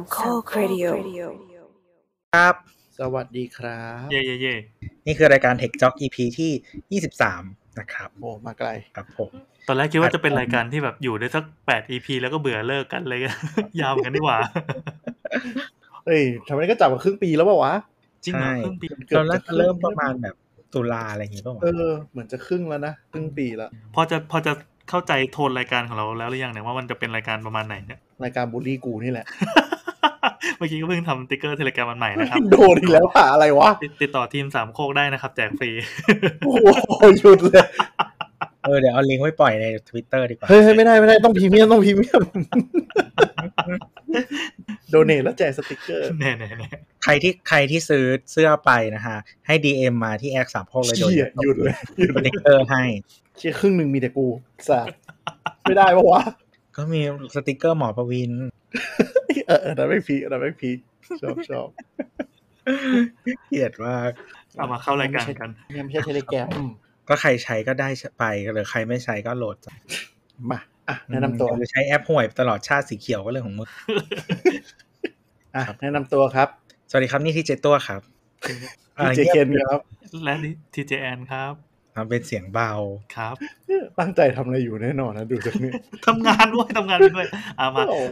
3ข้อครีเดียลครับสวัสดีครับเย่ๆๆนี่คือรายการ TECHJOCK EP ที่23นะครับโอ้มาไกลครับผมตอนแรกคิดว่าจะเป็นรายการที่แบบอยู่ได้สัก8 EP แล้วก็เบื่อเลิกกันเลย ยาวกันดีกว่าเฮ้ยทำไมก็จับมาครึ่งปีแล้วป่ะวะจริงเหรอครึ่งปีตอนแรกเริ่มประมาณแบบตุลาอะไรอย่างงี้ป่ะวะเหมือนจะครึ่งแล้วนะครึ่งปีแล้วพอจะเข้าใจโทนรายการของเราแล้วหรือยังเนี่ยว่ามันจะเป็นรายการประมาณไหนเนี่ยรายการบูลลี่กูนี่แหละเมื่อกี้ก็เพิ่งทำติ๊กเกอร์เทเลกราฟอันใหม่นะครับโดนอีกแล้วค่ะอะไรวะติดต่อทีมสามโคกได้นะครับแจกฟรีโอ้ยหยุดเลยเดี๋ยวเอาลิงก์ไว้ปล่อยใน Twitter ดีกว่าเฮ้ยไม่ได้ต้องพรีเมียมโดเนทแล้วแจกสติ๊กเกอร์แน่ๆใครที่ซื้อเสื้อไปนะฮะให้ DM มาที่ X 3โคกเลยโดนหยุดเลยสติ๊กเกอร์ให้เชี่ยครึ่งนึงมีแต่กูซะไม่ได้ปะวะก็มีสติ๊กเกอร์หมอประวินเราไม่พีชอบเกลียดมากเอามาเข้ารายการกันยังไม่ใช่เทเลแกรมก็ใครใช้ก็ได้ไปหรือใครไม่ใช้ก็โหลดมาแนะนำตัวใช้แอปห่วยตลอดชาติสีเขียวก็เรื่องของมึงแนะนำตัวครับสวัสดีครับนี่ทีเจตัวครับทีเจเคนครับและนี่ทีเจแอนครับเป็นเสียงเบาครับตั้งใจทำอะไรอยู่แน่นอนนะดูจากนี้ทำงานด้วยมา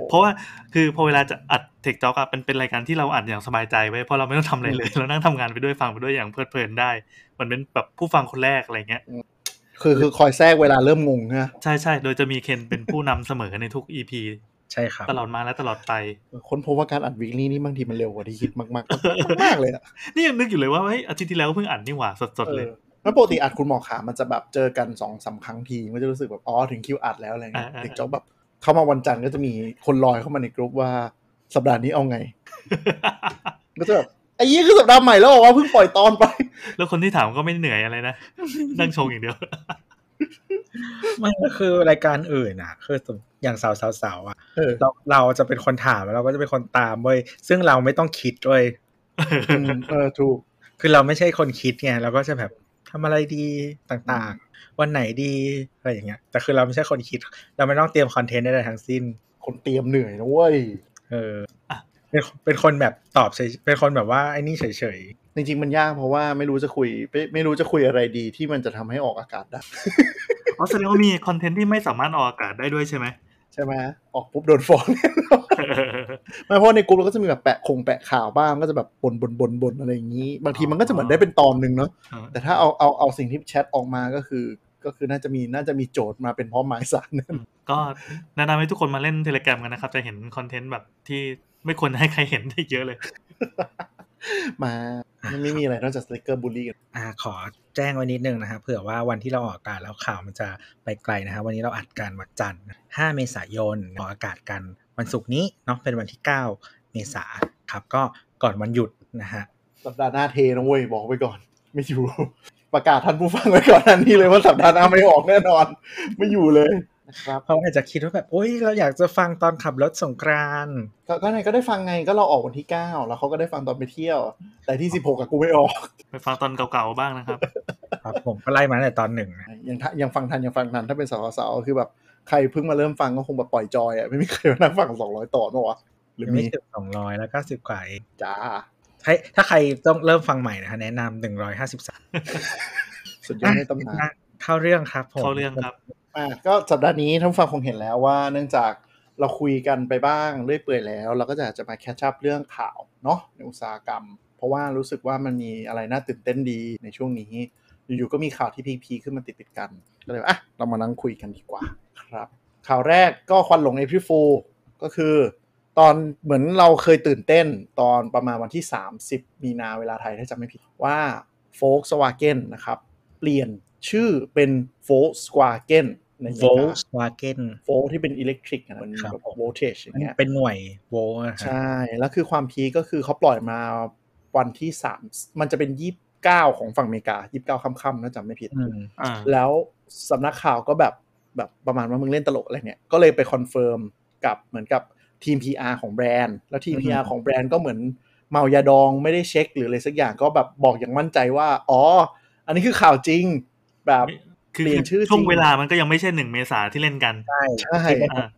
เพราะว่าคือพอเวลาจะอัดTECHJOCKอ่ะเป็นรายการที่เราอัดอย่างสบายใจไว้เพราะเราไม่ต้องทำอะไรเลยเรานั่งทำงานไปด้วยฟังไปด้วยอย่างเพลิดเพลินได้มันเป็นแบบผู้ฟังคนแรกอะไรเงี้ยคือคอยแทรกเวลาเริ่มงงนะใช่โดยจะมีเคนเป็นผู้นำเสมอในทุก EP ใช่ครับตลอดมาและตลอดไปคนพบว่าการอัดวีคลี่นี่บางทีมันเร็วกว่าที่คิดมากเลยอ่ะนี่ยังนึกอยู่เลยว่าเฮ้ยอาทิตย์ที่แล้วก็เพิ่งอัดนี่หว่าสดๆเลยแล้วปกติอัดคุณหมอขามันจะแบบเจอกัน 2-3 ครั้งทีมันจะรู้สึกแบบอ๋อถึงคิวอัดแล้วอะไรเงี้ยถึงจะแบบเข้ามาวันจันทร์ก็จะมีคนลอยเข้ามาในกรุ๊ปว่าสัปดาห์นี้เอาไงก็จะแบบไอ้ยี่คือสัปดาห์ใหม่แล้วบอกว่าเพิ่งปล่อยตอนไปแล้วคนที่ถามก็ไม่เหนื่อยอะไรนะนั่งชงอย่างเดียวมันก็คือรายการอื่นอ่ะคืออย่างสาวๆอ่ะเราจะเป็นคนถามแล้วเราก็จะเป็นคนตามเว้ยซึ่งเราไม่ต้องคิดเว้ยถูกคือเราไม่ใช่คนคิดไงเราก็จะแบบทำอะไรดีต่างๆวันไหนดีอะไรอย่างเงี้ยแต่คือเราไม่ใช่คนคิดเราไม่ต้องเตรียมคอนเทนต์อะไรทั้งสิ้นคนเตรียมเหนื่อยนะเว้ยเป็นคนแบบตอบเฉยเป็นคนแบบว่าไอ้นี่เฉยๆจริงๆมันยากเพราะว่าไม่รู้จะคุยอะไรดีที่มันจะทำให้ออกอากาศได้อ๋อแสดงว่ามีคอนเทนต์ที่ไม่สามารถออกอากาศได้ด้วยใช่ไหมใช่ไหมออกปุ๊บโดนฟ้องไม่เพราะในกลุ่มเราก็จะมีแบบแปะข่าวบ้างก็จะแบบบ่นอะไรอย่างนี้บางทีมันก็จะเหมือนได้เป็นตอนนึงเนาะแต่ถ้าเอาสิ่งที่แชทออกมาก็คือน่าจะมีโจทย์มาเป็นพร้อมหมายสารนั่นก็แนะนำให้ทุกคนมาเล่น Telegram กันนะครับจะเห็นคอนเทนต์แบบที่ไม่ควรให้ใครเห็นได้เยอะเลยมาไม่มีอะไรนอกจากสติ๊กเกอร์บูลลี่ขอแจ้งไว้นิดนึงนะฮะเผื่อว่าวันที่เราออกอากาศแล้วข่าวมันจะไปไกลนะฮะวันนี้เราอัดกันวันจันทร์5เมษายนออกอากาศกันวันศุกร์นี้เนาะเป็นวันที่9เมษายนครับก็ก่อนวันหยุดนะฮะสัปดาห์หน้าเทนะเว้ยบอกไว้ก่อนไม่อยู่ประกาศท่านผู้ฟังไว้ก่อนอันนี้เลยว่าสัปดาห์หน้าไม่ออกแน่นอนไม่อยู่เลยนะครับเพราะอาจจะคิดว่าแบบโอ๊ยเราอยากจะฟังตอนขับรถสงกรานต์ก็ไหนก็ได้ฟังไงก็เราออกวันที่9แล้วเขาก็ได้ฟังตอนไปเที่ยวแต่ที่16อ่ะกูไม่ออกไปฟังตอนเก่าๆบ้างนะครับครับผมก็ไล่มาตั้งแต่ตอน1นะยังฟังทันถ้าเป็นสาวๆคือแบบใครเพิ่งมาเริ่มฟังก็คงแบบปล่อยจอยอ่ะไม่มีใครมานั่งฟัง200ตอนป่ะวะหรือมี200แล้ว90กว่าจ้าถ้าใครต้องเริ่มฟังใหม่นะฮะแนะนำ153สุดยอดในตำนานเข้าเรื่องครับก็สัปดาห์นี้ท่านฟังคงเห็นแล้วว่าเนื่องจากเราคุยกันไปบ้างเรื่อยเปื่อยแล้วเราก็จะมาแคชอัพเรื่องข่าวเนาะในอุตสาหกรรมเพราะว่ารู้สึกว่ามันมีอะไรน่าตื่นเต้นดีในช่วงนี้อยู่ๆก็มีข่าวที่พีๆขึ้นมาติดๆกันก็เลยเรามานั่งคุยกันดีกว่าครับข่าวแรกก็ควันหลง April Fool ก็คือตอนเหมือนเราเคยตื่นเต้นตอนประมาณวันที่30มีนาเวลาไทยถ้าจำไม่ผิดว่า Volkswagen นะครับเปลี่ยนชื่อเป็น Volkswagen ใน Volkswagen Volt ที่เป็นอิเล็กทริกนะมันแบบ voltage อย่างเงี้ยเป็นหน่วย volt ใช่แล้วคือความพีก็คือเขาปล่อยมาวันที่3มันจะเป็น29ของฝั่งอเมริกา29ค่ำๆนะจำไม่ผิดแล้วสำนักข่าวก็แบบประมาณว่ามึงเล่นตลกอะไรเนี่ยก็เลยไปคอนเฟิร์มกับเหมือนกับทีม PR ของแบรนด์แล้วทีม PR ของแบรนด์ก็เหมือนเมายาดองไม่ได้เช็คหรืออะไรสักอย่างก็แบบบอกอย่างมั่นใจว่าอ๋ออันนี้คือข่าวจริงแบบ คือช่วงเวลามันก็ยังไม่ใช่1เมษายนที่เล่นกันใช่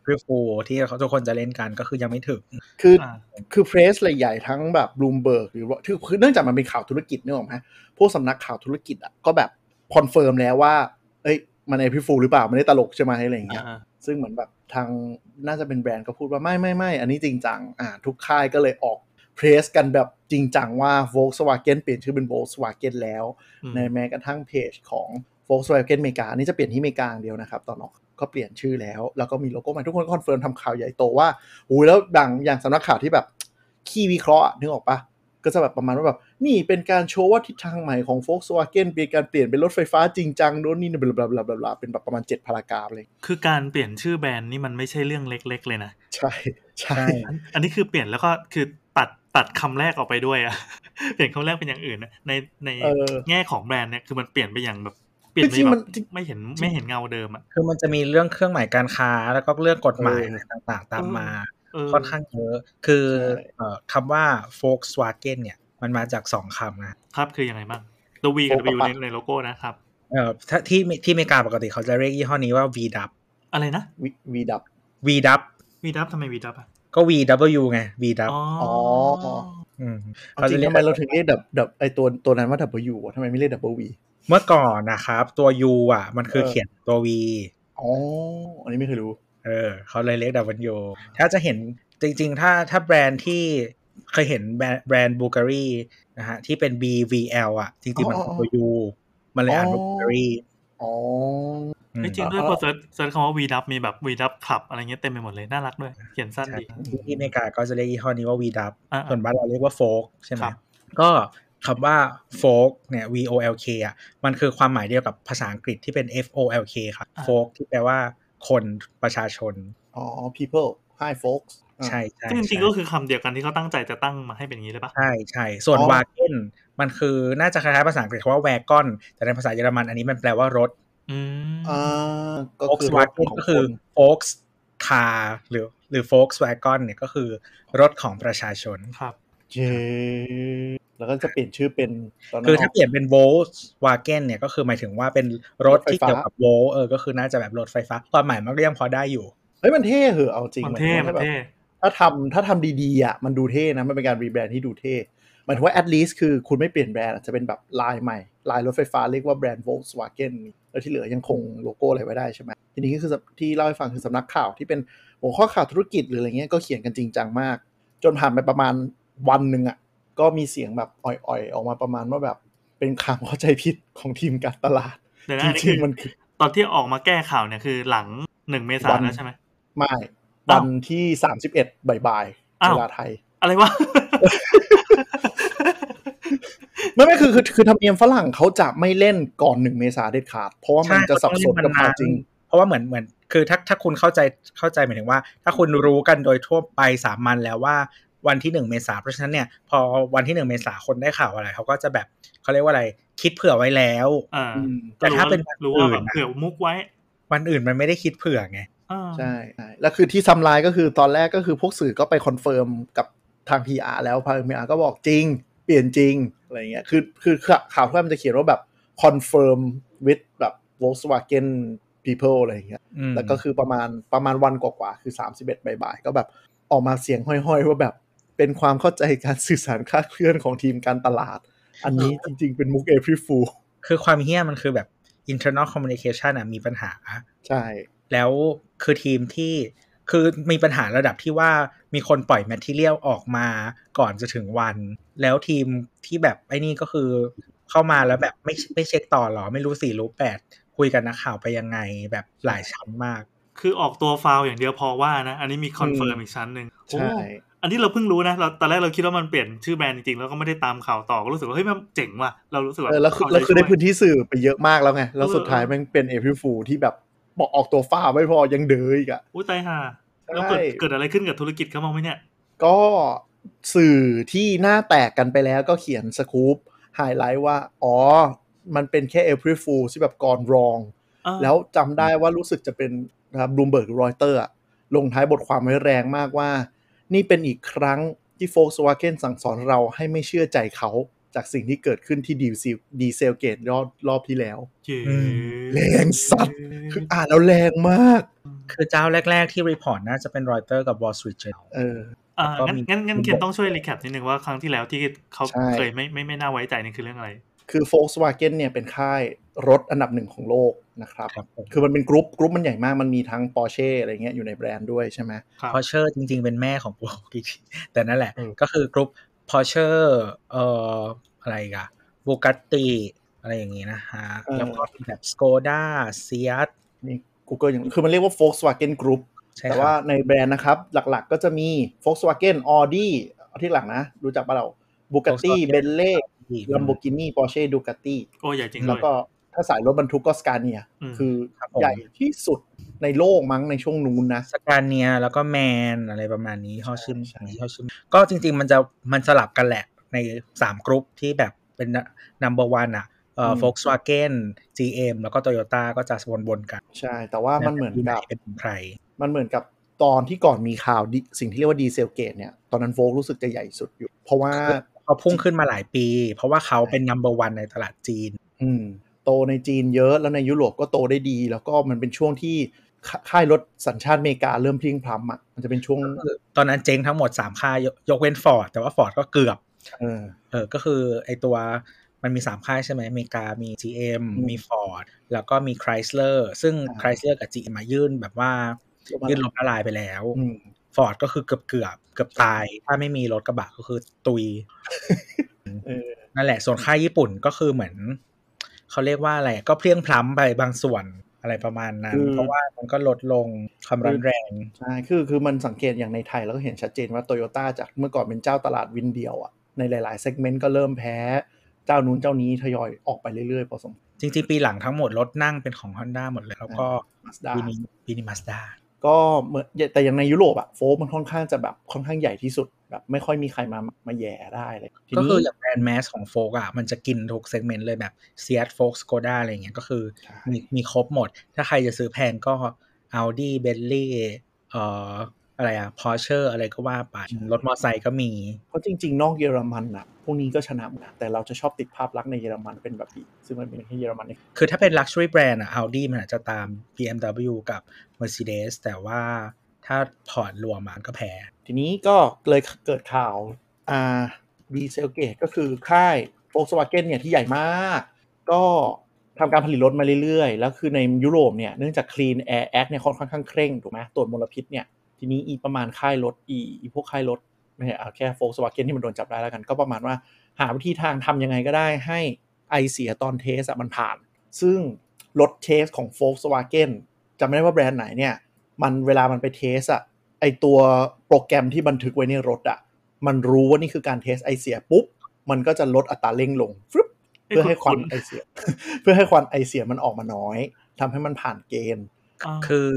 คือโฟที่เขาทุกคนจะเล่นกันก็คือยังไม่ถึงคือเพรสใหญ่ๆทั้งแบบ Bloomberg หรือว่าคือเนื่องจากมันเป็นข่าวธุรกิจนึกออกมั้ยพวกสำนักข่าวธุรกิจอ่ะก็แบบคอนเฟิร์มแล้วว่าเอ้ยมันไอ้พี่ฟูหรือเปล่ามันได้ตลกใช่มั้ยอะไรอย่างเงี้ยซึ่งเหมือนแบบทางน่าจะเป็นแบรนด์ก็พูดว่าไม่อันนี้จริงจังทุกค่ายก็เลยออกเพรสกันแบบจริงจังว่า Volkswagen เปลี่ยนชื่อเป็น Volkswagen แล้วในแม้กระทั่งเพจของVolkswagen อเมริกานี่จะเปลี่ยนที่อเมริกาเดียวนะครับตอนออกก็เปลี่ยนชื่อแล้วก็มีโลโก้ใหม่ทุกคนคอนเฟิร์มทำข่าวใหญ่โตว่าโอ้ยแล้วดังอย่างสำนักข่าวที่แบบขี้วิเคราะห์นึกออกปะก็จะแบบประมาณว่าแบบนี่เป็นการโชว์ว่าทิศทางใหม่ของ Volkswagen เป็นการเปลี่ยนเป็นรถไฟฟ้าจริงจังโน้นนี่บลาบลาบลาบลาเป็นแบบประมาณ7พารากราฟเลยคือการเปลี่ยนชื่อแบรนด์นี่มันไม่ใช่เรื่องเล็กๆเลยนะใช่อันนี้คือเปลี่ยนแล้วก็คือตัดคำแรกออกไปด้วยอะเปลี่ยนคำแรกเป็นอย่างอื่นในแง่ของแบรนด์เนี่ยคือมันเปลี่ยนไปอย่างแบบเปลี่ยนไปแบบไม่เห็นเงาเดิมอ่ะคือมันจะมีเรื่องเครื่องหมายการค้าแล้วก็เรื่องกฎหมายต่างๆตามมาค่อนข้างเยอะคือคำว่า Volkswagen เนี่ยมันมาจาก2คำนะครับคือยังไงบ้างตัว V กับ W ในโลโก้นะครับที่อเมริกาปกติเขาจะเรียกยี่ห้อนี้ว่า VW อะไรนะ VW ทำไม VW อ่ะก็ VW ไง VW อ๋อจริงทำไมเราถึงเรียกดับไอตัวนั้นว่า W ทำไมไม่เรียก W เมื่อก่อนนะครับตัว U อ่ะมันคือเขียนตัว V อ๋ออันนี้ไม่เคยรู้เขาเลยเรียก W ถ้าจะเห็นจริงๆถ้าแบรนด์ที่เคยเห็นแบรนด์ Bulgari นะฮะที่เป็น BVL อ่ะจริงๆมันคือตัว U มันเลยอ่าน Bulgari อ๋อจริงๆด้วยพอเซิร์ชคำว่า VW มีแบบ VW Club อะไรเงี้ยเต็มไปหมดเลยน่ารักด้วยเขียนสั้นดีที่อเมริกาก็จะเรียกยี่ห้อนี้ว่า VW ส่วนบ้านเราเรียกว่า Folk ใช่ไหมก็คำว่า folk เนี่ย VOLK อ่ะมันคือความหมายเดียวกับภาษาอังกฤษที่เป็น FOLK ครับ folk ที่แปลว่าคนประชาชนอ๋อ people hi folks ใช่ๆจริงๆก็คือคำเดียวกันที่เขาตั้งใจจะตั้งมาให้เป็นอย่างนี้เลยป่ะใช่ๆส่วน wagon มันคือน่าจะคล้ายๆภาษาอังกฤษว่า wagon แต่ในภาษาเยอรมันอันนี้มันแปลว่ารถก็คือ wagon ก็คือ folks car หรือ Volkswagen เนี่ยก็คือรถของประชาชนครับเจแล้วก็จะเปลี่ยนชื่อเป็นคือถ้าเปลี่ยนเป็น Volkswagen เนี่ยก็คือหมายถึงว่าเป็นรถที่เกี่ยวกับ Volt ก็คือน่าจะแบบรถไฟฟ้าความหมายมันก็ยังพอได้อยู่เฮ้ยมันเท่เหอะเอาจริงมันเท่แบบถ้าทำดีๆอ่ะมันดูเท่นะมันเป็นการรีแบรนด์ที่ดูเท่หมายถึงว่า at least คือคุณไม่เปลี่ยนแบรนด์จะเป็นแบบลายใหม่ลายรถไฟฟ้าเรียกว่าแบรนด์ Volkswagen แล้วที่เหลือยังคงโลโก้อะไรไว้ได้ใช่มั้ยทีนี้ก็คือที่เล่าให้ฟังคือสำนักข่าวที่เป็นหัวข้อข่าวธุรกิจหรืออะไรเงี้ยก็เขียนกันจริงจังมากจนผ่านไปประมาณวันนึงอ่ะก็มีเสียงแบบอ่อยๆออกมาประมาณว่าแบบเป็นความเข้าใจผิดของทีมการตลาดจริงๆมันตอนที่ออกมาแก้ข่าวเนี่ยคือหลัง1เมษายนแล้วใช่ไหมไม่วันที่31บ่ายๆเวลาไทยอะไรวะ ไม่คือธรรมเนียมฝรั่งเขาจะไม่เล่นก่อน1เมษายนเด็ดขาดเพราะว่ามันจะสับสนกับความจริงเพราะว่าเหมือนคือถ้าคุณเข้าใจหมายถึงว่าถ้าคุณรู้กันโดยทั่วไปสามัญแล้วว่าวันที่1เมษายนเพราะฉะนั้นเนี่ยพอวันที่1เมษายนคนได้ข่าวอะไรเขาก็จะแบบเขาเรียกว่าอะไรคิดเผื่อไว้แล้วแต่ถ้าเป็นวันอื่นเผื่อมุกไว้วันอื่นมันไม่ได้คิดเผื่อไงใช่แล้วคือที่ซ้ำลายก็คือตอนแรกก็คือพวกสื่อก็ไปคอนเฟิร์มกับทาง PR แล้วทาง PR ก็บอกจริงเปลี่ยนจริงอะไรเงี้ยคือข่าวทั่วไปมันจะเขียนว่าแบบคอนเฟิร์ม with แบบ Volkswagen people อะไรเงี้ยแล้วก็คือประมาณวันกว่าๆคือ31บ่ายๆก็แบบออกมาเสียงห้อยๆว่าแบบเป็นความเข้าใจการสื่อสารคลาดเคลื่อนของทีมการตลาดอันนี้จริงๆเป็นมุก April Fool คือความเหี้ยมันคือแบบ internal communication มีปัญหาใช่แล้วคือทีมที่คือมีปัญหาระดับที่ว่ามีคนปล่อย material ออกมาก่อนจะถึงวันแล้วทีมที่แบบไอ้นี่ก็คือเข้ามาแล้วแบบไม่เช็คต่อหรอไม่รู้4รู้8คุยกันนักข่าวไปยังไงแบบหลายชั้นมากคือออกตัวฟาวอย่างเดียวพอว่านะอันนี้มีคอนเฟิร์มอีกชั้นนึงใช่อันนี้เราเพิ่งรู้นะเราตอนแรกเราคิดว่ามันเปลี่ยนชื่อแบรนด์จริงๆแล้วก็ไม่ได้ตามข่าวต่อก็รู้สึกว่าเฮ้ยมันเจ๋งว่ะเรารู้สึกว่าเราคือได้พื้นที่สื่อไปเยอะมากแล้วไงแล้วสุดท้ายมันเป็นเอพิฟูที่แบบบอกออกตัวฟ้าไม่พอยังเดือยอีกอ่ะอุ้ยตายห่าแล้วเกิดอะไรขึ้นกับธุรกิจเขาบ้างมั้ยเนี่ยก็สื่อที่หน้าแตกกันไปแล้วก็เขียนสกู๊ปไฮไลท์ว่าอ๋อมันเป็นแค่เอพิฟูที่แบบก่อนรองแล้วจำได้ว่ารู้สึกจะเป็นBloomberg หรือ Reuters อ่ะลงท้ายบทความไว้แรงมากว่านี่เป็นอีกครั้งที่ Volkswagen สั่งสอนเราให้ไม่เชื่อใจเขา จากสิ่งที่เกิดขึ้นที่ดีเซลเกตรอบที่แล้วแรงสัตว์คืออ่านแล้วแรงมากคือเจ้าแรกๆที่รีพอร์ตน่าจะเป็นรอยเตอร์กับ Wall Street Journal งั้นเคนต้องช่วยรีแคปนิดนึงว่าครั้งที่แล้วที่เขาเคยไม่น่าไว้ใจนี่คือเรื่องอะไรคือ Volkswagen เนี่ยเป็นค่ายรถอันดับหนึ่งของโลกนะครับคือมันเป็นกรุ๊ปมันใหญ่มากมันมีทั้ง Porsche อะไรเงี้ยอยู่ในแบรนด์ด้วยใช่ไหม Porsche จริงๆเป็นแม่ของ Volkswagen แต่นั่นแหละก็คือกรุ๊ป Porsche อะไรอีกอ่ะ Bugatti อะไรอย่างงี้นะฮะแล้วก็แบบ Skoda Seat นี่ Google อย่างคือมันเรียกว่า Volkswagen Group แต่ว่าในแบรนด์นะครับหลักๆก็จะมี Volkswagen Audi ที่หลังนะรู้จักป่ะเรา Bugatti Bentley Lamborghini Porsche Ducati โอ้ใหญ่จริงเลยแล้วก็ถ้าสายรถบรรทุกก็ Scania คือใหญ่ที่สุดในโลกมั้งในช่วงนู้นนะ Scania แล้วก็แมนอะไรประมาณนี้เขาชื่อก็จริงๆมันสลับกันแหละใน3กรุ๊ปที่แบบเป็น number 1 อ่ะVolkswagen GM แล้วก็ Toyota ก็จะวนๆกันใช่แต่ว่ามันเหมือนกับเป็นใครมันเหมือนกับตอนที่ก่อนมีข่าวสิ่งที่เรียกว่าดีเซลเกตเนี่ยตอนนั้น Volkswagen รู้สึกจะใหญ่สุดอยู่เพราะว่าเขาพุ่งขึ้นมาหลายปีเพราะว่าเขาเป็น number 1 ในตลาดจีนโตในจีนเยอะแล้วในยุโรปก็โตได้ดีแล้วก็มันเป็นช่วงที่ค่ายรถสัญชาติอเมริกาเริ่มพลิ้งพล้ำอ่ะมันจะเป็นช่วงตอนนั้นเจ๊งทั้งหมด3ค่ายยกเว้น Ford แต่ว่า Ford ก็เกือบก็คือไอ้ตัวมันมี3ค่ายใช่ไหมอเมริกามี GM มี Ford แล้วก็มี Chrysler ซึ่ง Chrysler กับ GM มายื่นแบบว่ายื่นล้มละลายไปแล้วFord ก็คือเกือบตายถ้าไม่มีรถกระบะก็คือตุยนั่นแหละส่วนค่ายญี่ปุ่นก็คือเหมือนเขาเรียกว่าอะไรก็เพลี้ยงพล้ำไปบางส่วนอะไรประมาณนั้นเพราะว่ามันก็ลดลงความร้อนแรงใช่คือมันสังเกตอย่างในไทยแล้วก็เห็นชัดเจนว่า Toyota จากเมื่อก่อนเป็นเจ้าตลาดวินเดียวอ่ะในหลายๆเซกเมนต์ก็เริ่มแพ้เจ้านู้นเจ้านี้ทยอยออกไปเรื่อยๆพอสมควรจริงๆปีหลังทั้งหมดรถนั่งเป็นของ Honda หมดเลยแล้วก็ปีนี้ Mazdaก็เหมือนแต่อย่างในยุโรปอะโฟล์มันค่อนข้างจะแบบค่อนข้างใหญ่ที่สุดแบบไม่ค่อยมีใครมาแย่ได้เลยก็คืออย่างแบรนด์แมสของโฟล์อะมันจะกินทุกเซกเมนต์เลยแบบเซียตโฟล์สโกด้าอะไรอย่างเงี้ยก็คือมีครบหมดถ้าใครจะซื้อแพงก็ Audi Bentley อะไรอะ Porsche อะไรก็ว่าไปรถมอเตอร์ไซค์ก็มีเพราะจริงๆนอกเยอรมันอะพวกนี้ก็ชนะหมดแต่เราจะชอบติดภาพลักษณ์ในเยอรมันเป็นแบบนี้ซึ่งมันเป็นแค่เยอรมันเองคือถ้าเป็น Luxury Brand อ่ะ Audi มันอาจจะตาม BMW กับ Mercedes แต่ว่าถ้าพอร์ตรวมมันก็แพ้ทีนี้ก็เลยเกิดข่าวดีเซลเกตก็คือค่าย Volkswagen เนี่ยที่ใหญ่มากก็ทำการผลิตรถมาเรื่อยๆแล้วคือในยุโรปเนี่ยเนื่องจาก Clean Air Act เนี่ยค่อนข้างเคร่งถูกมั้ยตรวจมลพิษเนี่ยทีนี้อีประมาณค่ายรถอีพวกค่ายรถไม่ใช่แค่ Volkswagen ที่มันโดนจับได้แล้วกันก็ประมาณว่าหาวิธีทางทำยังไงก็ได้ให้ไอเสียตอนเทสมันผ่านซึ่งรถเทสของ Volkswagen จำไม่ได้ว่าแบรนด์ไหนเนี่ยมันเวลามันไปเทสไอตัวโปรแกรมที่บันทึกไว้ในรถมันรู้ว่านี่คือการเทสไอเสียปุ๊บมันก็จะลดอัตราเร่งลงเพื่อให้ควันไอเสียมันออกมาน้อยทำให้มันผ่านเกณฑ์คือ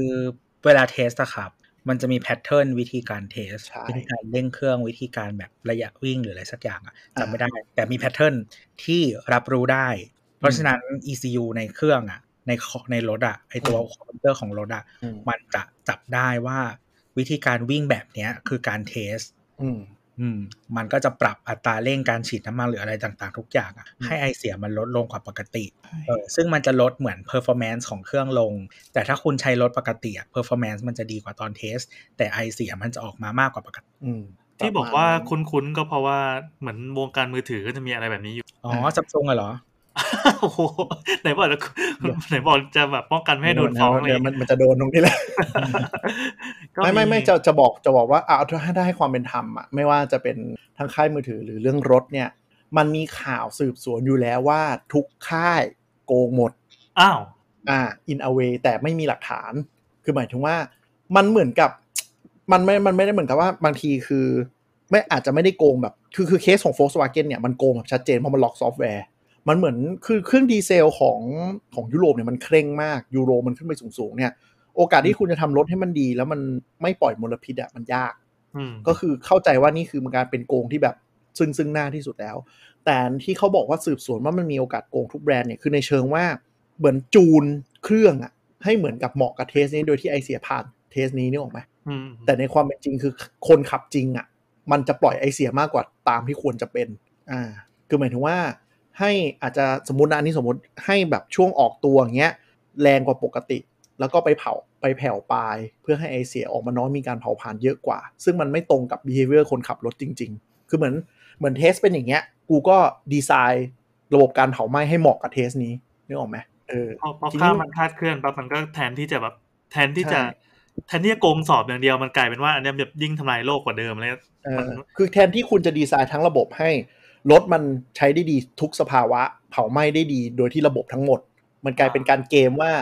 เวลาเทสครับมันจะมีแพทเทิร์นวิธีการเทสวิธีการเร่งเครื่องวิธีการแบบระยะวิ่งหรืออะไรสักอย่างจำไม่ได้แต่มีแพทเทิร์นที่รับรู้ได้เพราะฉะนั้น ECU ในเครื่องในรถไอตัวคอมพิวเตอร์ของรถมันจะจับได้ว่าวิธีการวิ่งแบบนี้คือการเทสมันก็จะปรับอัตราเร่งการฉีดน้ำมันหรืออะไรต่างๆทุกอย่างให้ไอเสียมันลดลงกว่าปกติซึ่งมันจะลดเหมือน performance ของเครื่องลงแต่ถ้าคุณใช้รถปกติ performance มันจะดีกว่าตอนเทสแต่ไอเสียมันจะออกมามากกว่าปกติที่บอกว่าคุ้นๆก็เพราะว่าเหมือนวงการมือถือก็จะมีอะไรแบบนี้อยู่อ๋อ Samsung เหรอโอ้โหไหนบอกจะแบบป้องกันไม่ให้โดนฟ้องเลยมันจะโดนตรงนี้แหละไม่จะบอกว่าถ้าให้ความเป็นธรรมไม่ว่าจะเป็นทางค่ายมือถือหรือเรื่องรถเนี่ยมันมีข่าวสืบสวนอยู่แล้วว่าทุกค่ายโกงหมดอ้าวin a way แต่ไม่มีหลักฐานคือหมายถึงว่ามันเหมือนกับมันไม่ได้เหมือนกับว่าบางทีคือไม่อาจจะไม่ได้โกงแบบคือเคสของ Volkswagen เนี่ยมันโกงแบบชัดเจนเพราะมันล็อกซอฟต์แวร์มันเหมือนคือเครื่องดีเซลของยุโรปเนี่ยมันเคร่งมากยูโรมันขึ้นไปสูงๆเนี่ยโอกาสที่คุณจะทำรถให้มันดีแล้วมันไม่ปล่อยมลพิษมันยากก็คือเข้าใจว่านี่คือการเป็นโกงที่แบบซึ่งหน้าที่สุดแล้วแต่ที่เขาบอกว่าสืบสวนว่ามันมีโอกาสโกงทุกแบรนด์เนี่ยคือในเชิงว่าเหมือนจูนเครื่องให้เหมือนกับเหมาะกับเทสนี้โดยที่ไอเสียผ่านเทสนี้นึกออกไหมแต่ในความเป็นจริงคือคนขับจริงมันจะปล่อยไอเสียมากกว่าตามที่ควรจะเป็น คือหมายถึงว่าให้อาจจะสมมุตินะอันนี้สมมุติให้แบบช่วงออกตัวอย่างเงี้ยแรงกว่าปกติแล้วก็ไปแผ่วปลายเพื่อให้ไอเสียออกมาน้อยมีการเผาผลาญเยอะกว่าซึ่งมันไม่ตรงกับ behavior คนขับรถจริงๆคือเหมือนเทสเป็นอย่างเงี้ยกูก็ดีไซน์ระบบการเผาไหม้ให้เหมาะกับเทสนี้นึกออกไหมพอค่ามันคาดเคลื่อนปั๊บมันก็แทนที่จะโกงสอบอย่างเดียวมันกลายเป็นว่าอันนี้แบบยิ่งทำลายโลกกว่าเดิมเลยคือแทนที่คุณจะดีไซน์ทั้งระบบให้รถมันใช้ได้ดีทุกสภาวะเผาไหม้ได้ดีโดยที่ระบบทั้งหมดมันกลายเป็นการเกมว่า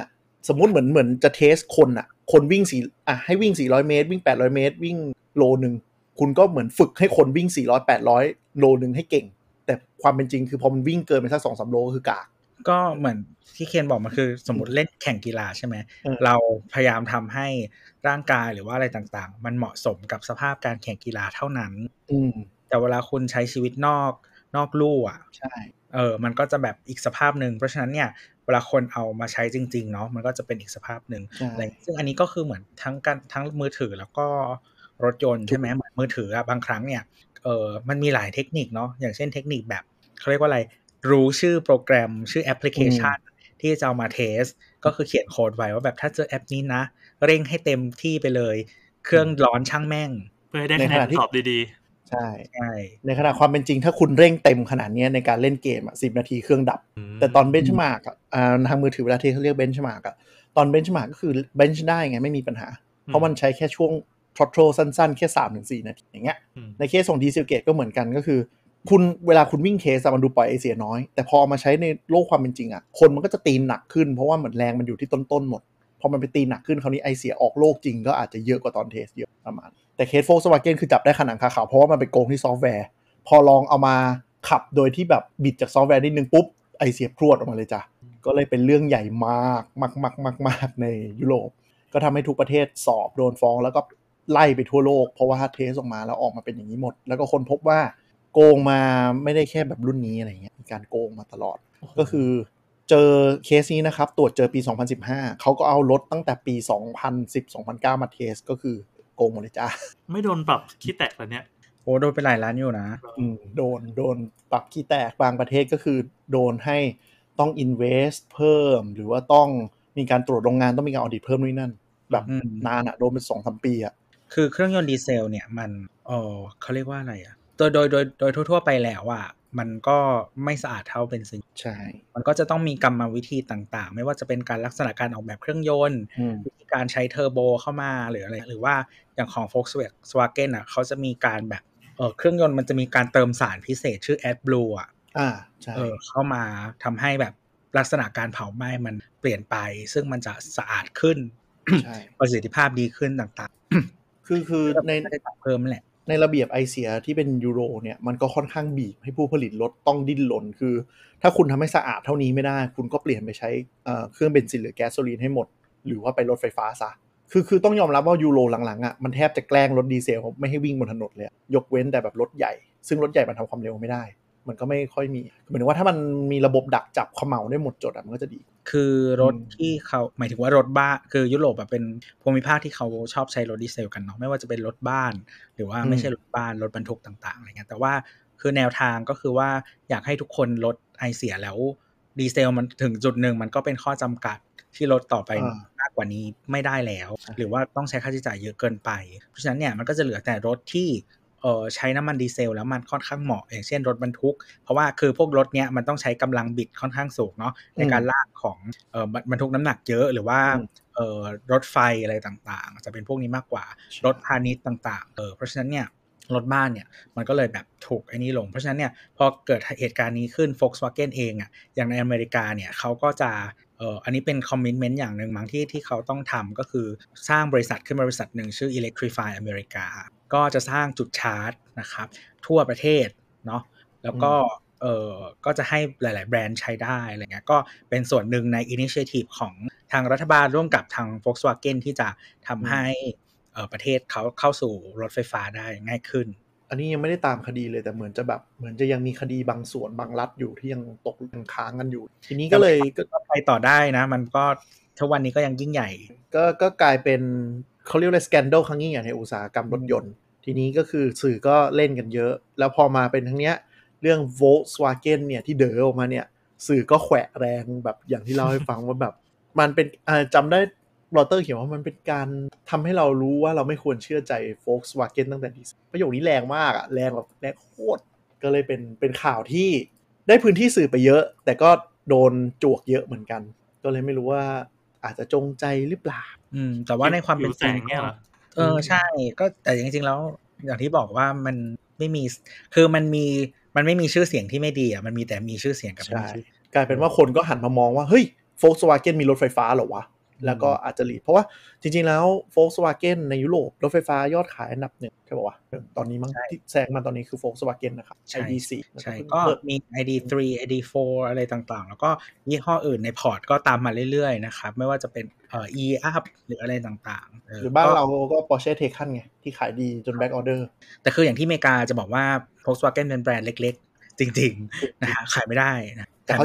สมมุติเหมือนจะเทสคนอ่ะคนวิ่งให้วิ่ง400เมตรวิ่ง800เมตรวิ่งโลนึงคุณก็เหมือนฝึกให้คนวิ่ง400 800โลนึงให้เก่งแต่ความเป็นจริงคือพอมันวิ่งเกินไปสัก 2-3 โลคือกากก็เหมือนที่เคนบอกมันคือสมมุติเล่นแข่งกีฬาใช่ไหมเราพยายามทำให้ร่างกายหรือว่าอะไรต่างๆมันเหมาะสมกับสภาพการแข่งกีฬาเท่านั้นแต่เวลาคุณใช้ชีวิตนอกลู่อ่ะใช่มันก็จะแบบอีกสภาพนึงเพราะฉะนั้นเนี่ยเวลาคนเอามาใช้จริงๆเนาะมันก็จะเป็นอีกสภาพนึงอะไรซึ่งอันนี้ก็คือเหมือนทั้งมือถือแล้วก็รถยนต์ใช่ไหมเหมือนมือถืออ่ะบางครั้งเนี่ยมันมีหลายเทคนิคเนาะอย่างเช่นเทคนิคแบบเขาเรียกว่าอะไรรู้ชื่อโปรแกรมชื่อแอปพลิเคชันที่จะเอามาเทสก็คือเขียนโค้ดไว้ว่าแบบถ้าเจอแอปนี้นะเร่งให้เต็มที่ไปเลยเครื่องร้อนช่างแม่งเพื่อให้ได้คะแนนสอบดีๆใช่ในขณะความเป็นจริงถ้าคุณเร่งเต็มขนาดนี้ในการเล่นเกมอ่ะ10นาทีเครื่องดับแต่ตอนเบนช์มาร์กทางมือถือเวลาที่เขาเรียกเบนช์มาร์กตอนเบนช์มาร์กก็คือเบนช์ได้ไงไม่มีปัญหาเพราะมันใช้แค่ช่วงทรอตโทรสั้นๆแค่ 3-4 นาทีอย่างเงี้ยในเคสของดีเซลเกตก็เหมือนกันก็คือคุณเวลาคุณวิ่งเทสมันดูปล่อยไอเสียน้อยแต่พอมาใช้ในโลกความเป็นจริงอ่ะคนมันก็จะตีหนักขึ้นเพราะว่าเหมือนแรงมันอยู่ที่ต้นๆหมดพอมันไปตีหนักขึ้นคราวนี้ไอเสียออกโลกจริงก็อาจจะเยอะกว่าตอนเทสเยอะประมาณแต่เคส Volkswagen คือจับได้ขนังคาขาวเพราะว่ามันไปโกงที่ซอฟต์แวร์พอลองเอามาขับโดยที่แบบบิดจากซอฟต์แวร์นิดนึงปุ๊บไอเสียพรวดออกมาเลยจ้ะก็เลยเป็นเรื่องใหญ่มากมากๆในยุโรปก็ทำให้ทุกประเทศสอบโดนฟ้องแล้วก็ไล่ไปทั่วโลกเพราะว่าเทสออกมาแล้วออกมาเป็นอย่างนี้หมดแล้วก็คนพบว่าโกงมาไม่ได้แค่แบบรุ่นนี้อะไรเงี้ยมีการโกงมาตลอดก็คือเจอเคสนี้นะครับตรวจเจอปี2015เขาก็เอารถตั้งแต่ปี2010-2009มาเทสก็คือโกงหมดเลยจ้าไม่โดนปรับขี้แตกแบบเนี้ยโอ้โดนไปหลายล้านอยู่นะโดนปรับขี้แตกบางประเทศก็คือโดนให้ต้อง invest เพิ่มหรือว่าต้องมีการตรวจโรงงานต้องมีการออดิตเพิ่มด้วยนั่นแบบนานอะโดนเป็น 2-3 ปีอะคือเครื่องยนต์ดีเซลเนี่ยมันเขาเรียกว่าอะไรอะโดยทั่วๆไปแล้วอ่ะมันก็ไม่สะอาดเท่าเบนซินใช่มันก็จะต้องมีกรรมวิธีต่างๆไม่ว่าจะเป็นการลักษณะการออกแบบเครื่องยนต์วิธีการใช้เทอร์โบเข้ามาหรืออะไรหรือว่าอย่างของ Volkswagen อ่ะเขาจะมีการแบบเครื่องยนต์มันจะมีการเติมสารพิเศษชื่อ AdBlue อ่ะใช่เข้ามาทำให้แบบลักษณะการเผาไหม้มันเปลี่ยนไปซึ่งมันจะสะอาดขึ้น ประสิทธิภาพดีขึ้นต่างๆคือในเพิ่มแหละในระเบียบไอเสียที่เป็นยูโรเนี่ยมันก็ค่อนข้างบีบให้ผู้ผลิตรถต้องดิ้นรนคือถ้าคุณทำให้สะอาดเท่านี้ไม่ได้คุณก็เปลี่ยนไปใช้เครื่องเบนซินหรือแก๊สโซลีนให้หมดหรือว่าไปรถไฟฟ้าซะคือต้องยอมรับว่ายูโรหลังๆอ่ะมันแทบจะแกล้งรถดีเซลไม่ให้วิ่งบนถนนเลยยกเว้นแต่แบบรถใหญ่ซึ่งรถใหญ่มันทำความเร็วไม่ได้มันก็ไม่ค่อยมีหมายถึงว่าถ้ามันมีระบบดักจับเขม่าได้หมดจดอ่ะมันก็จะดีคือรถที่เขาหมายถึงว่ารถบ้านคือยุโรปแบบเป็นภูมิภาคที่เขาชอบใช้รถดีเซลกันเนาะไม่ว่าจะเป็นรถบ้านหรือว่าไม่ใช่รถบ้านรถบรรทุกต่างๆอะไรเงี้ยแต่ว่าคือแนวทางก็คือว่าอยากให้ทุกคนลดไอเสียแล้วดีเซลมันถึงจุดนึงมันก็เป็นข้อจำกัดที่ลดต่อไปมากกว่านี้ไม่ได้แล้วหรือว่าต้องใช้ค่าใช้จ่ายเยอะเกินไปเพราะฉะนั้นเนี่ยมันก็จะเหลือแต่รถที่ใช้น้ำมันดีเซลแล้วมันค่อนข้างเหมาะอย่างเช่นรถบรรทุกเพราะว่าคือพวกรถเนี้ยมันต้องใช้กำลังบิดค่อนข้างสูงเนาะในการลากของบรรทุกน้ำหนักเยอะหรือว่ารถไฟอะไรต่างๆจะเป็นพวกนี้มากกว่ารถพาณิชย์ต่างๆเพราะฉะนั้นเนี่ยรถบ้านเนี่ยมันก็เลยแบบถูกไอ้นี่ลงเพราะฉะนั้นเนี่ยพอเกิดเหตุการณ์นี้ขึ้น Volkswagen เองอ่ะอย่างในอเมริกาเนี่ยเขาก็จะอันนี้เป็นคอมมิตเมนต์อย่างนึงมั้งที่เขาต้องทำก็คือสร้างบริษัทขึ้นบริษัทนึงชื่อ Electrify America ก็จะสร้างจุดชาร์จนะครับทั่วประเทศเนาะแล้วก็ก็จะให้หลายๆแบรนด์ใช้ได้อะไรเงี้ยก็เป็นส่วนหนึ่งใน Initiative ของทางรัฐบาลร่วมกับทาง Volkswagen ที่จะทำให้ประเทศเขาเข้าสู่รถไฟฟ้าได้ง่ายขึ้นอันนี้ยังไม่ได้ตามคดีเลยแต่เหมือนจะยังมีคดีบางส่วนบางรัฐอยู่ที่ยังตกค้างกันอยู่ทีนี้ก็เลยก็ไปต่อได้นะมันก็ทุกวันนี้ก็ยังยิ่งใหญ่ก็กลายเป็นเขาเรียกอะไรสแกนโดลครั้งยิ่งใหญ่ในอุตสาหกรรมรถยนต์ทีนี้ก็คือสื่อก็เล่นกันเยอะแล้วพอมาเป็นทั้งเนี้ย เรื่อง Volkswagen เนี่ยที่เด๋อออกมาเนี่ยสื่อก็แขวะแรงแบบอย่างที่เล่าให้ฟังว่าแบบมันเป็นจำได้รอยเตอร์เขียนว่ามันเป็นการทำให้เรารู้ว่าเราไม่ควรเชื่อใจ Volkswagen ตั้งแต่ดีประโยคนี้แรงมากอะแรงแบบแรงโคตรก็เลยเป็นข่าวที่ได้พื้นที่สื่อไปเยอะแต่ก็โดนจวกเยอะเหมือนกันก็เลยไม่รู้ว่าอาจจะจงใจหรือเปล่าแต่ว่าในความเป็นจริงเนี่ยใช่ก็แต่จริงๆแล้วอย่างที่บอกว่ามันไม่มีคือมันไม่มีชื่อเสียงที่ไม่ดีอ่ะมันมีแต่มีชื่อเสียงกับไม่มีชื่อกลายเป็นว่าคนก็หันมามองว่าเฮ้ย Volkswagen มีรถไฟฟ้าเหรอวะแล้วก็อาจจะหลีดเพราะว่าจริงๆแล้ว Volkswagen ในยุโรปรถไฟฟ้ายอดขายอันดับ1ใช่ป่าววะตอนนี้มั้งที่แซงมาตอนนี้คือ Volkswagen นะครับ ID4 ใช่ก็มี ID3 ID4 อะไรต่างๆแล้วก็ยี่ห้ออื่นในพอร์ตก็ตามมาเรื่อยๆนะครับไม่ว่าจะเป็นe-up หรืออะไรต่างๆหรือบ้านเราก็ Project Soli ไงที่ขายดีจน back order แต่คืออย่างที่อเมริกาจะบอกว่า Volkswagen เป็นแบรนด์เล็กๆจริงๆนะฮะขายไม่ได้นะแต่เขา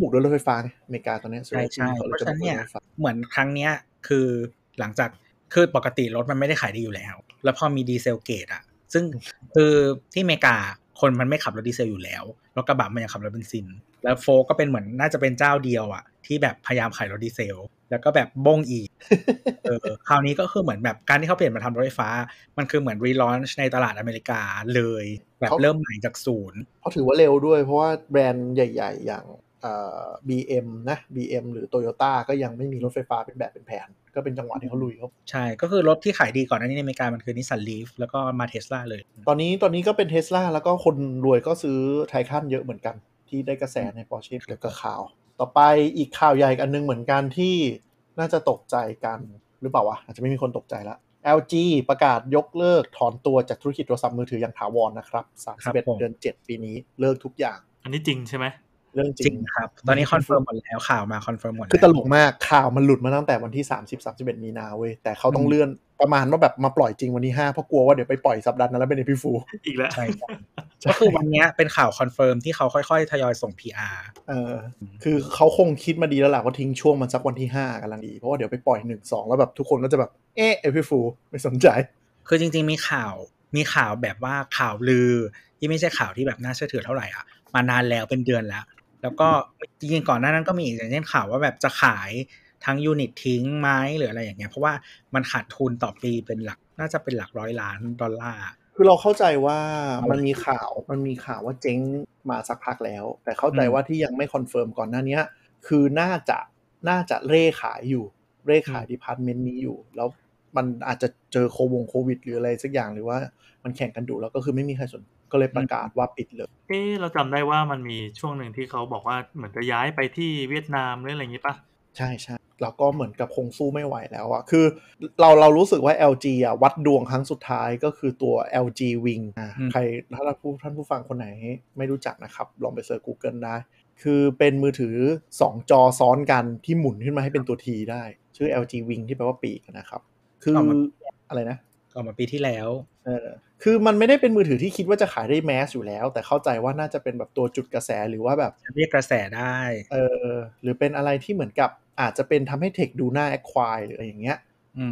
บุกด้วยรถไฟฟ้าอเมริกาตอนนี้ใช่เพราะฉะนั้นเนี่ยเหมือนครั้งเนี้ยคือหลังจากคือปกติรถมันไม่ได้ขายดีอยู่แล้วแล้วพอมีดีเซลเกตอ่ะซึ่งคือที่อเมริกาคนมันไม่ขับรถดีเซลอยู่แล้วรถกระบะมันยังขับรถเบนซินแล้วโฟก็เป็นเหมือนน่าจะเป็นเจ้าเดียวอ่ะที่แบบพยายามขายรถดีเซลแล้วก็แบบบ้งอีกคราวนี้ก็คือเหมือนแบบการที่เขาเปลี่ยนมาทำรถไฟฟ้ามันคือเหมือนรีลอนช์ในตลาดอเมริกาเลยแบบเริ่มใหม่จากศูนย์เขาถือว่าเร็วด้วยเพราะว่าแบรนด์ใหญ่ๆอย่างBM นะ BM หรือ Toyota ก็ยังไม่มีรถไฟฟ้าเป็นแบบเป็นแผนก็เป็นจังหวะที่เขาลุยครับใช่ก็คือรถที่ขายดีก่อนหน้านี้ในอเมริกามันคือ Nissan Leaf แล้วก็มา Tesla เลยตอนนี้ก็เป็น Tesla แล้วก็คนรวยก็ซื้อ Taycan เยอะเหมือนกันที่ได้กระแสใน Porsche เกี่ยวกับข่าวต่อไปอีกข่าวใหญ่อันนึงเหมือนกันที่น่าจะตกใจกันหรือเปล่าวะอาจจะไม่มีคนตกใจละ LG ประกาศยกเลิกถอนตัวจากธุรกิจโทรศัพท์มือถืออย่างถาวรนะครับ31เดือน7ปีนี้เลิกทุกอย่างอันนี้จริงใช่มั้ยเรื่องจริงครับตอนนี้คอนเฟิร์มหมดแล้วข่าวมาคอนเฟิร์มหมดคือตลกมากข่าวมันหลุดมาตั้งแต่วันที่31 มีนาเว้ยแต่เขาต้องเลื่อนประมาณว่าแบบมาปล่อยจริงวันที่5เพราะกลัวว่าเดี๋ยวไปปล่อยสัปดาห์นั้นแล้วเป็นเอพิฟูอีกแล้วใช่ก็คือวันนี้เป็นข่าวคอนเฟิร์มที่เขาค่อยๆทยอยส่ง PR คือเขาคงคิดมาดีแล้วล่ะว่าทิ้งช่วงมันสักวันที่5กำลังดีเพราะว่าเดี๋ยวไปปล่อย 1-2 แล้วแบบทุกคนก็จะแบบเอพิฟูไม่สนใจคือจริงๆมีข่าวแบบว่าข่าวลือที่ไม่ใช่ข่าวที่แบบน่าเชื่อถือเท่าไหร่อ่ะมานานแล้วเป็นเดือนแล้วแล้วก็จริงๆก่อนหน้านั้นก็มีอีกอย่างเช่นข่าวว่าแบบจะขายทั้งยูนิตทิ้งไหมหรืออะไรอย่างเงี้ยเพราะว่ามันขาดทุนต่อปีเป็นหลักน่าจะเป็นหลักร้อยล้านดอลลาร์คือเราเข้าใจว่ามันมีข่าวว่าเจ๊งมาสักพักแล้วแต่เข้าใจว่าที่ยังไม่คอนเฟิร์มก่อนหน้านี้คือน่าจะเร่ขายดีพาร์ตเมนต์นี้อยู่แล้วมันอาจจะเจอโควิดหรืออะไรสักอย่างหรือว่ามันแข่งกันดุแล้วก็คือไม่มีใครสนก็เลยประกาศว่าปิดเลยเราจำได้ว่ามันมีช่วงหนึ่งที่เขาบอกว่าเหมือนจะย้ายไปที่เวียดนามหรืออะไรอย่างงี้ป่ะใช่ใช่แล้วก็เหมือนกับคงสู้ไม่ไหวแล้วอะคือเรารู้สึกว่า LG อะวัดดวงครั้งสุดท้ายก็คือตัว LG Wing ใครถ้าท่านผู้ฟังคนไหนไม่รู้จักนะครับลองไปเสิร์ช Google ได้คือเป็นมือถือ2จอซ้อนกันที่หมุนขึ้นมาให้เป็นตัว T ได้ชื่อ LG Wing ที่แปลว่าปีกนะครับคืออะไรนะออกมาปีที่แล้วคือมันไม่ได้เป็นมือถือที่คิดว่าจะขายได้แมสอยู่แล้วแต่เข้าใจว่าน่าจะเป็นแบบตัวจุดกระแสหรือว่าแบบเรียกกระแสได้หรือเป็นอะไรที่เหมือนกับอาจจะเป็นทำให้เทคดูน่าแอคควายหรืออะไรอย่างเงี้ย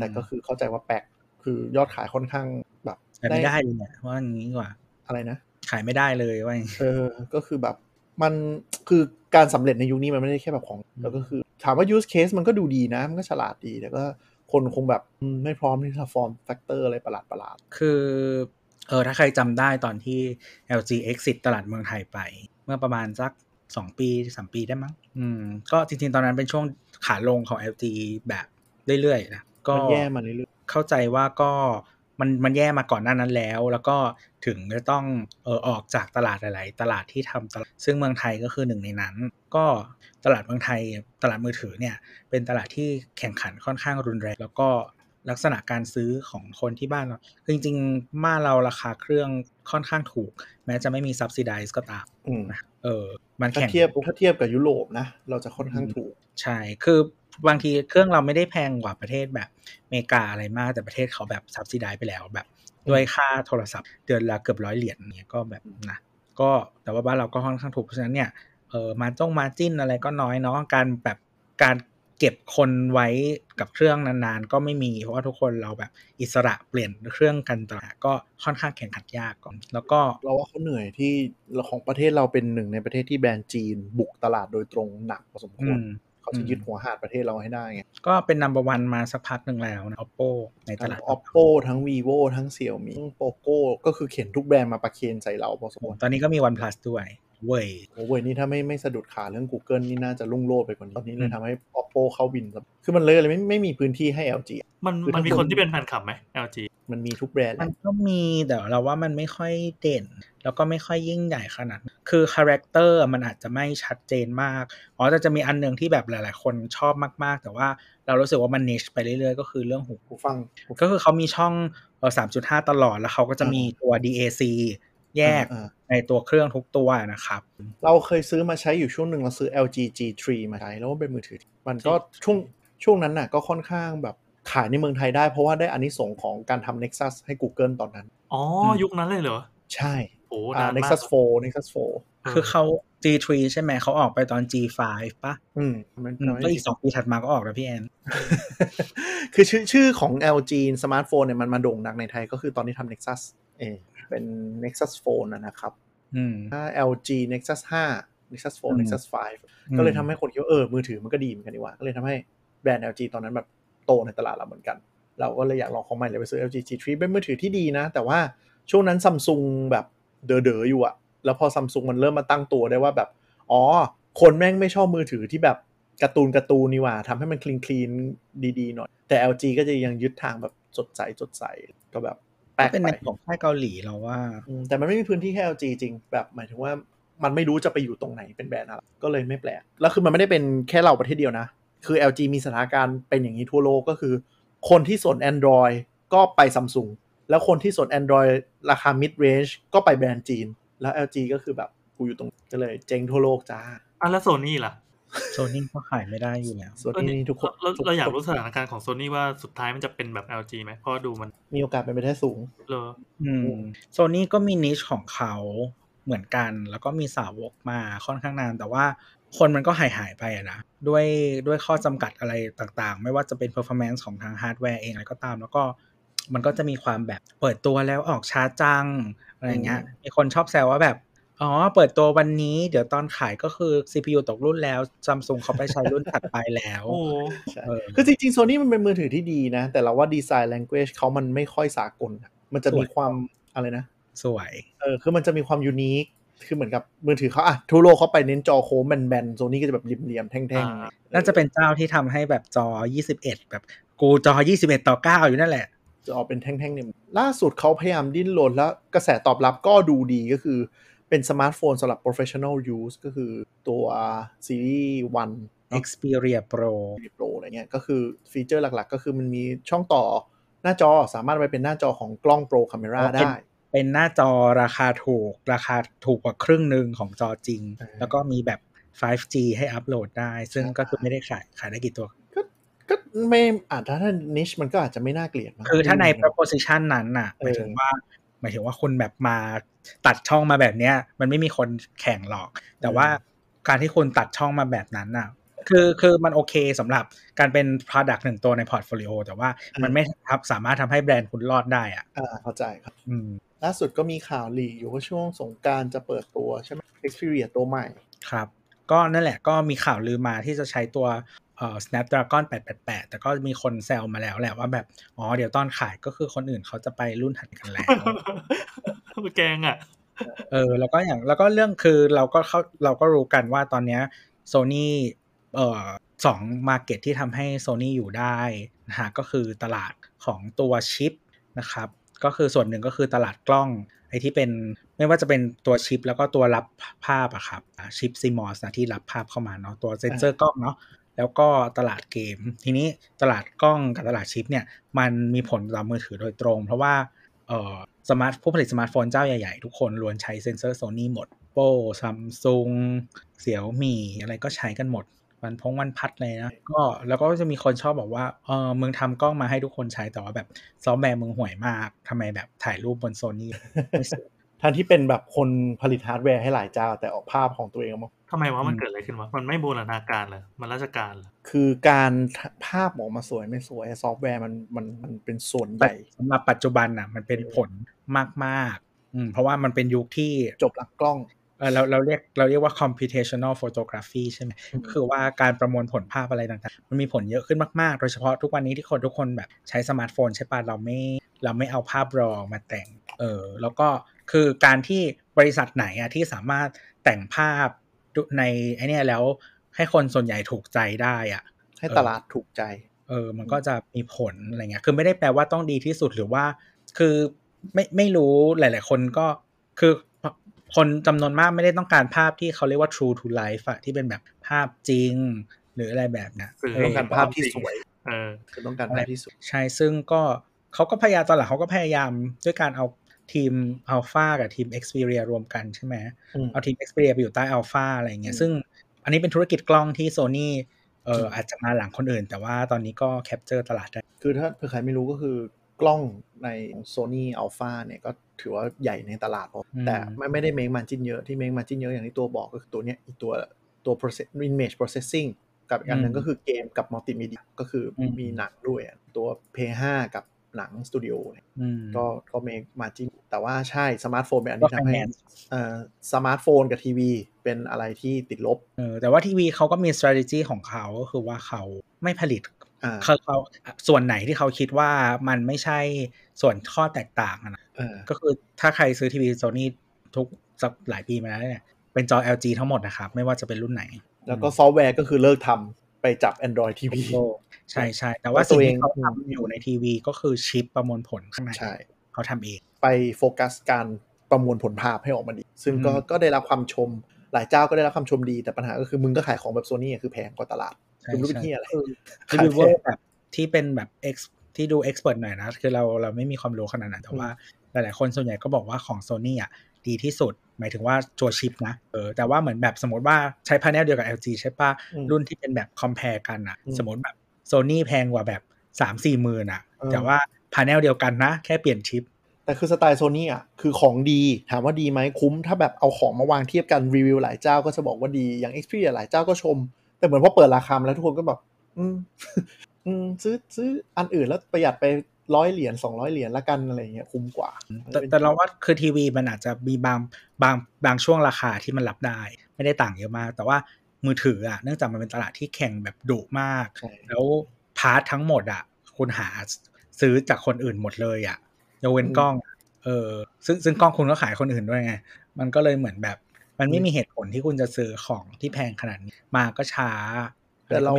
แต่ก็คือเข้าใจว่าแปลกคือยอดขายค่อนข้างแบบไม่ได้เลยเนี่ยว่าอย่างงี้กว่าอะไรนะขายไม่ได้เลยว่าก็คือแบบมันคือการสำเร็จในยุคนี้มันไม่ได้แค่แบบของแล้วก็คือถามว่า use case มันก็ดูดีนะมันก็ฉลาดดีแต่ก็คนคงแบบไม่พร้อมที่จะฟอร์มแฟกเตอร์อะไรประหลาดๆคือถ้าใครจำได้ตอนที่ LG exit ตลาดเมืองไทยไปเมื่อประมาณสัก2ปี3ปีได้มั้งก็จริงๆตอนนั้นเป็นช่วงขาลงของ LG แบบเรื่อยๆนะก็แย่มาเรื่อยๆเข้าใจว่าก็มันแย่มาก่อนหน้านั้นแล้วก็ถึงจะต้องออกจากตลาดหลายๆตลาดที่ทำตลาดซึ่งเมืองไทยก็คือหนึ่งในนั้นก็ตลาดเมืองไทยตลาดมือถือเนี่ยเป็นตลาดที่แข่งขันค่อนข้างรุนแรงแล้วก็ลักษณะการซื้อของคนที่บ้านเราจริงๆบ้านเราราคาเครื่องค่อนข้างถูกแม้จะไม่มี subsidize ก็ตามมันแข่งถ้าเทียบกับยุโรปนะเราจะค่อนข้างถูกใช่คือบางทีเครื่องเราไม่ได้แพงกว่าประเทศแบบอเมริกาอะไรมากแต่ประเทศเขาแบบ subsidize ไปแล้วแบบด้วยค่าโทรศัพท์เดือนละเกือบ$100เนี่ยก็แบบนะก็แต่ว่าบ้านเราก็ค่อนข้างถูกเพราะฉะนั้นเนี่ยมาจิ้นอะไรก็น้อยเนาะการแบบการ เก็บคนไว้กับเครื่องนานๆก็ไม่มีเพราะว่าทุกคนเราแบบอิสระเปลี่ยนเครื่องกันตลอดก็ค่อนข้างแข่งขันยากก่อนแล้วก็เราว่าเขาเหนื่อยที่ของประเทศเราเป็นหนึ่งในประเทศที่แบรนด์จีนบุกตลาดโดยตรงหนักพอสมควรเขาจะยึดหัวหาดประเทศเราให้ได้ไงก็เป็น number 1 มาสักพักหนึ่งแล้วนะ Oppo ในตลาด Oppo ทั้ง Vivo ทั้ง Xiaomi ทั้ง Poco ก็คือเข็นทุกแบรนด์มาประเคนใส่เราพอสมควรตอนนี้ก็มี OnePlus ด้วยHuawei นี่ถ้าไม่สะดุดขาเรื่อง Google นี่น่าจะรุ่งโรจน์ไปกว่านี้ตอนนี้เลยทำให้ Oppo เข้าบินคือมันเลยไม่มีพื้นที่ให้ LG มันมีคนที่เป็นแฟนคลับไหม LG มันมีทุกแบรนด์มันก็มีแต่เราว่ามันไม่ค่อยเด่นแล้วก็ไม่ค่อยยิ่งใหญ่ขนาดคือคาแรคเตอร์มันอาจจะไม่ชัดเจนมากอ๋อแต่จะมีอันนึงที่แบบหลายๆคนชอบมากๆแต่ว่าเรารู้สึกว่ามันนิชไปเรื่อยๆก็คือเรื่องหูฟังก็คือเขามีช่อง 3.5 ตลอดแล้วเขาก็จะมีตัว DACแยกในตัวเครื่องทุกตัวนะครับเราเคยซื้อมาใช้อยู่ช่วงหนึ่งเราซื้อ LG G3 มาใช้แล้วมันเป็นมือถือมันก็ช่วงนั้นน่ะก็ค่อนข้างแบบขายในเมืองไทยได้เพราะว่าได้อานิสงส์ของการทำ Nexus ให้ Google ตอนนั้นอ๋อยุคนั้นเลยเหรอใช่โอ้นานมาก Nexus 4คือเขา G3 ใช่ไหมเขาออกไปตอน G5 ป่ะก็อีก2ปีถัดมาก็ออกแล้วพี่แอนคือชื่อของ LG สมาร์ทโฟนเนี่ยมันมาโด่งดังในไทยก็คือตอนที่ทำ Nexus เป็น Nexus Phone นะครับถ้า LG Nexus 5 Nexus Phone Nexus 5 ก็เลยทำให้คนคิดว่ามือถือมันก็ดีเหมือนกันดีกว่าก็เลยทำให้แบรนด์ LG ตอนนั้นแบบโตในตลาดเราเหมือนกันเราก็เลยอยากลองของใหม่เลยไปซื้อ LG G3 เป็นมือถือที่ดีนะแต่ว่าช่วงนั้น Samsung แบบเด๋อๆอยู่อะแล้วพอ Samsung มันเริ่มมาตั้งตัวได้ว่าแบบอ๋อคนแม่งไม่ชอบมือถือที่แบบการ์ตูนนี่หว่าทำให้มันคลีนๆดีๆหน่อยแต่ LG ก็จะยังยึดทางแบบสดใสก็แบบก็เป็นในของค่ายเกาหลีเราว่าแต่มันไม่มีพื้นที่แค่ LG จริงแบบหมายถึงว่ามันไม่รู้จะไปอยู่ตรงไหนเป็นแบรนด์อะไรก็เลยไม่แปลกแล้วคือมันไม่ได้เป็นแค่เราประเทศเดียวนะคือ LG มีสถานการณ์เป็นอย่างนี้ทั่วโลกก็คือคนที่สน Android ก็ไป Samsung แล้วคนที่สน Android ราคา mid range ก็ไปแบรนด์จีนแล้ว LG ก็คือแบบกูอยู่ตรงก็เลยเจ๊งทั่วโลกจ้าอ่ะแล้ว Sony ล่ะ Sony ก็ขายไม่ได้อยู่แล้ว Sony นี่ทุกคนเราอยากรู้สถานการณ์ของ Sony ว่าสุดท้ายมันจะเป็นแบบ LG มั้ยเพราะดูมันมีโอกาสเป็นไปได้สูงเหรอSony ก็มีนิชของเขาเหมือนกันแล้วก็มีสาวกมาค่อนข้างนานแต่ว่าคนมันก็หายไปอ่ะนะด้วยข้อจำกัดอะไรต่างๆไม่ว่าจะเป็น performance ของทางฮาร์ดแวร์เองอะไรก็ตามแล้วก็มันก็จะมีความแบบเปิดตัวแล้วออกช้าจังอะไรอย่างเงี้ยมีคนชอบแซวว่าแบบอ๋อเปิดตัววันนี้เดี๋ยวตอนขายก็คือ CPU ตกรุ่นแล้ว Samsung เขาไปใช้รุ่นถัดไปแล้วโอ้คือจริงๆ Sony มันเป็นมือถือที่ดีนะแต่เราว่า Design Language เขามันไม่ค่อยสากลมันจะมีความอะไรนะสวยคือมันจะมีความยูนิคคือเหมือนกับมือถือเขาอะทั่วโลกเขาไปเน้นจอโค้งแบนๆ Sony ก็จะแบบเหลี่ยมๆแท่งๆน่าจะเป็นเจ้าที่ทำให้แบบจอ21แบบกูจอ21:9อยู่นั่นแหละจะออกเป็นแท่งๆเนี่ยล่าสุดเขาพยายามดิ้นรนแล้วกระแสตอบรับก็ดูดีก็คือเป็นสมาร์ทโฟนสำหรับ professional use ก็คือตัวซีรีส์ 1 Xperia Pro อะไรเงี้ยก็คือฟีเจอร์หลักๆก็คือมันมีช่องต่อหน้าจอสามารถไปเป็นหน้าจอของกล้อง Pro Camera ได้เป็นหน้าจอราคาถูกกว่าครึ่งนึงของจอจริงแล้วก็มีแบบ 5G ให้อัปโหลดได้ซึ่งก็คือไม่ได้ขายได้กี่ตัวก็ไม่อาจถ้านิชมันก็อาจจะไม่น่าเกลียดมากคือถ้าใน proposition นั้นน่ะหมายถึงว่าคุณแบบมาตัดช่องมาแบบเนี้ยมันไม่มีคนแข่งหรอกแต่ว่าการที่คุณตัดช่องมาแบบนั้นน่ะคือมันโอเคสำหรับการเป็น product หนึ่งตัวใน portfolio แต่ว่ามันไม่สามารถทำให้แบรนด์คุณรอดได้อ่ะเข้าใจครับล่าสุดก็มีข่าวลีกอยู่ว่าช่วงสงกรานต์จะเปิดตัวใช่ไหม Xperia ตัวใหม่ครับก็นั่นแหละก็มีข่าวลือมาที่จะใช้ตัวSnapdragon 888แต่ก็มีคนแซวมาแล้วแหละว่าแบบอ๋อเดี๋ยวตอนขายก็คือคนอื่นเขาจะไปรุ่นถัดกันแล้วแกงอ่ะแล้วก็อย่างแล้วก็เรื่องคือเราก็รู้กันว่าตอนเนี้ย Sony 2 market ที่ทำให้ Sony อยู่ได้นะฮะก็คือตลาดของตัวชิปนะครับก็คือส่วนหนึ่งก็คือตลาดกล้องไอ้ที่เป็นไม่ว่าจะเป็นตัวชิปแล้วก็ตัวรับภาพอะครับชิป CMOS นะที่รับภาพเข้ามาเนาะตัวเซ็นเซอร์กล้องเนาะแล้วก็ตลาดเกมทีนี้ตลาดกล้องกับตลาดชิปเนี่ยมันมีผลต่อมือถือโดยตรงเพราะว่าผู้ผลิตสมาร์ทโฟนเจ้าใหญ่ๆทุกคนล้วนใช้เซ็นเซอร์ Sony หมด Oppo Samsung Xiaomi อะไรก็ใช้กันหมดวันพัดเลยนะก็แล้วก็จะมีคนชอบบอกว่ามึงทำกล้องมาให้ทุกคนใช้แต่ว่าแบบซอฟต์แวร์มึงห่วยมากทำไมแบบถ่ายรูปบน Sony ทั้งที่เป็นแบบคนผลิตฮาร์ดแวร์ให้หลายเจ้าแต่ออกภาพของตัวเองมั้งทำไมวะมันเกิดอะไรขึ้นวะมันไม่บูรณาการเลยมันราชการเหรอคือการภาพออกมาสวยไม่สวยซอฟต์แวร์มันเป็นส่วนใหญ่สำหรับปัจจุบันน่ะมันเป็นผลมากๆเพราะว่ามันเป็นยุคที่จบหลังกล้องเราเรียกว่า computational photography ใช่ไหมคือว่าการประมวลผลภาพอะไรต่างๆมันมีผลเยอะขึ้นมากๆโดยเฉพาะทุกวันนี้ที่คนทุกคนแบบใช้สมาร์ทโฟนใช่ป่ะเราไม่เอาภาพรอมาแต่งแล้วก็คือการที่บริษัทไหนอะที่สามารถแต่งภาพในไอ้นี่แล้วให้คนส่วนใหญ่ถูกใจได้อะให้ตลาดถูกใจมันก็จะมีผลอะไรเงี้ยคือไม่ได้แปลว่าต้องดีที่สุดหรือว่าคือไม่รู้หลายๆคนก็คือคนจำนวนมากไม่ได้ต้องการภาพที่เขาเรียกว่า true to life อะที่เป็นแบบภาพจริงหรืออะไรแบบนั้นต้องการภาพที่สวยคือต้องการภาพที่สวยใช่ซึ่งก็เขาก็พยายามตอนหลังเขาก็พยายามด้วยการเอาทีม Alpha กับทีม Xperia รวมกันใช่ไหมเอาทีม Xperia ไปอยู่ใต้ Alpha อะไรอย่างเงี้ยซึ่งอันนี้เป็นธุรกิจกล้องที่ Sony อาจจะมาหลังคนอื่นแต่ว่าตอนนี้ก็แคปเจอร์ตลาดได้คือถ้าเผื่อใครไม่รู้ก็คือกล้องใน Sony Alpha เนี่ยก็ถือว่าใหญ่ในตลาดแต่ไม่ได้ Make Margin เยอะที่ Make Margin เยอะอย่างที่ตัวบอกก็คือตัวเนี้ยอีกตัว process image processing กับอีกอันนึงก็คือเกมกับมัลติมีเดียก็คือมีหนังด้วยตัว PS5 กับหนังสตูดิโอก็เมคมาจิ้งแต่ว่าใช่สมาร์ทโฟนเป็นอันที่ทำให้สมาร์ทโฟนกับทีวีเป็นอะไรที่ติดลบแต่ว่าทีวีเขาก็มี strategy ของเขาก็คือว่าเขาไม่ผลิตเขาส่วนไหนที่เขาคิดว่ามันไม่ใช่ส่วนข้อแตกต่างนะก็คือถ้าใครซื้อทีวี Sony ทุกสักหลายปีมาแล้วเนี่ยเป็นจอ LG ทั้งหมดนะครับไม่ว่าจะเป็นรุ่นไหนแล้วก็ซอฟต์แวร์ก็คือเลิกทำไปจับ Android TVใช่ๆแต่ว่าสิ่งที่เขาทำอยู่ในทีวีก็คือชิปประมวลผลข้างในเขาทำเองไปโฟกัสการประมวลผลภาพให้ออกมาดีซึ่งก็ได้รับความชมหลายเจ้าก็ได้รับความชมดีแต่ปัญหาก็คือมึงก็ขายของแบบ Sony คือแพงกว่าตลาดคือรุ่นที่อะไรรีวิวแบบที่เป็นแบบ X ที่ดู expert หน่อยนะคือเราไม่มีความรู้ขนาดนั้นแต่ว่าหลายๆคนส่วนใหญ่ก็บอกว่าของ Sony อ่ะดีที่สุดหมายถึงว่าตัวชิปนะแต่ว่าเหมือนแบบสมมติว่าใช้พาเนลเดียวกับ LG ใช่ป่ะรุ่นที่เป็นแบบ compare กันนะสมมติแบบSony แพงกว่าแบบ 3-4 หมื่นอ่ะแต่ว่าพาเนลเดียวกันนะแค่เปลี่ยนชิปแต่คือสไตล์ Sony อ่ะคือของดีถามว่าดีไหมคุ้มถ้าแบบเอาของมาวางเทียบกันรีวิวหลายเจ้าก็จะบอกว่าดีอย่าง Xperia หลายเจ้าก็ชมแต่เหมือนพอเปิดราคาแล้วทุกคนก็แบบซื้ออันอื่นแล้วประหยัดไป$100 200เหรียญละกันอะไรอย่างเงี้ยคุ้มกว่าแต่เราว่าคือทีวีมันอาจจะมีบางช่วงราคาที่มันรับได้ไม่ได้ต่างเยอะมากแต่ว่ามือถืออ่ะเนื่องจากมันเป็นตลาดที่แข่งแบบดุมากแล้วพาร์ททั้งหมดอ่ะคุณหาซื้อจากคนอื่นหมดเลยอ่ะยกเว้นกล้องซึ่งกล้องคุณก็ขายคนอื่นด้วยไงมันก็เลยเหมือนแบบมันไม่มีเหตุผลที่คุณจะซื้อของที่แพงขนาดนี้มาก็ช้าแต่เรา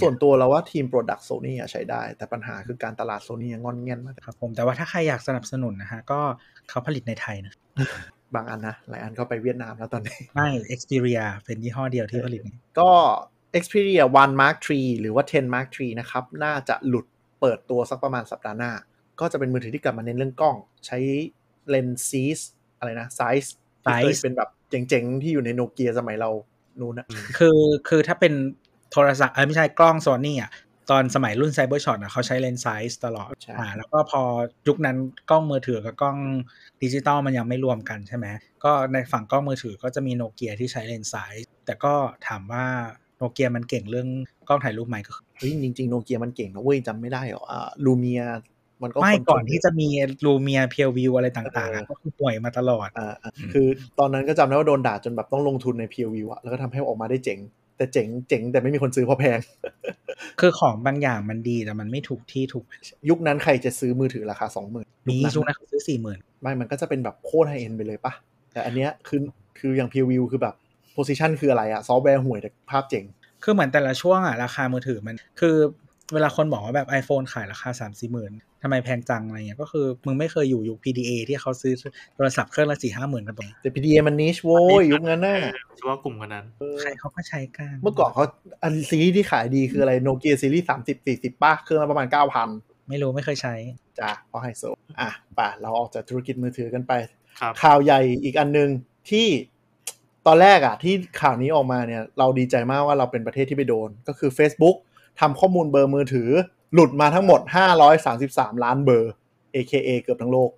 ส่วนตัวเราว่าทีม Product Sony อ่ะใช้ได้แต่ปัญหาคือการตลาด Sony งอนเงียนมากครับผมแต่ว่าถ้าใครอยากสนับสนุนนะฮะก็เขาผลิตในไทยนะบางอันนะหลายอันเข้าไปเวียดนามแล้วตอนนี้ไม่ Xperia เป็นยี่ห้อเดียวที่ผลิตก็ Xperia 1 Mark 3 หรือว่า10 Mark 3 นะครับน่าจะหลุดเปิดตัวสักประมาณสัปดาห์หน้าก็จะเป็นมือถือที่กลับมาเน้นเรื่องกล้องใช้เลนส์ซีสอะไรนะไซส์ที่เคยเป็นแบบเจ๋งๆที่อยู่ใน Nokia สมัยเรานู้นนะคือถ้าเป็นโทรศัพท์ไม่ใช่กล้อง Sony อ่ะตอนสมัยรุ่น Cybershot นะเขาใช้เลนส์ไซส์ตลอดแล้วก็พอยุคนั้นกล้องมือถือกับกล้องดิจิตอลมันยังไม่รวมกันใช่ไหมก็ในฝั่งกล้องมือถือก็จะมี Nokia ที่ใช้เลนส์ไซส์แต่ก็ถามว่า Nokia มันเก่งเรื่องกล้องถ่ายรูปไหมก็จริงๆ Nokia มันเก่งนะเว้ยจำไม่ได้หรอLumia มันก็ไม่ก่อนที่จะมี Lumia Peer View อะไรต่างๆก็คือป่วยมาตลอดคือตอนนั้นก็จำได้ว่าโดนด่าจนแบบต้องลงทุนใน Peer View อ่ะแล้วก็ทำให้ออกมาได้แต่เจ๋งแต่ไม่มีคนซื้อเพราะแพงคือของบางอย่างมันดีแต่มันไม่ถูกที่ถูกยุคนั้นใครจะซื้อมือถือราคา 20,000 นี้ช่วงนั้นเขาซื้อ 40,000 ไม่มันก็จะเป็นแบบโคตรไฮเอ็นด์ไปเลยป่ะแต่อันเนี้ยคืออย่าง Peer View คือแบบ position คืออะไรอะซอฟต์แวร์ห่วยแต่ภาพเจ๋งคือเหมือนแต่ละช่วงอะราคามือถือมันคือเวลาคนบอกว่าแบบ iPhone ขายราคา 3-4 หมื่นทำไมแพงจังอะไรเงี้ยก็คือมึงไม่เคยอยู่ยุค PDA ที่เขาซื้อโทรศัพท์เครื่องละ 4-5 หมื่นกันตรงแต่ PDA มันนิชโว้ยยุคนั้นน่ะเฉพาะกลุ่มคนนั้นใครเขาก็ใช้กันเมื่อก่อนเขาอันซีรีส์ที่ขายดีคืออะไร Nokia ซีรีส์ 30-40 ป่ะเครื่องละประมาณ 9,000 ไม่รู้ไม่เคยใช้จ้ะเพราะไฮโซอ่ะป่ะเราออกจากธุรกิจมือถือกันไปข่าวใหญ่อีกอันนึงที่ตอนแรกอะที่ข่าวนี้ออกมาเนี่ยเราดีใจมากว่าเราเป็นประเทศที่ไปโดนก็คือ Facebookทำข้อมูลเบอร์มือถือหลุดมาทั้งหมด533ล้านเบอร์ AKA เกือบทั้งโลก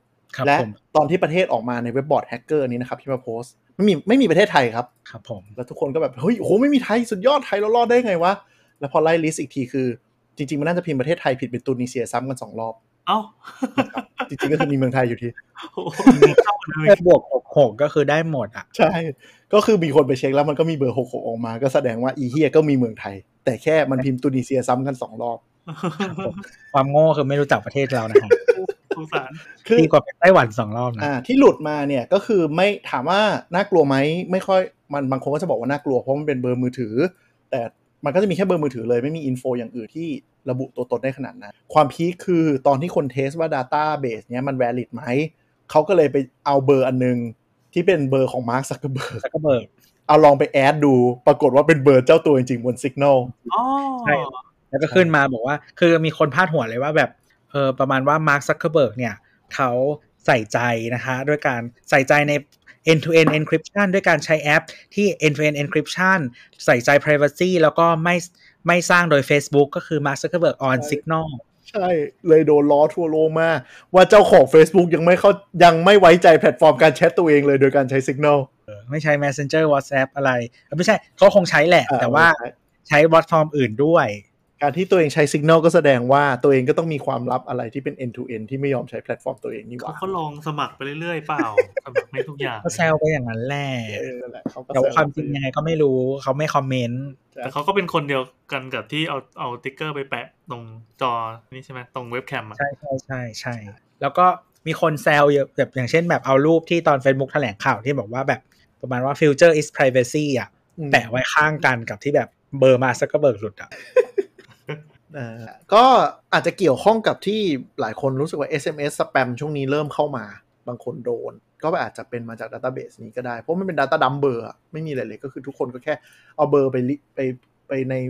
และตอนที่ประเทศออกมาในเว็บบอร์ดแฮกเกอร์นี้นะครับที่มาโพสต์ไม่มีประเทศไทยครับครับผมแล้วทุกคนก็แบบเฮ้ยโอ้โหไม่มีไทยสุดยอดไทยเรารอดได้ไงวะแล้วพอไล่ลิสต์อีกทีคือจริงๆมันน่าจะพิมพ์ประเทศไทยผิดเป็นตูนีเซียซ้ำกัน2รอบเอ้าจริงๆก็คือมีเมืองไทยอยู่ที่บวก66ก็คือได้หมดอ่ะใช่ก็คือมีคนไปเช็คแล้วมันก็มีเบอร์66ออกมาก็แสดงว่าอีเฮียก็มีเมืองไทยแต่แค่มันพิมพ์ตูนีเซียซ้ำกัน2รอบความโง่คือไม่รู้จักประเทศเรานะครับดีกว่าไปไต้หวัน2รอบนะที่หลุดมาเนี่ยก็คือไม่ถามว่าน่ากลัวไหมไม่ค่อยมันบางคนก็จะบอกว่าน่ากลัวเพราะมันเป็นเบอร์มือถือแต่มันก็จะมีแค่เบอร์มือถือเลยไม่มีอินโฟอย่างอื่นที่ระบุตัวตนได้ขนาดนั้นความพีคคือตอนที่คนเทสว่า database เนี้ยมัน valid ไหมเขาก็เลยไปเอาเบอร์อันนึงที่เป็นเบอร์ของมาร์คซักเคอร์เบิร์กเอาลองไปแอดดูปรากฏว่าเป็นเบอร์เจ้าตัวจริงๆบน Signal ใช่แล้วก็ขึ้นมาบอกว่าคือมีคนพาดหัวเลยว่าแบบประมาณว่ามาร์คซักเคอร์เบิร์กเนี่ยเขาใส่ใจนะคะด้วยการใส่ใจใน end-to-end encryption ด้วยการใช้แอปที่ end-to-end encryption ใส่ใจ privacy แล้วก็ไม่สร้างโดย Facebook ก็คือ Mark Zuckerberg on Signal ใช่เลยโดนล้อทั่วโลกมากว่าเจ้าของ Facebook ยังไม่ไว้ใจแพลตฟอร์มการแชทตัวเองเลยโดยการใช้ Signal ไม่ใช้ Messenger WhatsApp อะไรไม่ใช่เขาคงใช้แหละแต่ว่าใช้แพลตฟอร์มอื่นด้วยการที่ตัวเองใช้ Signal ก็แสดงว่าตัวเองก็ต้องมีความลับอะไรที่เป็น end to end ที่ไม่ยอมใช้แพลตฟอร์มตัวเองนี่หว่าเขาลองสมัครไปเรื่อยๆเปล่าสมัครไม่ทุกอย่างก็แซวไปอย่างนั้นแหละแต่ความจริงยังไงก็ไม่รู้เขาไม่คอมเมนต์แต่เขาก็เป็นคนเดียวกันกับที่เอาติ๊กเกอร์ไปแปะตรงจอนี่ใช่ไหมตรงเว็บแคมอ่ะใช่ๆแล้วก็มีคนแซวแบบอย่างเช่นแบบเอารูปที่ตอน Facebook แถลงข่าวที่บอกว่าแบบประมาณว่า future is privacy อ่ะแปะไว้ข้างกันกับที่แบบเบอร์มาร์ค ซักเคอร์เบิร์กหลุดอ่ะก็อาจจะเกี่ยวข้องกับที่หลายคนรู้สึกว่า SMS สแปมช่วงนี้เริ่มเข้ามาบางคนโดนก็อาจจะเป็นมาจาก database นี้ก็ได้เพราะมันเป็น data dump เบอร์ไม่มีอะไรเลยก็คือทุกคนก็แค่เอาเบอร์ไ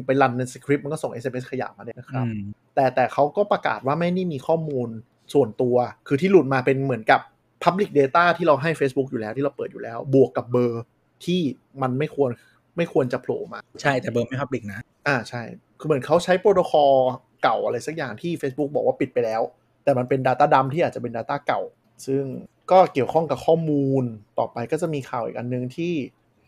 ปรันในสคริปต์มันก็ส่ง SMS ขยะมาได้นะครับแต่เขาก็ประกาศว่าไม่นี่มีข้อมูลส่วนตัวคือที่หลุดมาเป็นเหมือนกับ public data ที่เราให้ Facebook อยู่แล้วที่เราเปิดอยู่แล้วบวกกับเบอร์ที่มันไม่ควรจะโผล่มาใช่แต่เบอร์ไม่ public นะใช่คือเหมือนเขาใช้โปรโตคอลเก่าอะไรสักอย่างที่ Facebook บอกว่าปิดไปแล้วแต่มันเป็น data dump ที่อาจจะเป็น data เก่าซึ่งก็เกี่ยวข้องกับข้อมูลต่อไปก็จะมีข่าวอีกอันนึงที่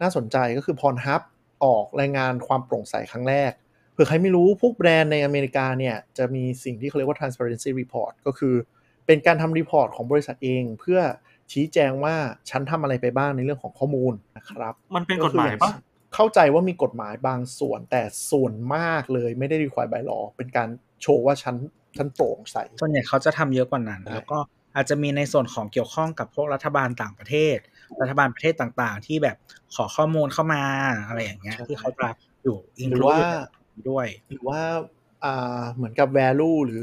น่าสนใจก็คือ Pornhub ออกรายงานความโปร่งใสครั้งแรกเผื่อใครไม่รู้พวกแบรนด์ในอเมริกาเนี่ยจะมีสิ่งที่เขาเรียกว่า transparency report ก็คือเป็นการทำรีพอร์ตของบริษัทเองเพื่อชี้แจงว่าฉันทำอะไรไปบ้างในเรื่องของข้อมูลนะครับมันเป็นกฎหมายปะเข้าใจว่ามีกฎหมายบางส่วนแต่ส่วนมากเลยไม่ได้ require by law เป็นการโชว์ว่าชั้นโปร่งใสส่วนใหญ่เขาจะทำเยอะกว่านั้นแล้วก็อาจจะมีในส่วนของเกี่ยวข้องกับพวกรัฐบาลต่างประเทศรัฐบาลประเทศต่างๆที่แบบขอข้อมูลเข้ามาอะไรอย่างเงี้ยที่เขารับอยู่หรือว่าด้วยหรือว่าเหมือนกับ value หรือ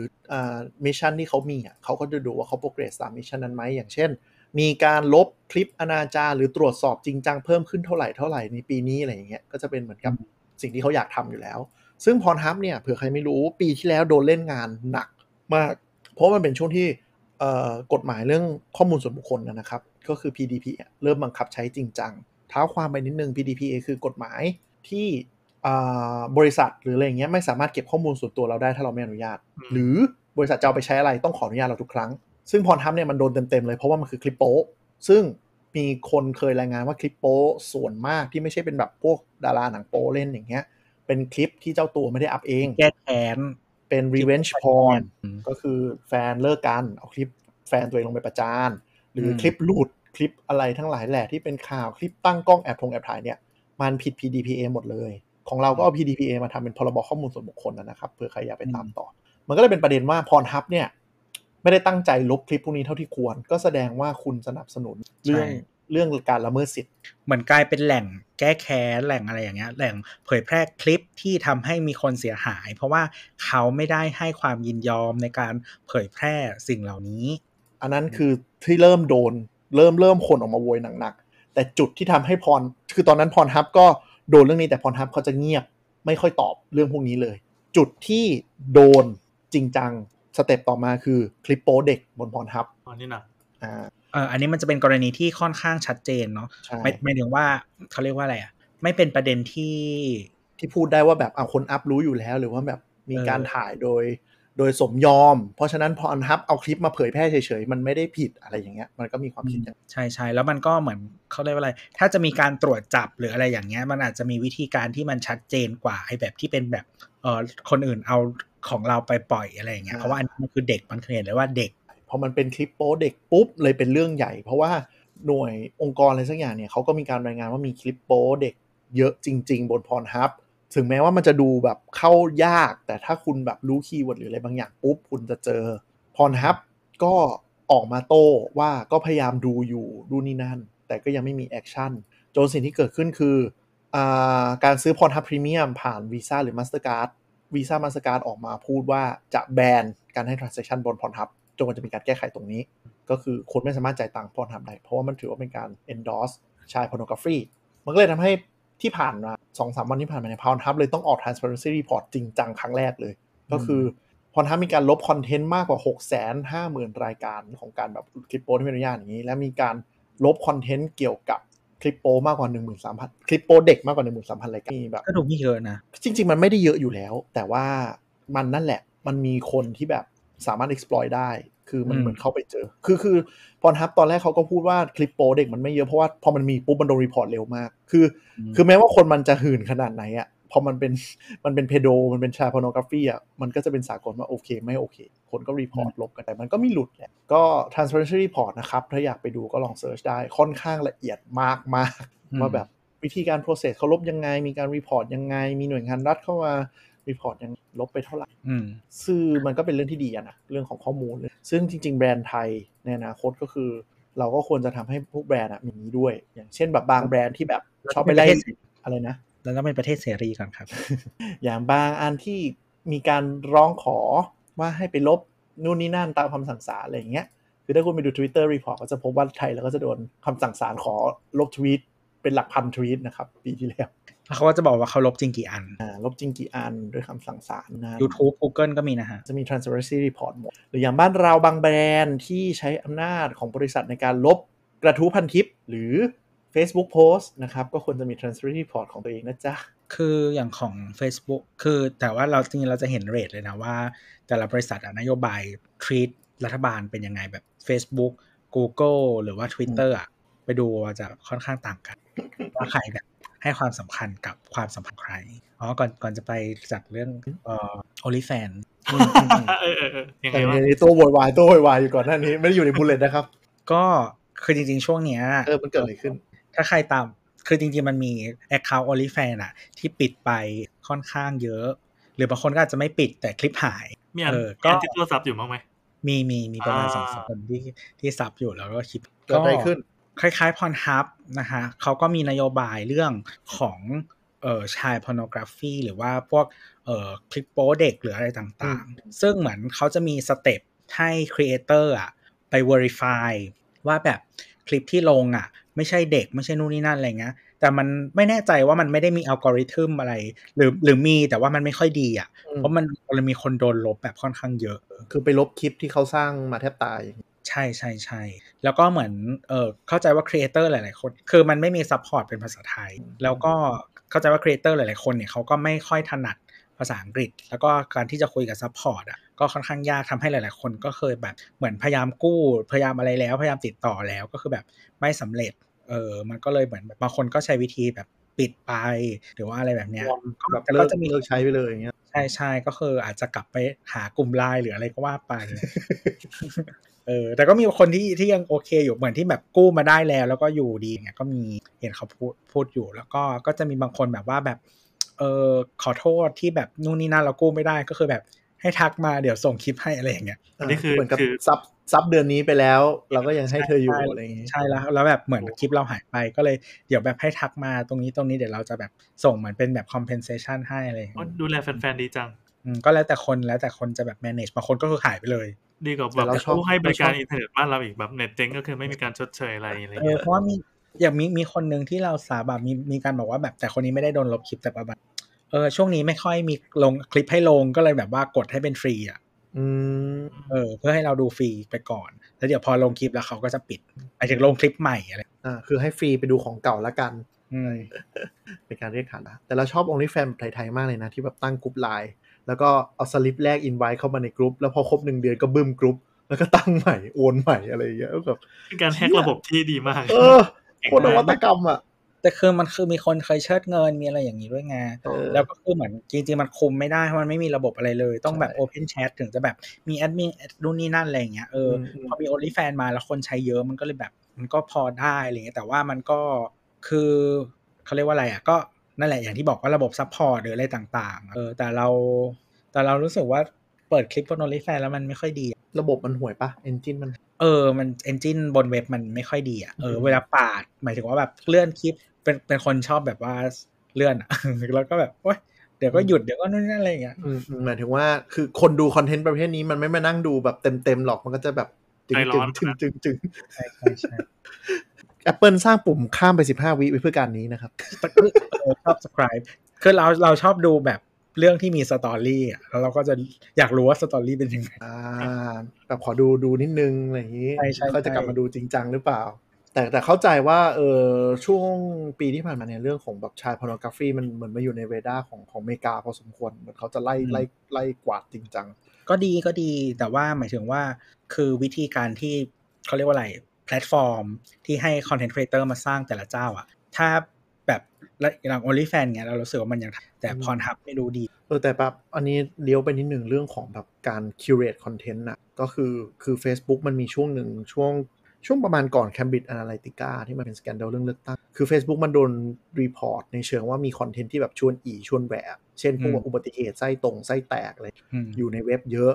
mission ที่เขามีเขาก็จะดูว่าเขา progress ตาม mission นั้นไหมอย่างเช่นมีการลบคลิปอนาจารหรือตรวจสอบจริงจังเพิ่มขึ้นเท่าไหร่ในปีนี้อะไรอย่างเงี้ยก็จะเป็นเหมือนกับสิ่งที่เขาอยากทำอยู่แล้วซึ่งพรฮับเนี่ยเผื่อใครไม่รู้ปีที่แล้วโดนเล่นงานหนักมากเพราะมันเป็นช่วงที่กฎหมายเรื่องข้อมูลส่วนบุคคลนะครับก็คือ PDPA เริ่มบังคับใช้จริงจังเท้าความไปนิดนึง PDPA คือกฎหมายที่บริษัทหรืออะไรอย่างเงี้ยไม่สามารถเก็บข้อมูลส่วนตัวเราได้ถ้าเราไม่อนุญาตหรือบริษัทจะเอาไปใช้อะไรต้องขออนุญาตเราทุกครั้งซึ่งพรทับเนี่ยมันโดนเต็มๆเลยเพราะว่ามันคือคลิปโป๊ซึ่งมีคนเคยรายงานว่าคลิปโป๊ส่วนมากที่ไม่ใช่เป็นแบบพวกดาราหนังโป๊เล่นอย่างเงี้ยเป็นคลิปที่เจ้าตัวไม่ได้อัพเองแก้แค้นเป็น revenge porn ก็คือแฟนเลิกกันเอาคลิปแฟนตัวเองลงไปประจานหรือคลิปหลุดคลิปอะไรทั้งหลายแหละที่เป็นข่าวคลิปตั้งกล้องแอบถ่ายเนี่ยมันผิด PDPA หมดเลยของเราก็เอา PDPA มาทำเป็นพรบข้อมูลส่วนบุคคลนะครับเพื่อใครอยากไปตามต่อมันก็เลยเป็นประเด็นว่าพรทับเนี่ยไม่ได้ตั้งใจลบคลิปพวกนี้เท่าที่ควรก็แสดงว่าคุณสนับสนุนเรื่องการละเมิดสิทธิ์เหมือนกลายเป็นแหล่งแก้แค้นแหล่งอะไรอย่างเงี้ยแหล่งเผยแพร่คลิปที่ทำให้มีคนเสียหายเพราะว่าเขาไม่ได้ให้ความยินยอมในการเผยแพร่สิ่งเหล่านี้อันนั้นคือที่เริ่มคนออกมาโวยหนักๆแต่จุดที่ทำให้คือตอนนั้นพรฮับก็โดนเรื่องนี้แต่พรฮับเขาจะเงียบไม่ค่อยตอบเรื่องพวกนี้เลยจุดที่โดนจริงจังสเต็ปต่อมาคือคลิปโป๊เด็กบนพรทับอันนี้นะอันนี้มันจะเป็นกรณีที่ค่อนข้างชัดเจนเนาะไม่ถึงว่าเขาเรียกว่าอะไรอ่ะไม่เป็นประเด็นที่พูดได้ว่าแบบเอาคนอัพรู้อยู่แล้วหรือว่าแบบมีการถ่ายโดย โดยสมยอมเพราะฉะนั้นพออันฮับเอาคลิปมาเผยแพร่เฉยๆมันไม่ได้ผิดอะไรอย่างเงี้ยมันก็มีความผิดอย่างใช่ๆแล้วมันก็เหมือนเขาเรียกว่าอะไรถ้าจะมีการตรวจจับหรืออะไรอย่างเงี้ยมันอาจจะมีวิธีการที่มันชัดเจนกว่าไอ้แบบที่เป็นแบบคนอื่นเอาของเราไปปล่อยอะไรอย่างเงี้ยเพราะว่าอันนี้มันคือเด็กมันเห็นเลยว่าเด็กพอมันเป็นคลิปโป๊เด็กปุ๊บเลยเป็นเรื่องใหญ่เพราะว่าหน่วยองค์กรอะไรสักอย่างเนี่ยเขาก็มีการรายงานว่ามีคลิปโป๊เด็กเยอะจริงๆบนพรฮับถึงแม้ว่ามันจะดูแบบเข้ายากแต่ถ้าคุณแบบรู้คีย์เวิร์ดหรืออะไรบางอย่างปุ๊บคุณจะเจอพรฮับก็ออกมาโต้ว่าก็พยายามดูอยู่ดูนี่นั่นแต่ก็ยังไม่มีแอคชั่นจนสิ่งที่เกิดขึ้นคือการซื้อพรฮับพรีเมียมผ่านวีซ่าหรือมาสเตอร์การ์ดวีซ่ามาสเตอร์การ์ดออกมาพูดว่าจะแบนการให้ทรานแซคชั่นบนพรฮับจนกว่าจะมีการแก้ไขตรงนี้ก็คือคนไม่สามารถจ่ายตังค์พรฮับได้เพราะว่ามันถือว่าเป็นการ endorse ชาย pornography มันก็เลยทำให้ที่ผ่านมา 2-3 วันที่ผ่านมาเนี่ยพรฮับเลยต้องออก Transparency Report จริงจังครั้งแรกเลยก็คือพรฮับมีการลบคอนเทนต์มากกว่า 650,000 รายการของการแบบคลิปโป้ที่ไม่อนุญาตอย่างนี้และมีการลบคอนเทนต์เกี่ยวกับคลิปโป้มากกว่า 13,000 คลิปโป้เด็กมากกว่า 13,000 รายการนี่แบบก็ดูไม่เยอะนะจริงๆมันไม่ได้เยอะอยู่แล้วแต่ว่ามันนั่นแหละมันมีคนที่แบบสามารถ exploit ได้คือมันเหมือนเข้าไปเจอคือพรฮับตอนแรกเขาก็พูดว่าคลิปโป้เด็กมันไม่เยอะเพราะว่าพอมันมีปุ๊บมันโดนรีพอร์ตเร็วมากคือแม้ว่าคนมันจะหื่นขนาดไหนอ่ะพอมันเป็นเพโดมันเป็นชายพอร์โนกราฟีอ่ะมันก็จะเป็นสากลว่าโอเคไม่โอเคคนก็รีพอร์ตลบกันแต่มันก็มีหลุดแหละก็ Transparency Report นะครับถ้าอยากไปดูก็ลองเสิร์ชได้ค่อนข้างละเอียดมากมากว่าแบบวิธีการโปรเซสเขาลบยังไงมีการรีพอร์ตยังไงมีหน่วยงานรัฐเข้ามารีพอร์ตยังลบไปเท่าไหร่ซึ่งมันก็เป็นเรื่องที่ดีอ่ะนะเรื่องของข้อมูลซึ่งจริงๆแบรนด์ไทยในอนาคตก็คือเราก็ควรจะทำให้พวกแบรนด์อ่ะมีนี้ด้วยอย่างเช่นแบบบางแบรนด์ที่แบบชอบไปไล่อะไรนะแล้วก็เป็นประเทศเสรีก่อนครับอย่างบางอันที่มีการร้องขอว่าให้ไปลบนู่นนี่นั่นตามคำสั่งศาลอะไรอย่างเงี้ยคือถ้าคุณไปดู Twitter Report ก็จะพบว่าไทยแล้วก็จะโดนคำสั่งศาลขอลบทวีตเป็นหลักพันทวีตนะครับปีที่แล้วเขาก็จะบอกว่าเขาลบจริงกี่อันลบจริงกี่อันด้วยคำสั่งศาลนะ YouTube Google ก็มีนะฮะจะมี Transparency Report หมดหรืออย่างบ้านเราบางแบรนด์ที่ใช้อำนาจของบริษัทในการลบกระทู้พันทิปหรือ Facebook Post นะครับก็ควรจะมี Transparency Report ของตัวเองนะจ๊ะคืออย่างของ Facebook คือแต่ว่าเราจริงๆเราจะเห็นเรทเลยนะว่าแต่ละบริษัทนโยบาย treat รัฐบาลเป็นยังไงแบบ Facebook Google หรือว่า Twitter อ่ะไปดูว่าจะค่อนข้างต่างกันว่าใครแบบให้ความสำคัญกับความสัมพันธ์ใครอ๋อก่อนจะไปจากเรื่องOnlyFans ยังไงวะตัวโวยวายอยู่ก่อนหน้านี้ไม่ได้อยู่ในบุลเลตนะครับก็คือจริงๆช่วงเนี้ยมันเกิดอะไรขึ้นถ้าใครตามคือจริงๆมันมี account OnlyFans อ่ะที่ปิดไปค่อนข้างเยอะหรือบางคนก็อาจจะไม่ปิดแต่คลิปหายมีก็ติดตัวซับอยู่มั้งมั้ยมีประมาณ 2-3 คนที่ซับอยู่แล้วก็คลิปเกิดอะไรขึ้นคล้ายๆ Pornhub นะฮะเขาก็มีนโยบายเรื่องของชาย pornography หรือว่าพวกคลิปโป๊เด็กหรืออะไรต่างๆซึ่งเหมือนเขาจะมีสเต็ปให้ creator อ่ะไป verify ว่าแบบคลิปที่ลงอ่ะไม่ใช่เด็กไม่ใช่นู่นนี่นั่นอะไรเงี้ยแต่มันไม่แน่ใจว่ามันไม่ได้มีอัลกอริทึมอะไรหรือมีแต่ว่ามันไม่ค่อยดีอ่ะเพราะมันมีคนโดนลบแบบค่อนข้างเยอะคือไปลบคลิปที่เขาสร้างมาแทบตายใช่ๆๆแล้วก็เหมือนเข้าใจว่าครีเอเตอร์หลายๆคนคือมันไม่มีซัพพอร์ตเป็นภาษาไทยแล้วก็เข้าใจว่าครีเอเตอร์หลายๆคนเนี่ยเขาก็ไม่ค่อยถนัดภาษาอังกฤษแล้วก็การที่จะคุยกับซัพพอร์ตอ่ะก็ค่อนข้างยากทำให้หลายๆคนก็เคยแบบเหมือนพยายามกู้พยายามอะไรแล้วพยายามติดต่อแล้วก็คือแบบไม่สำเร็จมันก็เลยเหมือนบางคนก็ใช้วิธีแบบปิดไปหรือว่าอะไรแบบเนี้ยก็จะมีเลิกใช้ไปเลยอย่างเงี้ยใช่ๆก็คืออาจจะกลับไปหากลุ่มไลน์หรืออะไรก็ว่าไปแต่ก็มีคนที่ยังโอเคอยู่เหมือนที่แบบกู้มาได้แล้วก็อยู่ดีเนี่ยก็มีเห็นเขาพูดอยู่แล้วก็จะมีบางคนแบบว่าแบบขอโทษที่แบบนู่นนี่นั่นเรากู้ไม่ได้ก็คือแบบให้ทักมาเดี๋ยวส่งคลิปให้อะไรอย่างเงี้ยอันนี้คือเหมือนกับซับเดือนนี้ไปแล้วเราก็ยังให้เธออยู่อะไรอย่างเงี้ยใช่แล้วแบบเหมือนคลิปเราหายไปก็เลยเดี๋ยวแบบให้ทักมาตรงนี้เดี๋ยวเราจะแบบส่งเหมือนเป็นแบบ compensation ให้อะไรอย่างเงี้ยดูแลแฟนๆดีจังก็แล้วแต่คนจะแบบ manage บางคนก็คือหายไปเลยดีกว่าแบบผู้ให้บริการอินเทอร์เน็ตบ้านเราอีกแบบเน็ตเจ๊งก็คือไม่มีการชดเชยอะไรอะไรอย่างเงี้ยเพราะมีคนนึงที่เราสาบมีการบอกว่าแบบแต่คนนี้ไม่ได้โดนลบคลิปแต่แบบช่วงนี้ไม่ค่อยมีลงคลิปให้ลงก็เลยแบบว่ากดให้เป็นฟรีอ่ะเพื่อให้เราดูฟรีไปก่อนแล้วเดี๋ยวพอลงคลิปแล้วเขาก็จะปิดอาจจะลงคลิปใหม่อะไรคือให้ฟรีไปดูของเก่าละกันเป็นการเรียกฐานะแต่เราชอบ OnlyFans ไทยๆมากเลยนะที่แบบตั้งกลุ่มไลน์ แล้วก็เอาสลิปแรกอินไวท์เข้ามาในกรุ๊ปแล้วพอครบ1เดือนก็บึ้มกรุ๊ปแล้วก็ตั้งใหม่โอนใหม่อะไรอย่างเงี้ยแบบคือการแฮกระบบที่ดีมากโคนนวัตกรรมอ่ะแต่คือมันคือมีคนเคยเชิดเงินมีอะไรอย่างนี้ด้วยไงแล้วก็คือเหมือนจริงๆมันคุมไม่ได้เพราะมันไม่มีระบบอะไรเลยต้องแบบ Open Chat ถึงจะแบบมีแอดมินนู่นนี่นั่นอะไรอย่างเงี้ยพอมี OnlyFans มาแล้วคนใช้เยอะมันก็เลยแบบมันก็พอได้อะไรเงี้ยแต่ว่ามันก็คือเขาเรียกว่าอะไรอ่ะก็นั่นแหละอย่างที่บอกว่าระบบซัพพอร์ตหรืออะไรต่างๆแต่เรารู้สึกว่าเปิดคลิปบน OnlyFans แล้วมันไม่ค่อยดีระบบมันห่วยปะ engine มันมัน engine บนเว็บมันไม่ค่อยดีอ่ะเวลาปาดหมายถึงว่าแบบเลื่อนคลิปเป็นคนชอบแบบว่าเลื่อนแล้วก็แบบโอ๊ยเดี๋ยวก็หยุดเดี๋ยวก็นู่นนั่นอะไรอย่างเงี้ยหมายถึงว่าคือคนดูคอนเทนต์ประเภทนี้มันไม่มานั่งดูแบบเต็มๆหรอกมันก็จะแบบจึงใช่ๆ Apple สร้างปุ่มข้ามไป15วิไว้เพื่อการนี้นะครับชอบ subscribe คือเราชอบดูแบบเรื่องที่มีสตอรี่อ่ะแล้วเราก็จะอยากรู้ว่าสตอรี่เป็นยังไงแบบขอดูนิดนึงอะไรอย่างงี้ก็จะกลับมาดูจริงจังหรือเปล่าแต่เข้าใจว่าช่วงปีที่ผ่านมาเนี่ยเรื่องของแบบชายพอร์โนกราฟีมันเหมือนมาอยู่ในเรดาร์ของอเมริกาพอสมควรเหมือนเขาจะไล่กวาดจริงจังก็ดีแต่ว่าหมายถึงว่าคือวิธีการที่เขาเรียกว่าอะไรแพลตฟอร์มที่ให้คอนเทนต์ครีเอเตอร์มาสร้างแต่ละเจ้าอ่ะถ้าแบบอย่าง OnlyFans เนี่ยเรารู้สึกว่ามันยังแต่พรทับไม่รู้ดีแต่แบบอันนี้เลี้ยวไปนิดหนึ่งเรื่องของแบบการ curate content น่ะก็คือ Facebook มันมีช่วงหนึ่งช่วงประมาณก่อน Cambridge Analytica ที่มันเป็นสแกนดัลเรื่องเลือกตั้งคือ Facebook มันโดนรีพอร์ตในเชิงว่ามีคอนเทนต์ที่แบบชวนอีชวนแหวะเช่นพวกอุบัติเหตุไส้ตรงไส้แตกอะไรอยู่ในเว็บเยอะ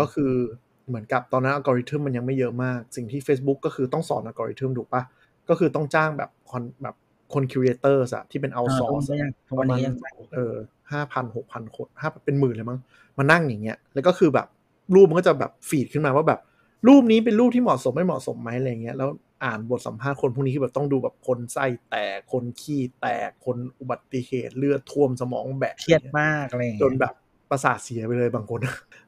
ก็คือเหมือนกับตอนนั้นอัลกอริทึมมันยังไม่เยอะมากสิ่งที่ Facebook ก็คือต้องสอนอัลกอริทึมถูกป่ะก็คือต้องจ้างแบบคนครีเอเตอร์อ่ะที่เป็นเอาท์ซอร์สประมาณ 5,000 6,000 คน5เป็นหมื่นเลยมั้งมานั่งอย่างเงี้ยแล้วก็คือแบบรูปมันก็จะแบบฟีดขึ้นมาว่าแบบรูปนี้เป็นรูปที่เหมาะสมไม่เหมาะสมมั้ยอะไรเงี้ยแล้วอ่านบทสัมภาษณ์คนพวกนี้คือแบบต้องดูแบบคนไส้แตกคนขี้แตกคนอุบัติเหตุเลือดท่วมสมองแบะเครียดมากอะไรจนแบบประสาทเสียไปเลยบางคน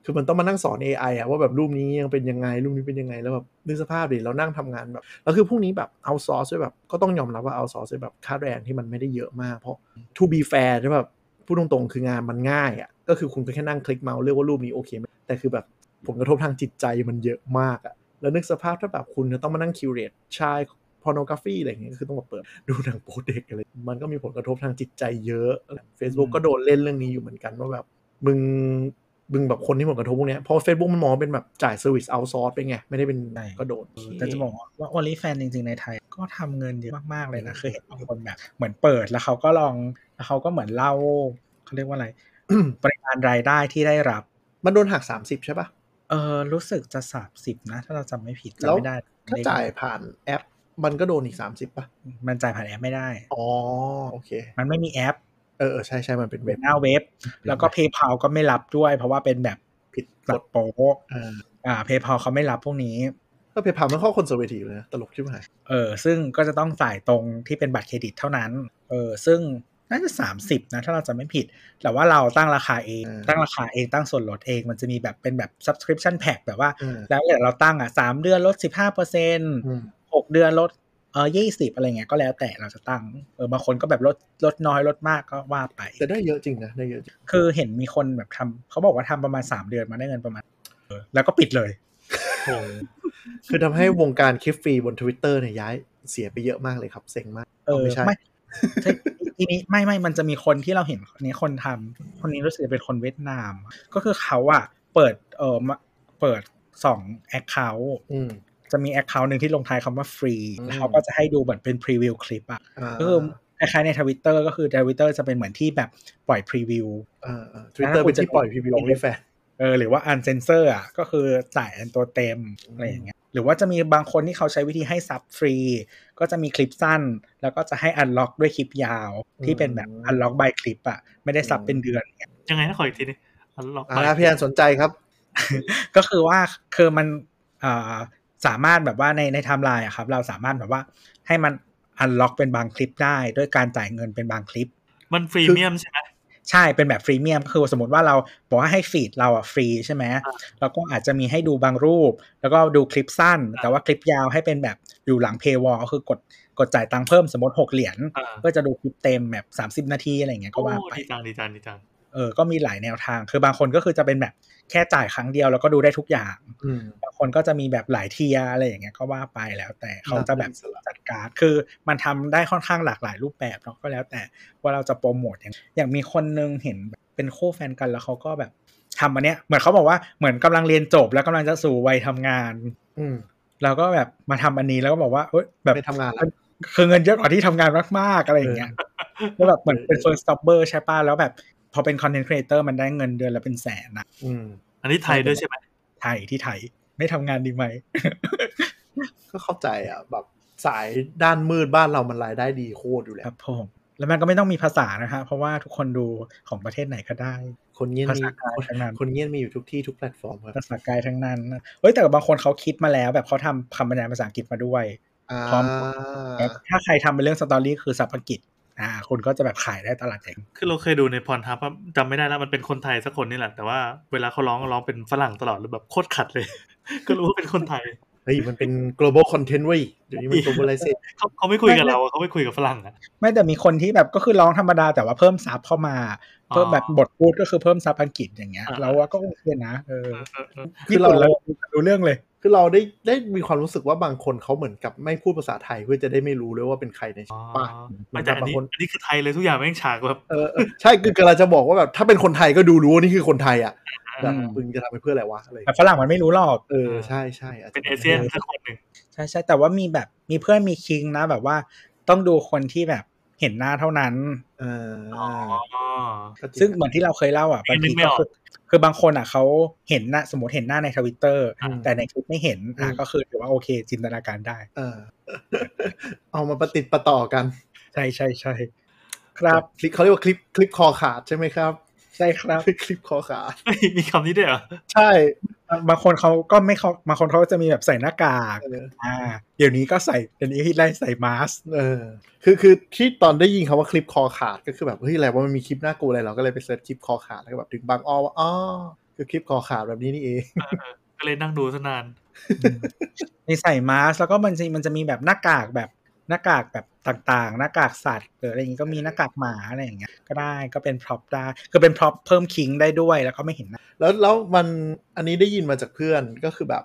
คือมันต้องมานั่งสอน AI อ่ะว่าแบบรูปนี้ยังเป็นยังไงรูปนี้เป็นยังไงแล้วแบบนึกสภาพดิเรานั่งทำงานแบบแล้วคือพวกนี้แบบเอาซอร์สด้วยแบบก็ต้องยอมรับว่าเอาซอร์สด้วยแบบค่าแรงที่มันไม่ได้เยอะมากเพราะ to be fair ใช่แบบพูดตรงๆคืองานมันง่ายอ่ะก็คือคุณก็แค่นั่งคลิกเมาส์เลือกว่ารูปนี้โอเคมั้ยแต่คือแบบผลกระทบทางจิตใจมันเยอะมากอ่ะแล้วนึกสภาพถ้าแบบคุณจะต้องมานั่งคิวเรตชายพอร์โนกราฟีอะไรอย่างเงี้ยคือต้องมาเปิดดูหนังโป๊เด็กอะไรมันก็มีผลกระทบทางจิตใจเยอะ Facebook ก็โดนเล่นเรื่องนี้อยู่เหมือนกันว่าแบบมึงแบบคนที่ผลกระทบพวกนี้เพราะ Facebook มันมองเป็นแบบจ่ายเซอร์วิสเอาท์ซอร์สไปไงไม่ได้เป็นก็โดนแต่จะบอกว่า OnlyFans จริงๆในไทยก็ทำเงินเยอะมากๆเลยนะเคยเห็นบางคนแบบเหมือนเปิดแล้วเขาก็ลองแล้วเขาก็เหมือนเล่าเขาเรียกว่าอะไร ปริมาณรายได้ที่ได้รับมันโดนหัก30ใช่ป่ะรู้สึกจะ30นะถ้าเราจำไม่ผิดจำไม่ได้ถ้าจ่ายผ่านแอปมันก็โดนอีก30ป่ะมันจ่ายผ่านแอปไม่ได้อ๋อโอเคมันไม่มีแอปใช่ๆมันเป็นเว็บหน้าเว็บแล้วก็ PayPal ก็ไม่รับด้วยเพราะว่าเป็นแบบผิดกฎโป๊ะPayPal เขาไม่รับพวกนี้ก็ PayPal มันข้อคนเซอร์เวทีอยู่นะตลกชิบหายซึ่งก็จะต้องจ่ายตรงที่เป็นบัตรเครดิตเท่านั้นซึ่งน่าจะ30นะถ้าเราจำไม่ผิดแต่ว่าเราตั้งราคาเองตั้งส่วนลดเองมันจะมีแบบเป็นแบบ subscription pack แบบว่าแล้วเราตั้ง3เดือนลด 15% 6 เดือนลด20อะไรเงี้ยก็แล้วแต่เราจะตั้งบางคนก็แบบลดน้อยลดมากก็ว่าไปแต่ได้เยอะจริงนะได้เยอะคือเห็นมีคนแบบทำเขาบอกว่าทำประมาณ3เดือนมาได้เงินประมาณแล้วก็ปิดเลยคือทำให้วงการคลิปฟรีบน Twitter เนี่ยย้ายเสียไปเยอะมากเลยครับเซ็งมากไม่ใช่ทีนี้ไม่มันจะมีคนที่เราเห็นนี้คนทำคนนี้รู้สึกเป็นคนเวียดนามก็คือเขาอะเปิด2 accountจะมี account นึงที่ลงท้ายคำว่าฟรีเขาก็จะให้ดูเหมือนเป็นพรีวิวคลิปอ่ะก็คือคล้ายๆใน Twitter ก็คือ Twitter จะเป็นเหมือนที่แบบปล่อยพรีวิวTwitter เป็นที่ปล่อยพรีวิวด้วยแฟนหรือว่าอันเซนเซอร์อ่ะก็คือจ่ายอันตัวเต็มอะไรอย่างเงี้ยหรือว่าจะมีบางคนที่เขาใช้วิธีให้ซับฟรีก็จะมีคลิปสั้นแล้วก็จะให้อันล็อกด้วยคลิปยาวที่เป็นแบบอันล็อกบายคลิปอ่ะไม่ได้ซับเป็นเดือนยังไงนะขออีกทีนึงอันล็อกพี่อันสนใจครับก็คือว่าคือมันสามารถแบบว่าในไทม์ไลน์อ่ะครับเราสามารถแบบว่าให้มันอันล็อกเป็นบางคลิปได้ด้วยการจ่ายเงินเป็นบางคลิปมันฟรีเมียมใช่มั้ยใช่เป็นแบบฟรีเมียมก็คือสมมุติว่าเราบอกว่าให้ฟีดเราอ่ะฟรีใช่มั้ยแล้วก็อาจจะมีให้ดูบางรูปแล้วก็ดูคลิปสั้นแต่ว่าคลิปยาวให้เป็นแบบอยู่หลังเพย์วอลก็คือกดจ่ายตังค์เพิ่มสมมติ6 เหรียญก็จะดูคลิปเต็มแบบ30 นาทีอะไรอย่างเงี้ยก็ว่าไปดีจัง ก็มีหลายแนวทางคือบางคนก็คือจะเป็นแบบแค่จ่ายครั้งเดียวแล้วก็ดูได้ทุกอย่างบางคนก็จะมีแบบหลายเทียอะไรอย่างเงี้ยก็ว่าไปแล้วแต่เขาจะแบบจัดการคือมันทำได้ค่อนข้างหลากหลายรูปแบบเนาะก็แล้วแต่ว่าเราจะโปรโมทอย่างมีคนนึงเห็นเป็นคู่แฟนกันแล้วเขาก็แบบทำอันเนี้ยเหมือนเขาบอกว่าเหมือนกำลังเรียนจบแล้วกำลังจะสู่วัยทำงานแล้วก็แบบมาทำอันนี้แล้วก็บอกว่าแบบไปทำงานแล้วคือเงินเยอะกว่าที่ทำงานมากๆอะไรอย่างเงี้ยแล้วแบบเหมือนเป็น first stopper ใช่ป่ะแล้วแบบพอเป็น content creator มันได้เงินเดือนละเป็นแสนนะอันนี้ไทยด้วยใช่ไหมไทยที่ไทยไม่ทำงานดีไหมก็เข้าใจอ่ะแบบสายด้านมืดบ้านเรามันรายได้ดีโคตรอยู่แล้วครับผมแล้วมันก็ไม่ต้องมีภาษานะฮะเพราะว่าทุกคนดูของประเทศไหนก็ได้คนเงี้ยมีทั้งนั้นคนเงี้ยมีอยู่ทุกที่ทุกแพลตฟอร์มครับภาษากายทั้งนั้นเฮ้ยแต่บางคนเขาคิดมาแล้วแบบเขาทำคำบรรยายภาษาอังกฤษมาด้วยพร้อมถ้าใครทำเป็นเรื่องสตอรี่คือสัพพกิจคนก็จะแบบขายได้ตลาดเองคือเราเคยดูในพรทับจำไม่ได้แล้วมันเป็นคนไทยสักคนนี่แหละแต่ว่าเวลาเขาร้องเป็นฝรั่งตลอดแล้วแบบโคตรขัดเลยก็รู้ว่าเป็นคนไทยเฮ้ยมันเป็น global content เว้ยเดี๋ยวนี้มัน globalization เขาไม่คุยกับเราเขาไม่คุยกับฝรั่งอ่ะไม่แต่มีคนที่แบบก็คือร้องธรรมดาแต่ว่าเพิ่มซับเข้ามาเพิ่มแบบบทพูดก็คือเพิ่มซับอังกฤษอย่างเงี้ยเราก็โอเคนะคือเราดูเรื่องเลยคือเราได้มีความรู้สึกว่าบางคนเขาเหมือนกับไม่พูดภาษาไทยเพื่อจะได้ไม่รู้เลยว่าเป็นใครในป่าแต่บางคนอันนี้คือไทยเลยทุกอย่างแม่งฉากแบบใช่คือกำลังจะบอกว่าแบบถ้าเป็นคนไทยก็ดูรู้ว่านี่คือคนไทยอ่ะแบบมึงจะทำไปเพื่ออะไรวะอะไรแต่ฝรั่งมันไม่รู้หรอกใช่ใช่เป็นเอเชียสักคนหนึ่งใช่ใช่แต่ว่ามีแบบมีเพื่อนมีคิงนะแบบว่าต้องดูคนที่แบบเห็นหน้าเท่านั้นซึ่งเหมือนที่เราเคยเล่าอ่ะบางทีก็คือบางคนอ่ะเขาเห็นหน้าสมมติเห็นหน้าใน Twitter แต่ในคลิปไม่เห็นก็คือถือว่าโอเคจินตนาการได้เอามาประติดประต่อกันใช่ใช่ครับคลิปเขาเรียกว่าคลิปคอขาดใช่ไหมครับใช่ครับคลิปคอขาดมีคำนี้ด้วยเหรอใช่บางคนเขาก็ไม่เขาบางคนเขาจะมีแบบใส่หน้ากากเดี๋ยวนี้ก็ใส่เดี๋ยวนี้ที่ไล่ใส่มาสก์คือที่ตอนได้ยินคำว่าคลิปคอขาดก็คือแบบเฮ้ยอะไรว่ามันมีคลิปน่ากลัวอะไรเราก็เลยไปเสิร์ชคลิปคอขาดแล้วก็แบบถึงบางอ้อว่าอ๋อคือคลิปคอขาดแบบนี้นี่เองก็เลยนั่งดูซะนานมีใส่มาสก์แล้วก็มันจะมีแบบหน้ากากแบบต่างๆหน้ากากสัตว์อะไรอย่างนี้ก็มีหน้ากากหมาอะไรอย่างเงี้ยก็ได้ก็เป็นพร็อพได้ก็เป็นพร็อพเพิ่มคิงได้ด้วยแล้วก็ไม่เห็นนะแล้วมันอันนี้ได้ยินมาจากเพื่อนก็คือแบบ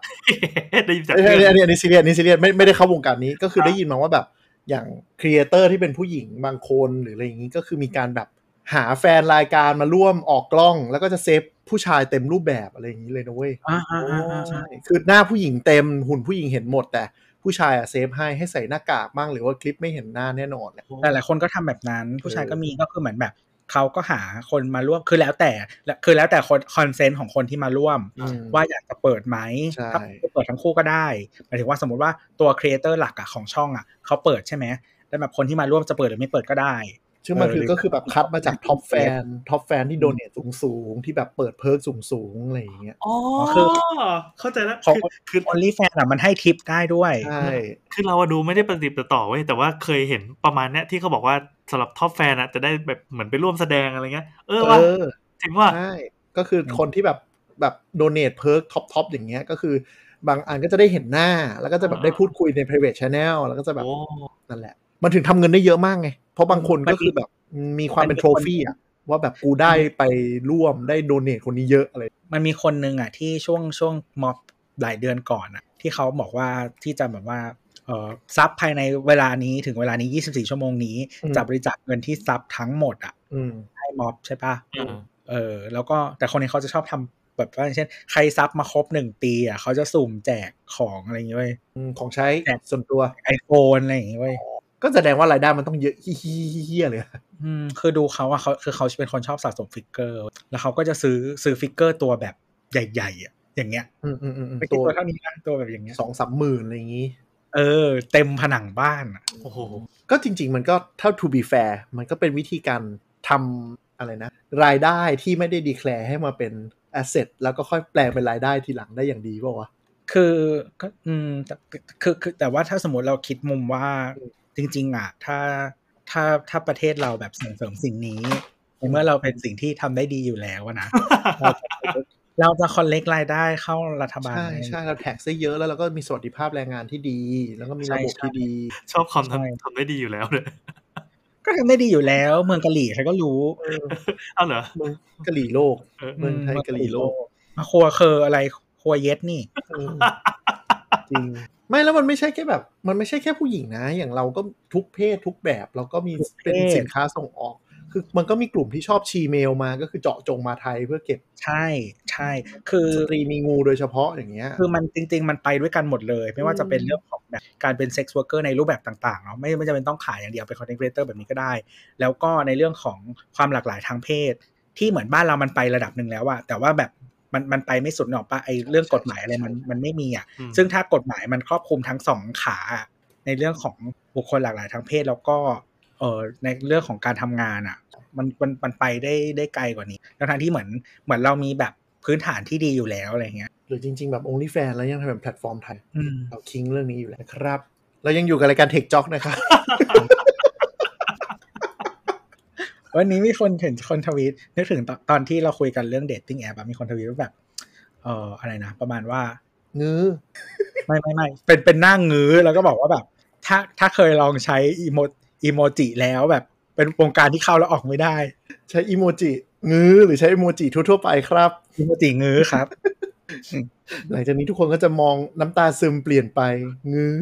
ได้ยินจากเพื่อนอันนี้ซีเรียสไม่ได้เข้าวงการนี้ก็คือได้ยินมาว่าแบบอย่างครีเอเตอร์ที่เป็นผู้หญิงบางคนหรืออะไรอย่างนี้ก็คือมีการแบบหาแฟนรายการมาร่วมออกกล้องแล้วก็จะเซฟผู้ชายเต็มรูปแบบอะไรอย่างนี้เลยนะเว้ยใช่คือหน้าผู้หญิงเต็มหุ่นผู้หญิงเห็นหมดแต่ผู้ชายอะเซฟให้ใส่หน้ากากบ้างหรือว่าคลิปไม่เห็นหน้าแน่นอนแหละแต่หลายคนก็ทำแบบนั้นผู้ชายก็มีก็คือเหมือนแบบเขาก็หาคนมาร่วมคือแล้วแต่คอนเซนต์ของคนที่มาร่วมว่าอยากจะเปิดไหมถ้าเปิดทั้งคู่ก็ได้หมายถึงว่าสมมติว่าตัวครีเอเตอร์หลักอะของช่องอะเขาเปิดใช่ไหมแต่แบบคนที่มาร่วมจะเปิดหรือไม่เปิดก็ได้ซึ่งมันคือก็คือแบบคัดมาจากท็อปแฟนที่โดเนทสูงๆที่แบบเปิดเพิร์กสูงๆอะไรอย่างเงี้ยอ๋อคือเข้าใจแล้วคือ only fan อ่ะมันให้ทิปได้ด้วยใช่คือเราดูไม่ได้ปฏิบัติต่อไว้แต่ว่าเคยเห็นประมาณเนี้ยที่เขาบอกว่าสำหรับท็อปแฟนอ่ะจะได้แบบเหมือนไปร่วมแสดงอะไรเงี้ยว่าจริงว่าใช่ก็คือคนที่แบบโดเนทเพิร์กท็อปอย่างเงี้ยก็คือบางอันก็จะได้เห็นหน้าแล้วก็จะแบบได้พูดคุยใน private channel แล้วก็จะแบบนั่นแหละมันถึงทำเงินได้เยอะมากไงเพราะบางคนก็คือแบบมีความเป็นโทรฟี่อ่ะว่าแบบกูได้ไปร่วมได้โดเนทคนนี้เยอะอะไรมันมีคนนึงอ่ะที่ช่วงม็อบหลายเดือนก่อนอ่ะที่เขาบอกว่าที่จะแบบว่าซับภายในเวลานี้ถึงเวลานี้24ชั่วโมงนี้จะบริจาคเงินที่ซับทั้งหมดอ่ะให้ม็อบใช่ป่ะแล้วก็แต่คนนี้เขาจะชอบทำแบบว่าเช่นใครซับมาครบ1ปีอ่ะเขาจะสุ่มแจกของอะไรอย่างเงี้ยเว้ยของใช้ส่วนตัว iPhone อะไรอย่างเงี้ยเว้ยก็แสดงว่ารายได้มันต้องเยอะเฮี้ยเลยคือดูเขาอะเขาเป็นคนชอบสะสมฟิกเกอร์แล้วเขาก็จะซื้อฟิกเกอร์ตัวแบบใหญ่ๆอะอย่างเงี้ยตัวเท่านี้นะตัวแบบอย่างเงี้ย 2-3 หมื่นอะไรอย่างงี้เต็มผนังบ้านโอ้โหก็จริงๆมันก็เท่า to be fair มันก็เป็นวิธีการทำอะไรนะรายได้ที่ไม่ได้ declare ให้มาเป็น asset แล้วก็ค่อยแปลงเป็นรายได้ทีหลังได้อย่างดีป่าววะคือแต่ว่าถ้าสมมติเราคิดมุมว่าจริงๆอ่ะถ้าประเทศเราแบบส่งเสริมสิ่งนี้เมื่อเราเป็นสิ่งที่ทำได้ดีอยู่แล้วนะ เราจะคอลเลกต์รายได้เข้ารัฐบาลใช่เราแท็กซ์ได้เยอะแล้วเราก็มีสวัสดิภาพแรงงานที่ดีแล้วก็มีระบบที่ดีชอบคอมทำได้ดีอยู่แล้วเลย ก็ทำได้ดีอยู่แล้วเมืองกะหรี่ฉันก็รู้เอาเหรอเมืองกะหรี่โลกเมืองไทยกะหรี่โลกมาโคเคออะไรโคเย็ดนี่จริงไม่แล้วมันไม่ใช่แค่แบบมันไม่ใช่แค่ผู้หญิงนะอย่างเราก็ทุกเพศทุกแบบเราก็มีเป็นสินค้าส่งออกคือมันก็มีกลุ่มที่ชอบชีเมลมาก็คือเจาะจงมาไทยเพื่อเก็บใช่ใช่คือสตรีมีงูโดยเฉพาะอย่างเงี้ยคือมันจริงๆมันไปด้วยกันหมดเลยไม่ว่าจะเป็นเรื่องของแบบการเป็นเซ็กซ์เวิร์คเกอร์ในรูปแบบต่างๆเนาะไม่จำเป็นต้องขายอย่างเดียวเป็นคอนเทนต์ครีเอเตอร์แบบนี้ก็ได้แล้วก็ในเรื่องของความหลากหลายทางเพศที่เหมือนบ้านเรามันไประดับนึงแล้วอะแต่ว่าแบบมันไปไม่สุดหรอกปะไอเรื่องกฎหมายอะไรมันไม่มีอะซึ่งถ้ากฎหมายมันครอบคลุมทั้งสองขาในเรื่องของบุคคลหลากหลายทางเพศแล้วก็ในเรื่องของการทำงานอ่ะมันไปได้ไกลกว่านี้แล้วทางที่เหมือนเรามีแบบพื้นฐานที่ดีอยู่แล้วอะไรเงี้ยหรือจริงๆแบบ OnlyFans แล้วยังทำแบบแพลตฟอร์มไทยเราคิงเรื่องนี้อยู่แล้วครับเรายังอยู่กับรายการ TECHJOCK นะครับ วันนี้มีคนเห็นคนทวีตนึกถึงตอนที่เราคุยกันเรื่อง Dating App มีคนทวีตว่าแบบอะไรนะประมาณว่างื้อ ไม่เป็นหน้างื้อแล้วก็บอกว่าแบบถ้าเคยลองใช้อีโมจิแล้วแบบเป็นวงการที่เข้าแล้วออกไม่ได้ใช้อีโมจิงื้อหรือใช้อีโมจิทั่วๆไปครับอีโมจิงื้อครับ หลังจากนี้ทุกคนก็จะมองน้ำตาซึมเปลี่ยนไปงื้อ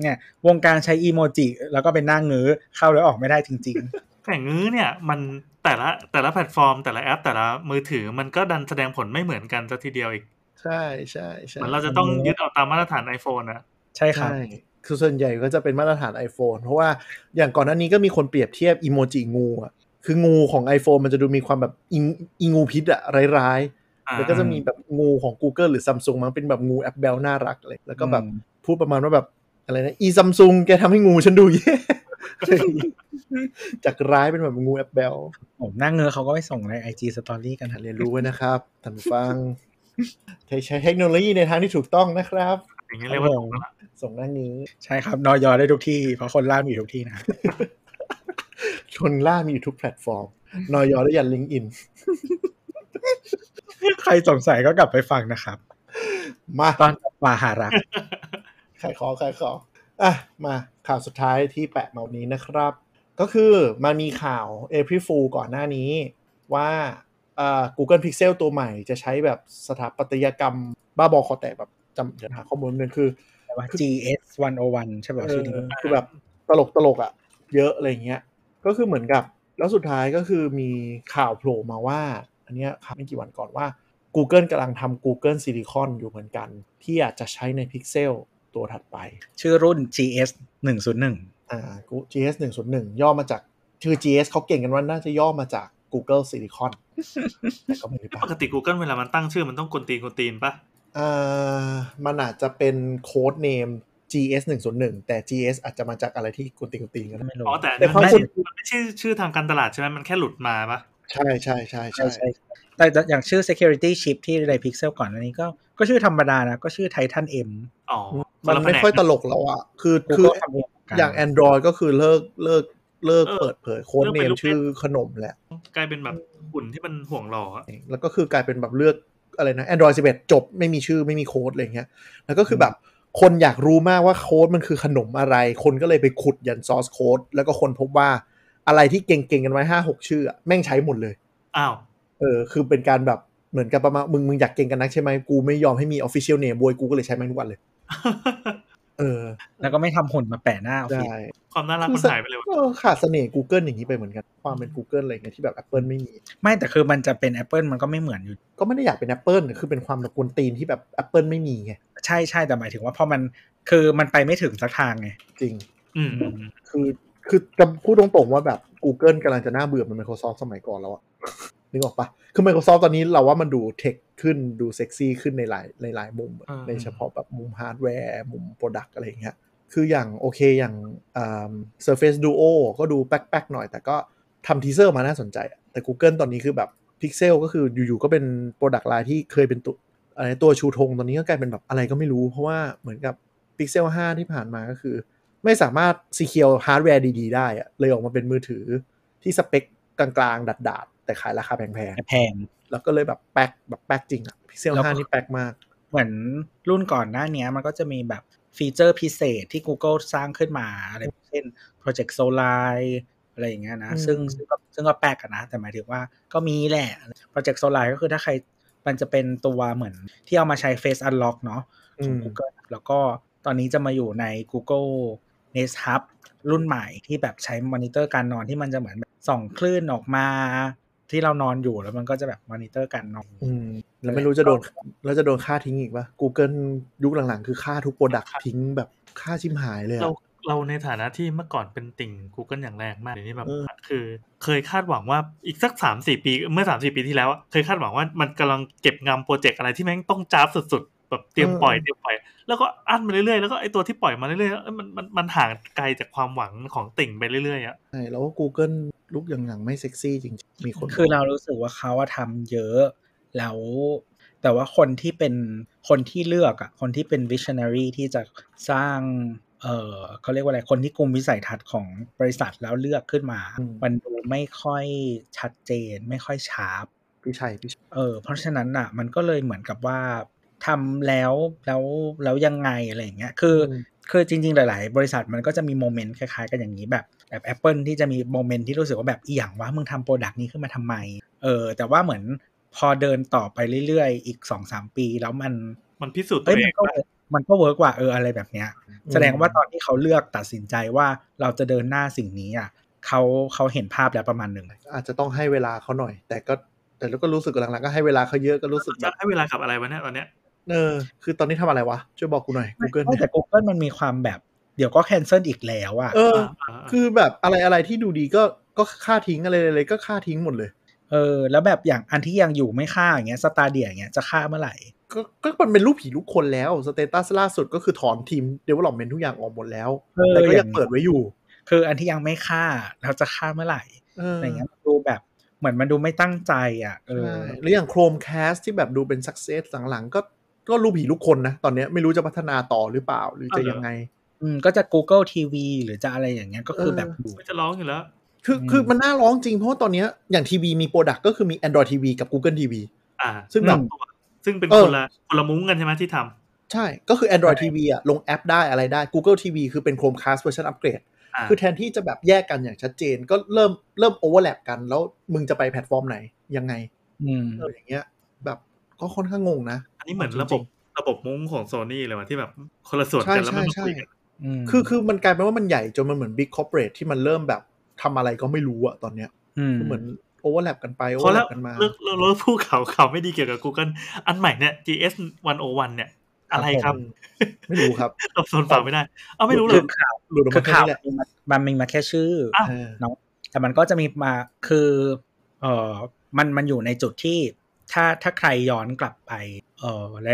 เนี่ยวงการใช้อีโมจิแล้วก็เป็นหน้างื้อเข้าแล้วออกไม่ได้จริงๆ แต่งื้อเนี่ยมันแต่ละแพลตฟอร์มแต่ละแอปแต่ละมือถือมันก็ดันแสดงผลไม่เหมือนกันซะทีเดียวอีกใช่ๆๆมันเราจะต้องยึดเอาตามมาตรฐาน iPhone นะใช่ครับคือส่วนใหญ่ก็จะเป็นมาตรฐาน iPhone เพราะว่าอย่างก่อนหน้านี้ก็มีคนเปรียบเทียบอีโมจิงูอ่ะคืองูของ iPhone มันจะดูมีความแบบอีงูพิษอ่ะร้ายๆแล้วก็จะมีแบบงูของ Google หรือ Samsung มันเป็นแบบงูแอปเปิลน่ารักเลยแล้วก็แบบพูดประมาณว่าแบบอะไรนะอี Samsung แกทำให้งูฉันดูแย่ จากร้ายเป็นแบบงูแอปเปิลผมหน้าเงือเขาก็ไปส่งใน IG Story กันเรียนรู้ไว้นะครับท่านผู้ฟังใช้เทคโนโลยีในทางที่ถูกต้องนะครับอย่างนี้เรียกว่าส่งด้านนี้ใช่ครับนอยอได้ทุกที่เพราะคนล่ามีอยู่ทุกที่นะ คนล่ามีอยู่ทุกแพลตฟอร์มนอยอได้ยันลิงก์อิน ใครสงสัยก็กลับไปฟังนะครับมาตอนมาหารักขายของอ่ะมาข่าวสุดท้ายที่แปะมาวันนี้นะครับก็คือมันมีข่าว April Fool ก่อนหน้านี้ว่าGoogle Pixel ตัวใหม่จะใช้แบบสถาปัตยกรรมบ้าบอคอแตกแบบจำเดี๋ยวหาข้อมูลนึงคือGS101 ใช่ป่ะชื่อนี้คือแบบตลกอ่ะเยอะอะไรเงี้ยก็คือเหมือนกับแล้วสุดท้ายก็คือมีข่าวโผล่มาว่าอันเนี้ยครับไม่กี่วันก่อนว่า Google กำลังทำ Google Silicon อยู่เหมือนกันที่อาจจะใช้ใน Pixel ตัวถัดไปชื่อรุ่น GS101 GS101 ย่อมาจากชื่อ GS เขาเก่งกันว่าน่าจะย่อมาจาก Google Silicon แต่ก็ไม่ได้ปกติ Google เวลามันตั้งชื่อมันต้องกวนตีนป่ะมันอาจจะเป็นโค้ดเนม GS101 แต่ GS อาจจะมาจากอะไรที่กุนตีนกันไม่รู้อ๋อแต่มันไม่ใช่ชื่อทางการตลาดใช่ไหมมันแค่หลุดมาปะใช่แต่อย่างชื่อ security chip ที่ใน Pixel ก่อนอันนี้ก็ชื่อธรรมดานะก็ชื่อ Titan M อ๋อมันไม่ค่อยตลกแล้วอ่ะคืออย่าง Android ก็คือเลิกเปิดเผยโค้ดเนมชื่อขนมแหละกลายเป็นแบบหุ่นที่มันห่วงหล่อแล้วก็คือกลายเป็นแบบเลือกอะไรนะ Android 11จบไม่มีชื่อไม่มีโค้ดอะไรเงี้ยแล้วก็คือแบบคนอยากรู้มากว่าโค้ดมันคือขนมอะไรคนก็เลยไปขุดยันซอร์สโค้ดแล้วก็คนพบว่าอะไรที่เก่งๆกันไว้ 5-6 ชื่อแม่งใช้หมดเลยอ้าวคือเป็นการแบบเหมือนกับประมาณมึงอยากเก่งกันนักใช่ไหมกูไม่ยอมให้มี Official Name บวยกูก็เลยใช้แม่งทุกวันเลยแล้วก็ไม่ทำหุ่นมาแปะหน้าเอาสิความน่ารักมันหายไปเลยขาดเสน่ห์ Google อย่างนี้ไปเหมือนกันความเป็น Google อะไรเงี้ยที่แบบ Apple ไม่มีไม่แต่คือมันจะเป็น Apple มันก็ไม่เหมือนอยู่ก็ไม่ได้อยากเป็น Apple คือเป็นความแบบกวนตีนที่แบบ Apple ไม่มีไงใช่ๆแต่หมายถึงว่าพอมันคือมันไปไม่ถึงสักทางไงจริงคือจะพูดตรงๆว่าแบบ Google กำลังจะน่าเบื่อเหมือน Microsoft สมัยก่อนแล้วอะนึกออกปะคือ Microsoft ตอนนี้เราว่ามันดูเทคขึ้นดูเซ็กซี่ขึ้นในหลายมุมในเฉพาะแบบมุมฮาร์ดแวร์มุมโปรดักต์อะไรอย่างเงี้ยคืออย่างโอเคอย่างSurface Duo ก็ดูแป๊กๆหน่อยแต่ก็ทำทีเซอร์มาน่าสนใจแต่ Google ตอนนี้คือแบบ Pixel ก็คืออยู่ๆก็เป็นโปรดักต์ไลน์ที่เคยเป็นตัวอะไรตัวชูธงตอนนี้ก็กลายเป็นแบบอะไรก็ไม่รู้เพราะว่าเหมือนกับ Pixel 5 ที่ผ่านมาก็คือไม่สามารถซีเคียวฮาร์ดแวร์ดีๆได้อะเลยออกมาเป็นมือถือที่สเปคกลางๆดัดๆแต่ขายราคาแพงแล้วก็เลยแบบแป๊กจริงอ่ะ Pixel 5 นี่แป๊กมากเหมือนรุ่นก่อนหน้านี้มันก็จะมีแบบฟีเจอร์พิเศษที่ Google สร้างขึ้นมาอะไรเช่น Project Soli อะไรอย่างเงี้ยนะซึ่งก็แปลกนะแต่หมายถึงว่าก็มีแหละ Project Soli ก็คือถ้าใครมันจะเป็นตัวเหมือนที่เอามาใช้ Face Unlock เนาะของ Google แล้วก็ตอนนี้จะมาอยู่ใน Google Nest Hub รุ่นใหม่ที่แบบใช้มอนิเตอร์การนอนที่มันจะเหมือนส่องคลื่นออกมาที่เรานอนอยู่แล้วมันก็จะแบบมอนิเตอร์การนอนแล้วไม่รู้จะโดนแล้วจะโดนค่าทิ้งอีกป่ะ Google ยุคหลังๆคือค่าทุก product ทิ้งแบบค่าชิบหายเลยเราในฐานะที่เมื่อก่อนเป็นติ่ง Google อย่างแรงมากเดี๋ยวนี้แบบคือเคยคาดหวังว่าอีกสัก 3-4 ปีเมื่อ 3-4 ปีที่แล้วเคยคาดหวังว่ามันกำลังเก็บงำโปรเจกต์อะไรที่แม่งต้องจ้าบสุดๆแบบเตรียมปล่อยแล้วก็อั้นมาเรื่อยๆแล้วก็ไอ้ตัวที่ปล่อยมาเรื่อยๆมันห่างไกลจากความหวังของติ่งไปเรื่อยๆอ่ะใช่แล้วก็ Google ลุกอย่างไม่เซ็กซี่จริงๆมีคนคือเรารู้สึกว่าเขาทำเยอะแล้วแต่ว่าคนที่เป็น visionary ที่จะสร้างเขาเรียกว่าอะไรคนที่กลุ่มวิสัยทัศน์ของบริษัทแล้วเลือกขึ้นมามันดูไม่ค่อยชัดเจนไม่ค่อยชาร์ปพี่ชัยเพราะฉะนั้นน่ะมันก็เลยเหมือนกับว่าทำแล้วยังไงอะไรอย่างเงี้ยคือจริงๆหลายๆบริษัทมันก็จะมีโมเมนต์คล้ายๆกันอย่างนี้แบบ Apple ที่จะมีโมเมนต์ที่รู้สึกว่าแบบอีหยังวะมึงทำโปรดักต์นี้ขึ้นมาทำไมแต่ว่าเหมือนพอเดินต่อไปเรื่อยๆอีก 2-3 ปีแล้วมันพิสูจน์ตัวเองมันก็เวิร์กว่าอะไรแบบเนี้ยแสดงว่าตอนที่เขาเลือกตัดสินใจว่าเราจะเดินหน้าสิ่งนี้อ่ะเขาเห็นภาพแล้วประมาณนึงอาจจะต้องให้เวลาเขาหน่อยแต่ก็รู้สึกหลังๆก็ให้เวลาเขาเยอะก็รู้สึกแบบให้เวลากับอะไรวะเนี่ยตอนเนี้ยคือตอนนี้ทำอะไรวะช่วยบอกกูหน่อย Google เนี่ยแต่ Google มันมีความแบบเดี๋ยวก็แคนเซิลอีกแล้วอ่ะคือแบบอะไรที่ดูดีก็ค่าทิ้งอะไรก็ค่าทิ้งหมดเลยแล้วแบบอย่างอันที่ยังอยู่ไม่ค่าอย่างเงี้ยสตาร์เดียอย่างเงี้ยจะค่าเมื่อไหร่ก็มันเป็นรูปผีรูปคนแล้วสเตตัสล่าสุดก็คือถอนทีม development ทุกอย่างออกหมดแล้วแต่ก็ยังเปิดไว้อยู่คืออันที่ยังไม่ฆ่าเราจะฆ่าเมื่อไหร่อะไรเงี้ยดูแบบเหมือนมันดูไม่ตั้งใจอ่ะหรืออย่าง Chromecast ที่แบบดูเป็น success หลังๆก็รูปผีรูปคนนะตอนนี้ไม่รู้จะพัฒนาต่อหรือเปล่าหรือจะยังไงก็จะ Google TV หรือจะอะไรอย่างเงี้ยก็คือแบบไม่จะร้องอยู่แล้วคือมันน่าร้องจริงเพราะว่าตอนนี้อย่างทีวีมีโปรดักต์ก็คือมี Android TV กับ Google TV ซึ่งแบบซึ่งเป็นคนละมุ้งกันใช่ไหมที่ทำใช่ก็คือ Android TV อ่ะลงแอปได้อะไรได้ Google TV คือเป็น Chromecast เวอร์ชันอัปเกรดคือแทนที่จะแบบแยกกันอย่างชัดเจนก็เริ่มโอเวอร์แลปกันแล้วมึงจะไปแพลตฟอร์มไหนยังไงอย่างเงี้ยแบบก็ค่อนข้างงงนะอันนี้เหมือนระบบมุ้งของ Sony เลยว่ะที่แบบคนละส่วนกันแล้วมันคุยกันคือมันกลายเป็นว่ามันใหญ่จนมันเหมือน Big Corporate ที่มันเริ่มแบบทำอะไรก็ไม่รู้อะตอนเนี้ยเหมือนโอเวอร์แลปกันไปโอเวอร์แลปกันมาแล้วผู้เขาไม่ดีเกี่ยวกับ Google อันใหม่เนี่ย GS101 เนี่ยอะไรครับไม่รู้ครับตอบสนเปล่าไม่ได้ไม่รู้เลยข่าวมันมีมาแค่ชื่อเนาะแต่มันก็จะมีมาคือมันอยู่ในจุดที่ถ้าใครย้อนกลับไป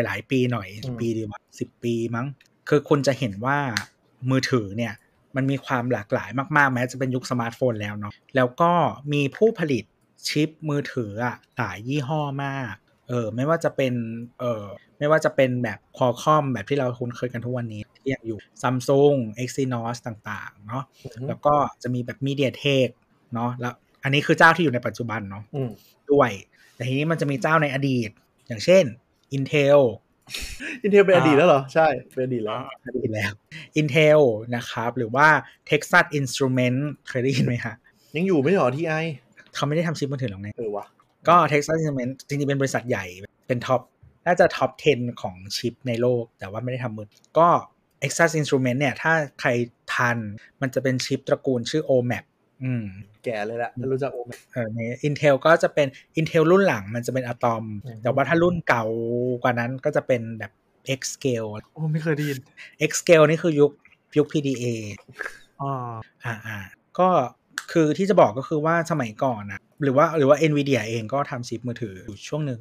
หลายๆปีหน่อยปีดีมั้ง10ปีมั้งคือคุณจะเห็นว่ามือถือเนี่ยมันมีความหลากหลายมากๆแม้จะเป็นยุคสมาร์ทโฟนแล้วเนาะแล้วก็มีผู้ผลิตชิปมือถืออ่ะหลายยี่ห้อมากไม่ว่าจะเป็นแบบ Qualcomm แบบที่เราคุ้นเคยกันทุกวันนี้ที่ยังอยู่ Samsung Exynos ต่างๆเนาะแล้วก็จะมีแบบ MediaTek เนาะแล้วอันนี้คือเจ้าที่อยู่ในปัจจุบันเนาะด้วยแต่ทีนี้มันจะมีเจ้าในอดีตอย่างเช่น Intel เป็นอดีตแล้วเหรอใช่เป็นอดีตแล้ว Intel นะครับหรือว่า Texas Instruments เคยได้ยินไหมฮะยังอยู่ไม่หรอ TI เขาไม่ได้ทำชิปมือถือหรอกนะวะก็ Texas Instruments จริงๆเป็นบริษัทใหญ่เป็นท็อปน่าจะท็อป10ของชิปในโลกแต่ว่าไม่ได้ทำมือก็ Texas Instruments เนี่ยถ้าใครทันมันจะเป็นชิปตระกูลชื่อ OMAP แก่เลยละไม่รู้จัก OMAP ใน Intel ก็จะเป็น Intel รุ่นหลังมันจะเป็น Atom แต่ว่าถ้ารุ่นเก่ากว่านั้นก็จะเป็นแบบ Xscale โอ้ไม่เคยได้ยิน Xscale นี่คือยุค PDA ก็คือที่จะบอกก็คือว่าสมัยก่อนนะหรือว่า Nvidia เองก็ทำชิปมือถืออยู่ช่วงนึง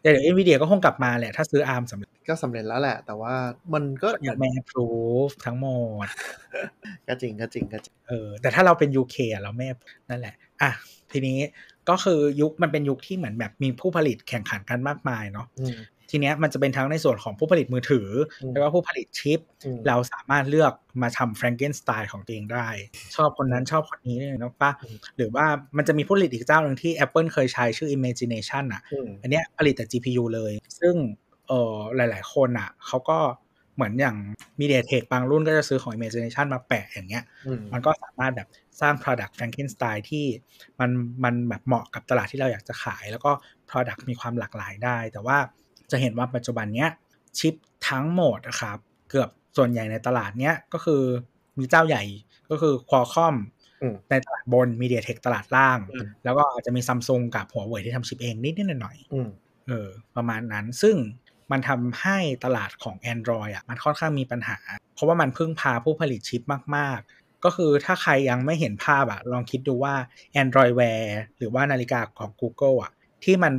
แต่เดี๋ยว Nvidia ก็คงกลับมาแหละถ้าซื้อ ARM สำเร็จแล้วแหละแต่ว่ามันก็ยังไม่ approve ทั้งหมดก็จริงแต่ถ้าเราเป็น UK อ่ะเราไม่นั่นแหละอ่ะทีนี้ก็คือยุคมันเป็นยุคที่เหมือนแบบมีผู้ผลิตแข่งขันกันมากมายเนาะทีเนี้ยมันจะเป็นทั้งในส่วนของผู้ผลิตมือถือแล้วก็ผู้ผลิตชิปเราสามารถเลือกมาทำแฟรงเกนสไตล์ของตัวเองได้ชอบคนนั้นชอบคนนี้เลยนะป่ะหรือว่ามันจะมีผู้ผลิตอีกเจ้าหนึ่งที่ Apple เคยใช้ชื่อ Imagination อ่ะอันเนี้ยผลิตแต่ GPU เลยซึ่งหลายๆคนอ่ะเขาก็ เหมือนอย่าง MediaTek บางรุ่นก็จะซื้อของ Imagination มาแปะอย่างเงี้ยมันก็สามารถแบบสร้าง product Frankenstein ที่มันแบบเหมาะกับตลาดที่เราอยากจะขายแล้วก็ product มีความหลากหลายได้แต่ว่าจะเห็นว่าปัจจุบันเนี้ยชิปทั้งหมดนะครับเกือบส่วนใหญ่ในตลาดเนี้ยก็คือมีเจ้าใหญ่ก็คือ Qualcomm ในตลาดบน MediaTek ตลาดล่างแล้วก็อาจจะมี Samsung กับ Huawei ที่ทำชิปเองนิดๆหน่อยๆประมาณนั้นซึ่งมันทำให้ตลาดของ Android อ่ะมันค่อนข้างมีปัญหาเพราะว่ามันพึ่งพาผู้ผลิตชิปมากๆก็คือถ้าใครยังไม่เห็นภาพอ่ะลองคิดดูว่า Android Wear หรือว่านาฬิกาของ Google อ่ะที่มัน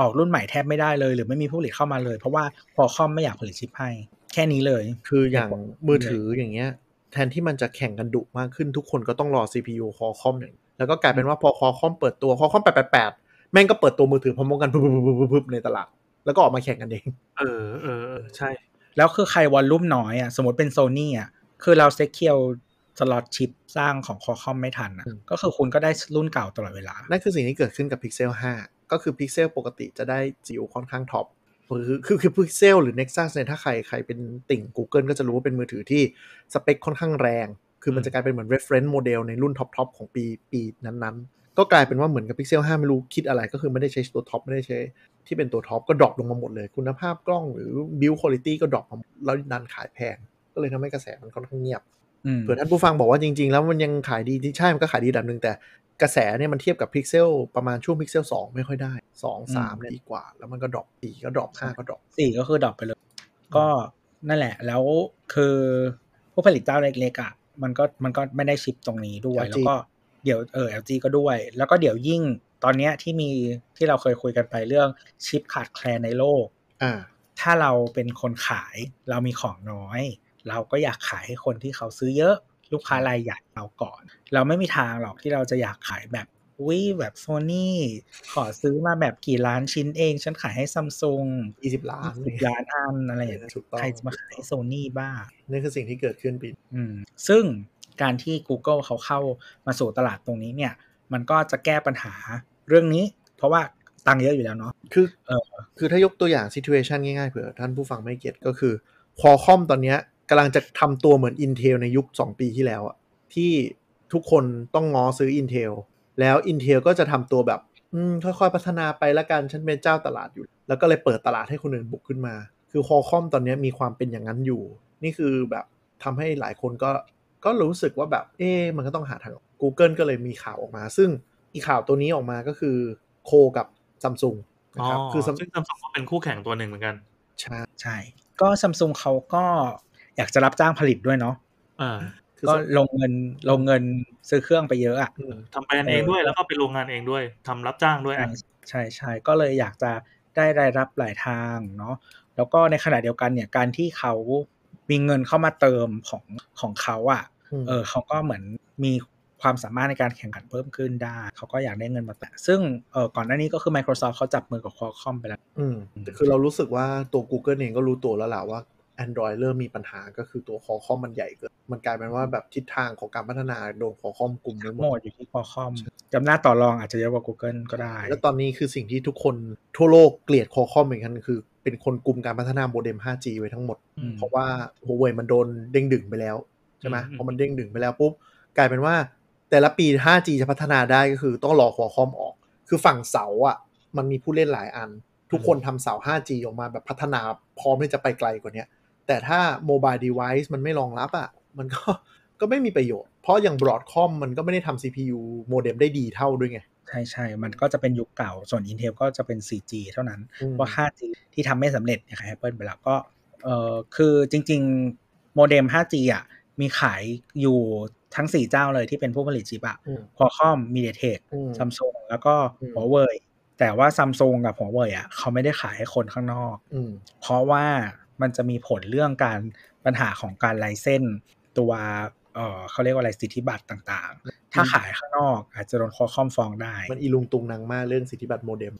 ออกรุ่นใหม่แทบไม่ได้เลยหรือไม่มีผู้ผลิตเข้ามาเลยเพราะว่า Qualcomm ไม่อยากผลิตชิปให้แค่นี้เลยคืออย่างมือถืออย่างเงี้ยแทนที่มันจะแข่งกันดุมากขึ้นทุกคนก็ต้องรอ CPU Qualcomm แล้วก็กลายเป็นว่าพอ Qualcomm เปิดตัว Qualcomm 888แม่งก็เปิดตัวมือถือพร้อมกันปึ๊บๆๆในตลาดแล้วก็ออกมาแข่งกันเองใช่แล้วคือใครวอลลุ่มน้อยอ่ะสมมติเป็น Sony อ่ะคือเรา Secure สล็อตชิปสร้างของ Qualcomm ไม่ทันนะก็คือคุณก็ได้รุ่นเก่าตลอดเวลานั่นคือสิ่งที่เกิดขึ้นกับ Pixel 5ก็คือ Pixel ปกติจะได้ GPU ค่อนข้างท็อปคือ Pixel หรือ Nexus เนี่ยถ้าใครเป็นติ่ง Google ก็จะรู้ว่าเป็นมือถือที่สเปคค่อนข้างแรงคือมันจะกลายเป็นเหมือน reference model ในรุ่นท็อปๆของปีนั้นๆก็กลายเป็นว่าเหมือนกับ Pixel 5ไม่รู้คิดอะไรก็คือไม่ได้ใช้ตัวท็อปไม่ได้ใช้ที่เป็นตัวท็อปก็ดรอปลงมาหมดเลยคุณภาพกล้องหรือ build quality ก็ดรอปมาแล้วดันขายแพงก็เลยทำให้กระแสมันค่อนข้างเงียบเผื่อท่านผู้ฟังบอกว่าจริงๆแล้วมันยังขายดีใช่มันก็ขายดีระดับนึงแต่กระแสเนี่ยมันเทียบกับ Pixel ประมาณช่วง Pixel 2ไม่ค่อยได้ 2-3 เนี่ยดีกว่าแล้วมันก็ดรอป4ก็ดรอป5ก็ดรอป4ก็คือดรอปไปเลยก็นั่นแหละแล้วคือผู้ผลิตเจ้าเล็กๆอ่ะมันก็ไม่ได้ชิปตรงนี้ด้วยแล้วก็เดี๋ยวLG ก็ด้วยแล้วก็เดี๋ยวยิ่งตอนนี้ที่มีที่เราเคยคุยกันไปเรื่องชิปขาดแคลนในโลกถ้าเราเป็นคนขายเรามีของน้อยเราก็อยากขายให้คนที่เขาซื้อเยอะลูกค้ารายใหญ่เราก่อนเราไม่มีทางหรอกที่เราจะอยากขายแบบอุ้ยแบบ Sony ขอซื้อมาแบบกี่ล้านชิ้นเองฉันขายให้ Samsung 20 ล้านอันอะไรอย่างเงี้ยใครจะมาขายให้ Sony บ้างนี่คือสิ่งที่เกิดขึ้นปิ๊ดซึ่งการที่ Google เขาเข้ามาสู่ตลาดตรงนี้เนี่ยมันก็จะแก้ปัญหาเรื่องนี้เพราะว่าตังค์เยอะอยู่แล้วเนาะคือถ้ายกตัวอย่าง situation ง่ายๆเผื่อท่านผู้ฟังไม่เก็ทก็คือ Qualcomm ตอนนี้กำลังจะทำตัวเหมือน Intel ในยุค2 ปีที่แล้วอะที่ทุกคนต้องง้อซื้อ Intel แล้ว Intel ก็จะทำตัวแบบค่อยๆพัฒนาไปละกันฉันเป็นเจ้าตลาดอยู่แล้วก็เลยเปิดตลาดให้คนอื่นบุกขึ้นมาคือ Qualcomm ตอนนี้มีความเป็นอย่างนั้นอยู่นี่คือแบบทำให้หลายคนก็รู้สึกว่าแบบมันก็ต้องหาทาง Google ก็เลยมีข่าวออกมาซึ่งอีข่าวตัวนี้ออกมาก็คือโคกับ Samsung นะครับคือซึ่ง Samsung ก็เป็นคู่แข่งตัวหนึ่งเหมือนกันใช่ก็ Samsung เขาก็อยากจะรับจ้างผลิตด้วยเนาะก็ลงเงินซื้อเครื่องไปเยอะอ่ะทำแบรนด์เองด้วยแล้วก็เป็นโรงงานเองด้วยทำรับจ้างด้วยใช่ใช่ก็เลยอยากจะได้รายรับหลายทางเนาะแล้วก็ในขณะเดียวกันเนี่ยการที่เขามีเงินเข้ามาเติมของเขาอ่ะเขาก็เหมือนมีความสามารถในการแข่งขันเพิ่มขึ้นได้เขาก็อยากได้เงินมาแต่ซึ่งก่อนหน้านี้ก็คือ Microsoft เขาจับมือกับ Qualcomm ไปแล้วคือเรารู้สึกว่าตัว Google เองก็รู้ตัวแล้วล่ะว่า Android เริ่มมีปัญหาก็คือตัว Qualcomm มันใหญ่เกินมันกลายเป็นว่าแบบทิศทางของการพัฒนาโดน Qualcomm กลุ่มไปหมดอยู่ที่ Qualcomm จำหน้าต่อรองอาจจะเยอะกว่า Google ก็ได้แล้วตอนนี้คือสิ่งที่ทุกคนทั่วโลกเกลียด Qualcomm เหมือนกันคือเป็นคนกลุ่มการพัฒนาโมเด็ม 5G ไว้ทั้งหมดเพราะว่า Huawei มันโดนเด้งดึงไปแล้วใช่มั้ยพอมันเด้งดึงไปแล้วปุ๊บกลายเป็นว่าแต่ละปี 5G จะพัฒนาได้ก็คือต้องรอ Qualcomm ออกคือฝั่งเสาอ่ะมันมีผู้เล่นหลายอันทุกคนทำเสา 5G ออกมาแบบพัฒนาพร้อมที่จะไปไกลกว่านี้แต่ถ้า Mobile Device มันไม่รองรับอ่ะมันก็ไม่มีประโยชน์เพราะอย่าง Broadcom มันก็ไม่ได้ทำ CPU โมเด็มได้ดีเท่าด้วยไงใช่ๆมันก็จะเป็นยุคเก่าส่วน Intel ก็จะเป็น 4G เท่านั้นเพราะ 5G ที่ทำไม่สำเร็จอย่าง Apple ไปแล้วก็คือจริงๆโมเด็ม 5G อ่ะมีขายอยู่ทั้ง4เจ้าเลยที่เป็นผู้ผลิตชิปอ่ะ Qualcomm MediaTek Samsung แล้วก็ Huawei แต่ว่า Samsung กับ Huawei อ่ะเขาไม่ได้ขายให้คนข้างนอกเพราะว่ามันจะมีผลเรื่องการปัญหาของการไลเซนส์ตัวเขาเรียกว่าอะไรสิทธิบัตรต่างๆถ้าขายข้างนอกอาจจะโดน Qualcomm ฟ้องได้มันอีลุงตุงนางมากเรื่องสิทธิบัตรโมเด็ม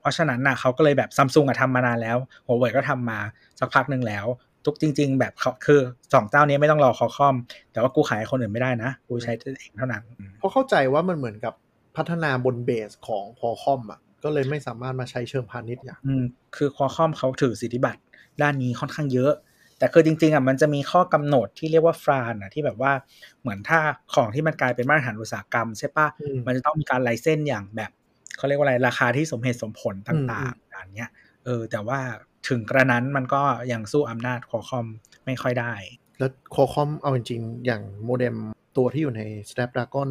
เพราะฉะนั้นน่ะเขาก็เลยแบบ Samsung อ่ะทำมานานแล้ว Huawei ก็ทำมาสักพักนึงแล้วทุกจริงๆแบบคือ2เจ้านี้ไม่ต้องรอQualcommแต่ว่ากูขายคนอื่นไม่ได้นะกูใช้ตัวเองเท่านั้นเพราะเข้าใจว่ามันเหมือนกับพัฒนาบนเบสของQualcommอ่ะก็เลยไม่สามารถมาใช้เชิงพาณิชย์อย่างคือQualcommเขาถือสิทธิบัตรด้านนี้ค่อนข้างเยอะ แต่คือจริงๆอ่ะมันจะมีข้อกำหนดที่เรียกว่าฟรานอ่ะที่แบบว่าเหมือนถ้าของที่มันกลายเป็นมาตรฐานอุตสาหกรรมใช่ป่ะมันจะต้องมีการไลเซนส์อย่างแบบเขาเรียกว่าอะไรราคาที่สมเหตุสมผลต่างๆอย่างเงี้ยแต่ว่าถึงกระนั้นมันก็ยังสู้อำนาจQualcommไม่ค่อยได้แล้วQualcommเอาจริงๆอย่างโมเด็มตัวที่อยู่ใน Snapdragon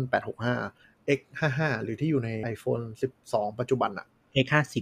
865 X55 หรือที่อยู่ใน iPhone 12 ปัจจุบันอะ X50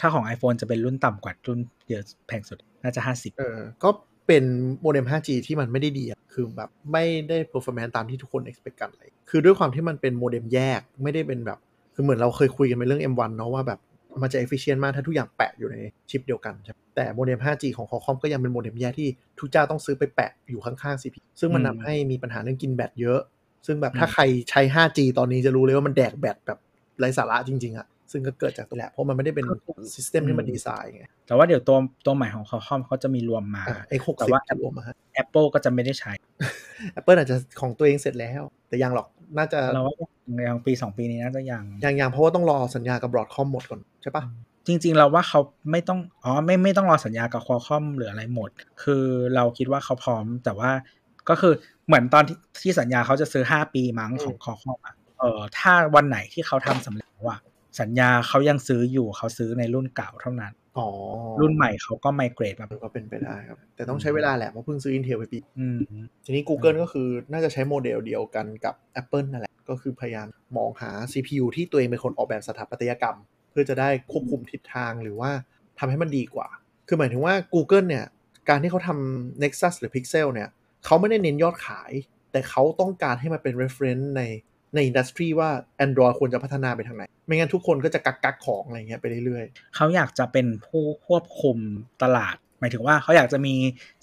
ถ้าของ iPhone จะเป็นรุ่นต่ำกว่ารุ่นเดียวแพงสุดน่าจะ50ก็เป็นโมเด็ม 5G ที่มันไม่ได้ดีคือแบบไม่ได้ performance ตามที่ทุกคน expect กันเลยคือด้วยความที่มันเป็นโมเด็มแยกไม่ได้เป็นแบบคือเหมือนเราเคยคุยกันในเรื่อง M1 เนาะว่าแบบมันจะ efficient มากถ้าทุกอย่างแปะอยู่ในชิปเดียวกันใช่แต่โมเด็ม 5G ของ Qualcomm ก็ยังเป็นโมเด็มแย่ที่ทุกเจ้าต้องซื้อไปแปะอยู่ข้างๆ CPU ซึ่งมันทำให้มีปัญหาเรื่องกินแบตเยอะซึ่งแบบถ้าใครใช้ 5G ตอนนี้จะรู้เลยว่ามันแดกแบตแบบไร้สาระจริงๆซึ่งก็เกิดจากตรงแหละเพราะมันไม่ได้เป็น system ที่มันดีไซน์ไงแต่ว่าเดี๋ยวตัวใหม่ของ Qualcomm เขาจะมีรวมมาแต่ว่า Apple ก็จะไม่ได้ใช้ Apple อาจจะของตัวเองเสร็จแล้วแต่ยังหรอกน่าจะอย่างปี2ปีนี้น่าจะยังเพราะว่าต้องรอสัญญากับบรอดคอมหมดก่อนใช่ปะจริงๆเราว่าเขาไม่ต้องไม่ต้องรอสัญญากับQualcommหรืออะไรหมดคือเราคิดว่าเขาพร้อมแต่ว่าก็คือเหมือนตอนที่สัญญาเขาจะซื้อ5ปีมั้งของQualcommถ้าวันไหนที่เขาทำสำเร็จว่าสัญญาเขายังซื้ออยู่เขาซื้อในรุ่นเก่าเท่านั้นรุ่นใหม่เขาก็ไมเกรดมาก็เป็นไปได้ครับแต่ต้องใช้เวลาแหละเพราะเพิ่งซื้อ Intel ไปปีทีนี้ Google ก็คือน่าจะใช้โมเดลเดียวกันกับ Apple นั่นแหละก็คือพยายามมองหา CPU ที่ตัวเองเป็นคนออกแบบสถาปัตยกรรมเพื่อจะได้ควบคุมทิศทางหรือว่าทำให้มันดีกว่าคือหมายถึงว่า Google เนี่ยการที่เขาทำ Nexus หรือ Pixel เนี่ยเขาไม่ได้เน้นยอดขายแต่เขาต้องการให้มันเป็น reference ในอินดัสทรีว่า Android ควรจะพัฒนาไปทางไหนไม่งั้นทุกคนก็จะกักของอะไรเงี้ยไปเรื่อยๆเขาอยากจะเป็นผู้ควบคุมตลาดหมายถึงว่าเขาอยากจะมี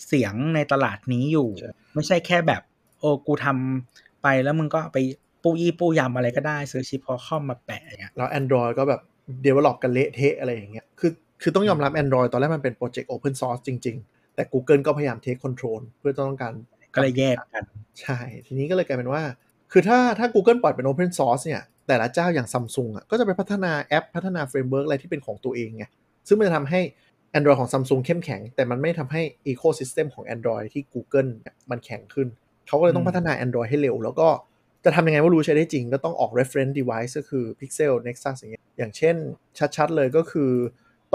เสียงในตลาดนี้อยู่ไม่ใช่แค่แบบกูทำไปแล้วมึงก็ไปปู้ยำอะไรก็ได้ซื้อชิปQualcommมาแปะอย่างเงี้ยแล้ว Android ก็แบบ develop กันเละเทะอะไรอย่างเงี้ยคือต้องยอมรับ Android ตอนแรกมันเป็น Project Open Source จริงๆแต่ Google ก็พยายาม take control เพื่อต้องการก็เลยแยกกันใช่ทีนี้ก็เลยกลายเป็นว่าคือถ้า Google ปล่อยเป็น Open Source เนี่ยแต่ละเจ้าอย่าง Samsung อ่ะก็จะไปพัฒนาแอปพัฒนาเฟรมเวิร์คอะไรที่เป็นของตัวเองไงซึ่งมันจะทำให้ Android ของ Samsung เข้มแข็งแต่มันไม่ทำให้ Ecosystem ของ Android ที่ Google มันแข็งขึ้นเขาก็เลยต้องพัฒนา Android ให้เร็วแล้วก็จะทำยังไงว่ารู้ใช้ได้จริงก็ต้องออก Reference Device ก็คือ Pixel Nexus อย่างเงี้ยอย่างเช่นชัดๆเลยก็คือ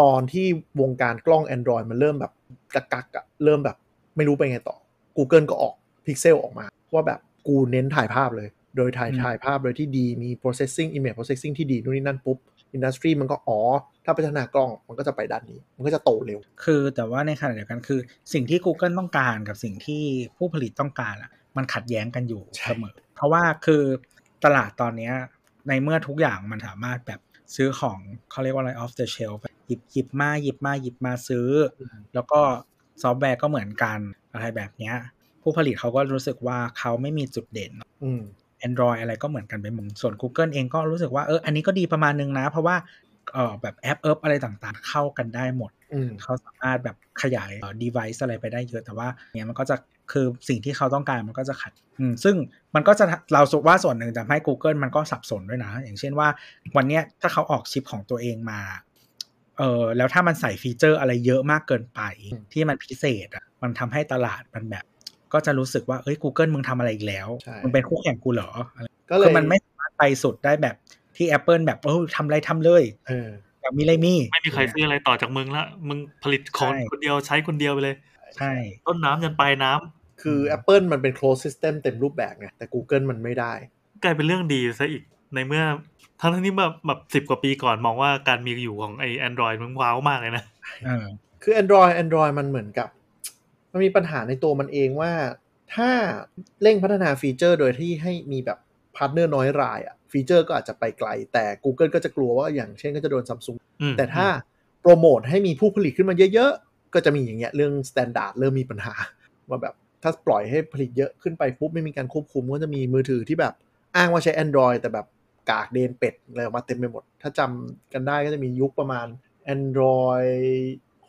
ตอนที่วงการกล้อง Android มันเริ่มแบบกักๆอ่ะเริ่มแบบไม่รู้ไปไงต่อ Google ก็ออก Pixel ออกมาว่าแบบกูเน้นถ่ายภาพเลยโดยถ่ายภาพโดยที่ดีมี processing image processing ที่ดีนู่นนี่นั่นปุ๊บ industry มันก็ถ้าพัฒนากล้องมันก็จะไปด้านนี้มันก็จะโตเร็วคือแต่ว่าในขณะเดียวกันคือสิ่งที่ Google ต้องการกับสิ่งที่ผู้ผลิตต้องการอะมันขัดแย้งกันอยู่เสมอเพราะว่าคือตลาดตอนนี้ในเมื่อทุกอย่างมันสามารถแบบซื้อของเขาเรียกว่าอะไร off the shelf หยิบมาซื้อแล้วก็ซอฟต์แวร์ก็เหมือนกันอะไรแบบเนี้ยผู้ผลิตเขาก็รู้สึกว่าเขาไม่มีจุดเด่นAndroid อะไรก็เหมือนกันไปหมดส่วน Google เองก็รู้สึกว่าอันนี้ก็ดีประมาณนึงนะเพราะว่าแบบแอปอะไรต่างๆเข้ากันได้หมดเขาสามารถแบบขยาย device อะไรไปได้เยอะแต่ว่าเนี่ยมันก็จะคือสิ่งที่เขาต้องการมันก็จะขัดซึ่งมันก็จะเราสึกว่าส่วนหนึ่งทำให้ Google มันก็สับสนด้วยนะอย่างเช่นว่าวันนี้ถ้าเขาออกชิปของตัวเองมาแล้วถ้ามันใส่ฟีเจอร์อะไรเยอะมากเกินไปที่มันพิเศษมันทำให้ตลาดมันแบบก็จะรู้สึกว่าเอ้ย Google มึงทำอะไรอีกแล้วมันเป็นคู่แข่งกูเหรอคือมันไม่สามารถไปสุดได้แบบที่ Apple แบบทำอะไรทำเลยแบบมีอะไรไม่มีใครซื้ออะไรต่อจากมึงละมึงผลิตคนเดียวใช้คนเดียวไปเลยใช่ต้นน้ำยันปลายน้ำคือ Apple มันเป็น closed system เต็มรูปแบบไงแต่ Google มันไม่ได้กลายเป็นเรื่องดีซะอีกในเมื่อทั้งที่แบบ10กว่าปีก่อนมองว่าการมีอยู่ของไอ้ Android มึงว้าวมากเลยนะคือ Android มันเหมือนกับมันมีปัญหาในตัวมันเองว่าถ้าเร่งพัฒนาฟีเจอร์โดยที่ให้มีแบบพาร์ทเนอร์น้อยรายฟีเจอร์ก็อาจจะไปไกลแต่ Google ก็จะกลัวว่าอย่างเช่นก็จะโดน Samsung แต่ถ้าโปรโมทให้มีผู้ผลิตขึ้นมาเยอะๆก็จะมีอย่างเงี้ยเรื่อง standard เริ่มมีปัญหาว่าแบบถ้าปล่อยให้ผลิตเยอะขึ้นไปปุ๊บไม่มีการควบคุมก็จะมีมือถือที่แบบอ้างว่าใช้ Android แต่แบบกากเดนเป็ดอะไรออกมาเต็มไปหมดถ้าจำกันได้ก็จะมียุคประมาณ Android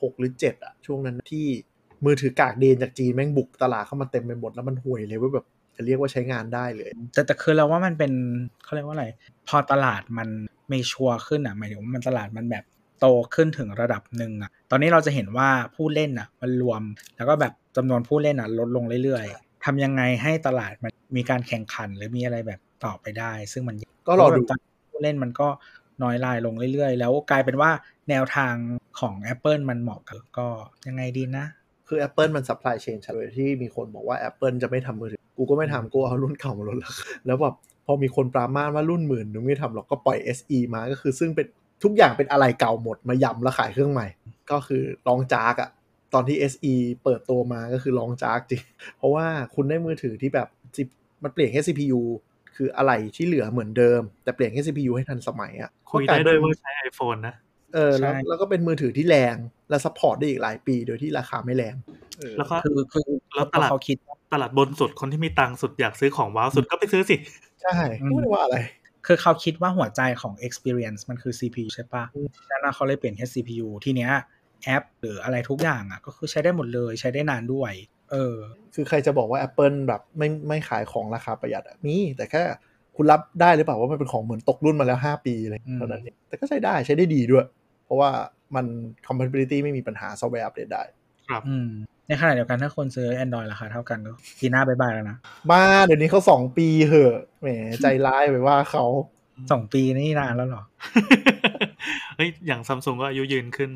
6 หรือ 7ช่วงนั้นที่มือถือกากเดนจากจีนแม่งบุกตลาดเข้ามาเต็มไปหมดแล้วมันห่วยเลยว่าแบบจะเรียกว่าใช้งานได้เลยแต่คือเราว่ามันเป็นเขาเรียกว่าอะไรพอตลาดมันไม่ชัวร์ขึ้นหมายถึงว่ามันตลาดมันแบบ โตขึ้นถึงระดับหนึ่งอ่ะตอนนี้เราจะเห็นว่าผู้เล่นอ่ะมันรวมแล้วก็แบบจำนวนผู้เล่นอ่ะลดลงเรื่อยๆทำยังไงให้ตลาดมันมีการแข่งขันหรือมีอะไรแบบต่อไปได้ซึ่งมันก็รอดูผู้เล่นมันก็น้อยลายลงเรื่อยๆแล้วกลายเป็นว่าแนวทางของ Apple มันเหมาะกับก็ยังไงดีนะคือ Apple มันซัพพลายเชนชัดเลยที่มีคนบอกว่า Apple จะไม่ทำมือถือกูก็ไม่ทำกูเอารุ่นเก่ามาลดแล้วแบบพอมีคนปรามาสว่ารุ่นหมื่นนึงไม่ทำหรอกก็ปล่อย SE มาก็คือซึ่งเป็นทุกอย่างเป็นอะไรเก่าหมดมายำแล้วขายเครื่องใหม่ก็คือลองจากอะตอนที่ SE เปิดตัวมาก็คือลองจากจริงเพราะว่าคุณได้มือถือที่แบบมันเปลี่ยนแค่ CPU คืออะไรที่เหลือเหมือนเดิมแต่เปลี่ยนแค่ CPU ให้ทันสมัยอะคุยได้ด้วยว่าใช้ iPhone นะแล้วก็เป็นมือถือที่แรงและซัพพอร์ตได้อีกหลายปีโดยที่ราคาไม่แรงแล้วก็คือแล้วตลาดเขาคิดตลาดบนสุดคนที่มีตังค์สุดอยากซื้อของว้าวสุดก็ไปซื้อสิใช่ไม่ได้ว่าอะไรคือเขาคิดว่าหัวใจของ experience มันคือ CPU ใช่ป่ะดังนั้นเขาเลยเปลี่ยนแค่ CPU ทีเนี้ยแอปหรืออะไรทุกอย่างอ่ะก็คือใช้ได้หมดเลยใช้ได้นานด้วยคือใครจะบอกว่า Apple แบบไม่ขายของราคาประหยัดมีแต่แค่คุณรับได้หรือเปล่าว่ามันเป็นของเหมือนตกรุ่นมาแล้ว5ปีอะไรเท่านั้นเองแต่ก็ใช้ได้ดีด้วยเพราะว่ามัน compatibility ไม่มีปัญหาซอฟต์แวร์อัปเดตได้ครับในขณะเดียวกันถ้าคนซื้อ Android ราคาเท่ากันก็ปีหน้าบ๊ายบายแล้วนะมาเดี๋ยวนี้เขา2ปีเหอะแหมใจร้ายไปว่าเขา2ปีนี่นานแล้วหรอเฮ้ยอย่าง Samsung ก็อายุยืนขึ้น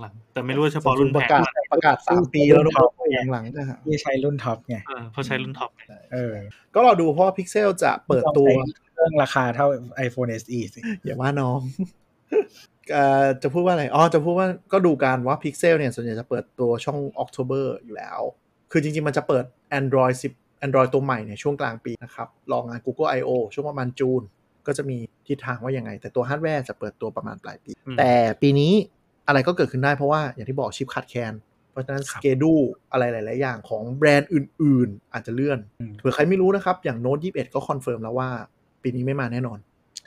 หลังๆแต่ไม่รู้เฉพาะรุ่นแพงประกาศ3ปีแล้วรุ่นท็อปหลังๆนะฮะที่ใช้รุ่นท็อปไงพอใช้รุ่นท็อปก็รอดูเพราะ Pixel จะเปิดตัวเรื่องราคาเท่า iPhone SE สิอย่าว่าน้องจะพูดว่าอะไรจะพูดว่าก็ดูการว่า Pixel เนี่ยส่วนใหญ่จะเปิดตัวช่อง October อยู่แล้วคือจริงๆมันจะเปิด Android 10 Android ตัวใหม่เนี่ยช่วงกลางปีนะครับรองงาน Google I/O ช่วงประมาณจูนก็จะมีทิศทางว่ายังไงแต่ตัวฮาร์ดแวร์จะเปิดตัวประมาณปลายปีแต่ปีนี้อะไรก็เกิดขึ้นได้เพราะว่าอย่างที่บอกชิปขาดแคลนเพราะฉะนั้น schedule อะไรหลายๆอย่างของแบรนด์อื่นๆอาจจะเลื่อนเผื่อใครไม่รู้นะครับอย่าง Note 21ก็คอนเฟิร์มแล้วว่าปีนี้ไม่มาแน่นอน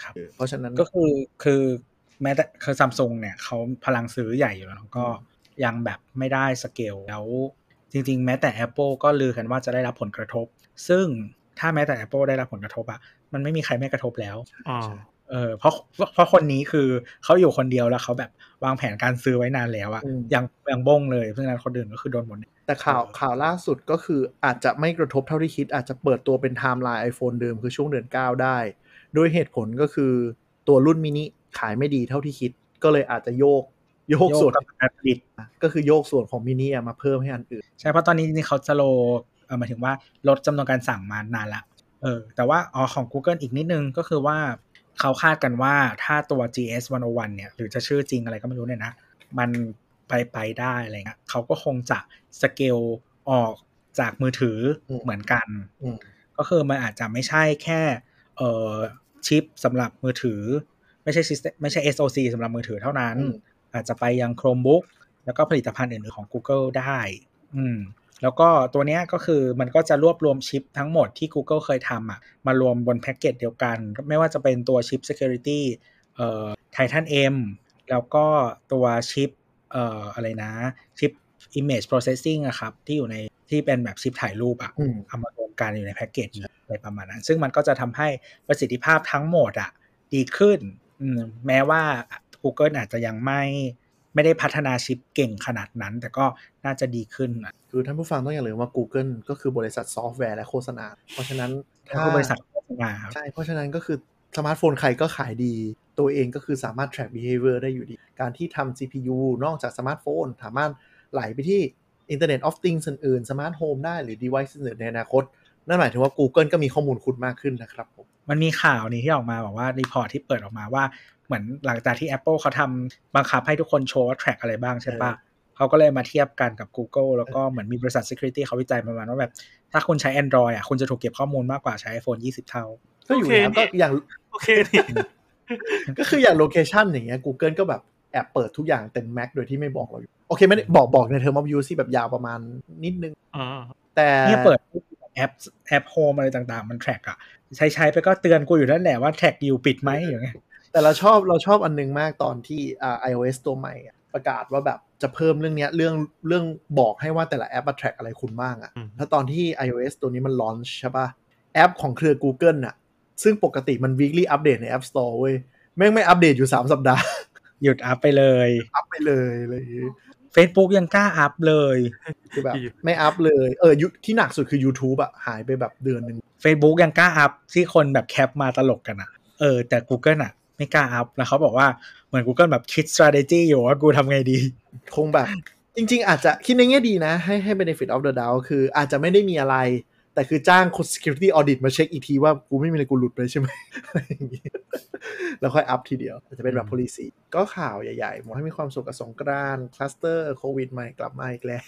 ครับเพราะฉะนั้นก็คือแม้แต่คือ Samsung เนี่ยเขาพลังซื้อใหญ่อยู่แล้วก็ยังแบบไม่ได้สเกลแล้วจริงๆแม้แต่ Apple ก็ลือกันว่าจะได้รับผลกระทบซึ่งถ้าแม้แต่ Apple ได้รับผลกระทบอ่ะมันไม่มีใครไม่กระทบแล้วเพราะคนนี้คือเขาอยู่คนเดียวแล้วเขาแบบวางแผนการซื้อไว้นานแล้วอะยังบ้งเลยเพราะฉะนั้นคนอื่นก็คือโดนหมดแต่ข่าวล่าสุดก็คืออาจจะไม่กระทบเท่าที่คิดอาจจะเปิดตัวเป็นไทม์ไลน์ iPhone เดิมคือช่วงเดือน9ได้โดยเหตุผลก็คือตัวรุ่นมินิขายไม่ดีเท่าที่คิดก็เลยอาจจะโยกส่วนการผลิตก็คือโยกส่วนของมินิมาเพิ่มให้อันอื่นใช่เพราะตอนนี้นี่เขาจะโลหมายถึงว่าลดจำนวนการสั่งมานานละแต่ว่าของ Google อีกนิดนึงก็คือว่าเขาคาดกันว่าถ้าตัว GS101 เนี่ยหรือจะชื่อจริงอะไรก็ไม่รู้เนี่ยนะมันไปได้อะไรเงี้ยเขาก็คงจะสเกลออกจากมือถือเหมือนกันก็คือมันอาจจะไม่ใช่แค่ชิปสำหรับมือถือไม่ใช่ SoC สำหรับมือถือเท่านั้นอาจจะไปยัง Chromebook แล้วก็ผลิตภัณฑ์อื่นๆของ Google ได้แล้วก็ตัวเนี้ยก็คือมันก็จะรวบรวมชิปทั้งหมดที่ Google เคยทำมารวมบนแพ็กเกจเดียวกันไม่ว่าจะเป็นตัวชิป Security Titan M แล้วก็ตัวชิปอะไรนะชิป Image Processing อะครับที่อยู่ในที่เป็นแบบชิปถ่ายรูปอะเอามารวมกันอยู่ในแพ็กเกจอะไรประมาณนั้นซึ่งมันก็จะทำให้ประสิทธิภาพทั้งหมดอะดีขึ้นแม้ว่า Google อาจจะยังไม่ได้พัฒนาชิปเก่งขนาดนั้นแต่ก็น่าจะดีขึ้นคือท่านผู้ฟังต้องอย่าลืมว่า Google ก็คือบริษัทซอฟต์แวร์และโฆษณาเพราะฉะนั้นถ้าบริษัทโฆษณาใช่เพราะฉะนั้นก็คือสมาร์ทโฟนใครก็ขายดีตัวเองก็คือสามารถ track behavior ได้อยู่ดีการที่ทำ CPU นอกจากสมาร์ทโฟนสามารถไหลไปที่ Internet of Things อื่นๆสมาร์ทโฮมได้หรือ device อื่นในอนาคตนั่นหมายถึงว่า Google ก็มีข้อมูลคุณมากขึ้นนะครับผมมันมีข่าวนี้ที่ออกมาบอกว่ารีพอร์ตที่เปิดออกมาว่าเหมือนหลังจากที่ Apple เขาทำบังคับให้ทุกคนโชว์ว่าแทร็กอะไรบ้างใช่ปะเขาก็เลยมาเทียบกันกับ Google แล้วก็เหมือนมีบริษัท Security เขาวิจัยประมาณว่าแบบถ้าคุณใช้ Android อ่ะคุณจะถูกเก็บข้อมูลมากกว่าใช้ iPhone 20 เท่าก็อยู่แล้วก็อย่างโอเคก็คืออย่างโลเคชั่นอย่างเงี้ย Google ก็แบบแอบเปิดทุกอย่างเต็มแม็กโดยที่ไม่บอกเราโอเคไม่ได้บอกใน Term of Use แบบยาวประมาณนิดนึงแต่เนี่ยเปิดแอป Home อะไรต่างๆมันแทร็กอ่ะใช้ไปก็เตือนกูอยู่นั่นแหละว่าแทร็กอยู่ปิดมั้ยอย่างเงี้ยแต่เราชอบอันนึงมากตอนที่iOS ตัวใหม่ประกาศว่าแบบจะเพิ่มเรื่องเนี้ยเรื่องบอกให้ว่าแต่ละแอปแทร็กอะไรคุณบ้างอ่ะแล้วตอนที่ iOS ตัวนี้มันลอนช์ใช่ป่ะแอปของเครือ Google น่ะซึ่งปกติมัน weekly update ใน App Store เว้ยแม่งไม่อัปเดตอยู่3 สัปดาห์ หยุดอัพไปเลยเลยเฟซบุ๊กยังกล้าอัพเลยคือแบบไม่อัพเลยที่หนักสุดคือ YouTube อ่ะหายไปแบบเดือนนึง Facebook ยังกล้าอัพที่คนแบบแคปมาตลกกันอ่ะแต่ Google อ่ะไม่กล้าอัพแล้วเขาบอกว่าเหมือน Google แบบคิด strategy อยู่ว่ากูทำไงดีคงแบบจริงๆอาจจะคิดในแง่ดีนะให้ benefit of the doubt คืออาจจะไม่ได้มีอะไรแต่คือจ้างคน security audit มาเช็คอีกทีว่ากูไม่มีอะไรกูหลุดไปใช่ไหมอะไรอย่างงี้แล้วค่อยอัพทีเดียวจะเป็นแบบ policy ก็ข่าวใหญ่ๆหมดให้มีความสุขกับสงกรานต์คลัสเตอร์โควิดใหม่กลับมาอีกแล้ว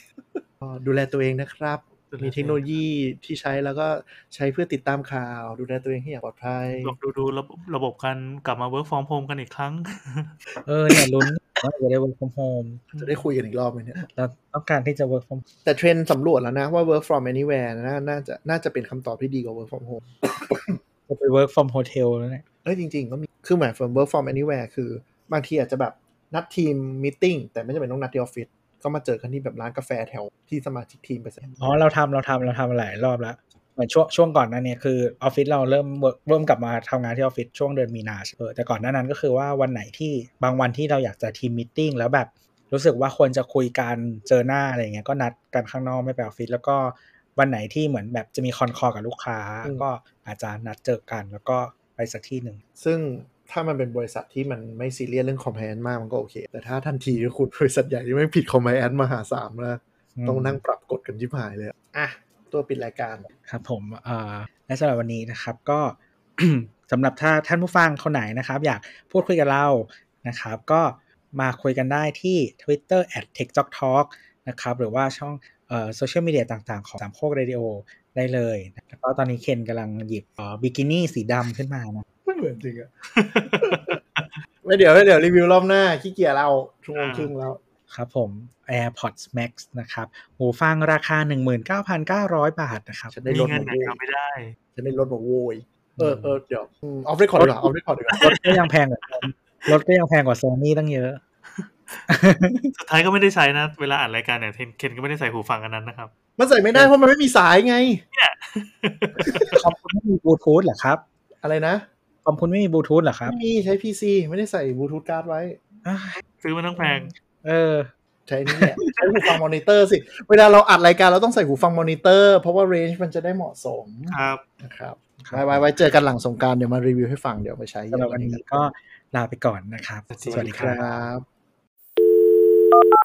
ดูแลตัวเองนะครับมีเทคโนโลยีที่ใช้แล้วก็ใช้เพื่อติดตามข่าวดูแลตัวเองให้อย่างปลอดภัยลองดูระบบการกลับมา work from home กันอีกครั้งเนี่ยลุ้นว่าจะได้ work from home จะได้คุยกันอีกรอบมั้ยเนี่ยเราต้องการที่จะ work from แต่เทรนด์สำรวจแล้วนะว่า work from anywhere น่าจะเป็นคำตอบที่ดีกว่า work from home จะไป work from hotel แล้วเนี่ยจริงๆก็มีคือหมายความ work from anywhere คือบางทีอาจจะแบบนัดทีมมีตติ้งแต่ไม่จำเป็นต้องนัดที่ออฟฟิศก็มาเจอกันที่แบบร้านกาแฟแถวที่สมาชิกทีมไปเสร็จเราทำหลายรอบแล้วเหมือนช่วงก่อนนั้นเนี่ยคือออฟฟิศเราเริ่มกลับมาทำงานที่ออฟฟิศช่วงเดือนมีนาแต่ก่อนหน้านั้นก็คือว่าวันไหนที่บางวันที่เราอยากจะทีมมีตติ้งแล้วแบบรู้สึกว่าควรจะคุยกันเจอหน้าอะไรเงี้ยก็นัดกันข้างนอกไม่ไปออฟฟิศแล้วก็วันไหนที่เหมือนแบบจะมีคอนคอลกับลูกค้าก็อาจจะนัดเจอกันแล้วก็ไปสักที่นึงซึ่งถ้ามันเป็นบริษัทที่มันไม่ซีเรียสเรื่องคอมไพแอนซ์มากมันก็โอเคแต่ถ้าทันทีที่คุณบริษัทใหญ่ที่ไม่ผิดคอมไพแอนซ์มหาศาลแล้วต้องนั่งปรับกฎกันยิบหายเลยอ่ะตัวปิดรายการครับผมและสำหรับวันนี้นะครับก็ สำหรับถ้าท่านผู้ฟังคนไหนนะครับอยากพูดคุยกับเรานะครับก็มาคุยกันได้ที่ Twitter @techjocktalk นะครับหรือว่าช่องโซเชียลมีเดียต่างๆของสามโคกเรดิโอได้เลยแล้วก็ตอนนี้เคนกำลังหยิบบิกินี่สีดำขึ้นมานะเหมือนจริงอ่ะไม่เดี๋ยวรีวิวรอบหน้าขี้เกียจเราชั่วโมงครึ่งแล้วครับผม AirPods Max นะครับหูฟังราคา 19,900 บาทนะครับจะได้ลดหน่อยไม่ได้จะได้ลดบอกโวยเดี๋ยวออฟเรคคอร์ดเหรอออฟเรคคอร์ดเหรอรถก็ยังแพงกว่าSony ตั้งเยอะสุดท้ายก็ไม่ได้ใช้นะเวลาอ่านรายการเนี่ยเคนก็ไม่ได้ใส่หูฟังอันนั้นนะครับมันใส่ไม่ได้เพราะมันไม่มีสายไงเนี่ยคอมไม่มีบลูทูธเหรอครับอะไรนะคอมคุณไม่มีบลูทูธเหรอครับไม่มีใช้ PC ไม่ได้ใส่บลูทูธการ์ดไว้ซื้อมาทั้งแพงใช้นี่แหละใช้หูฟังมอนิเตอร์สิเวลาเราอัดรายการเราต้องใส่หูฟังมอนิเตอร์เพราะว่าเรนจ์มันจะได้เหมาะสมครับนะครับไว้เจอกันหลังสงกรานต์เดี๋ยวมารีวิวให้ฟังเดี๋ยวไปใช้กันวันนี้ก็ลาไปก่อนนะครับสวัสดีครับ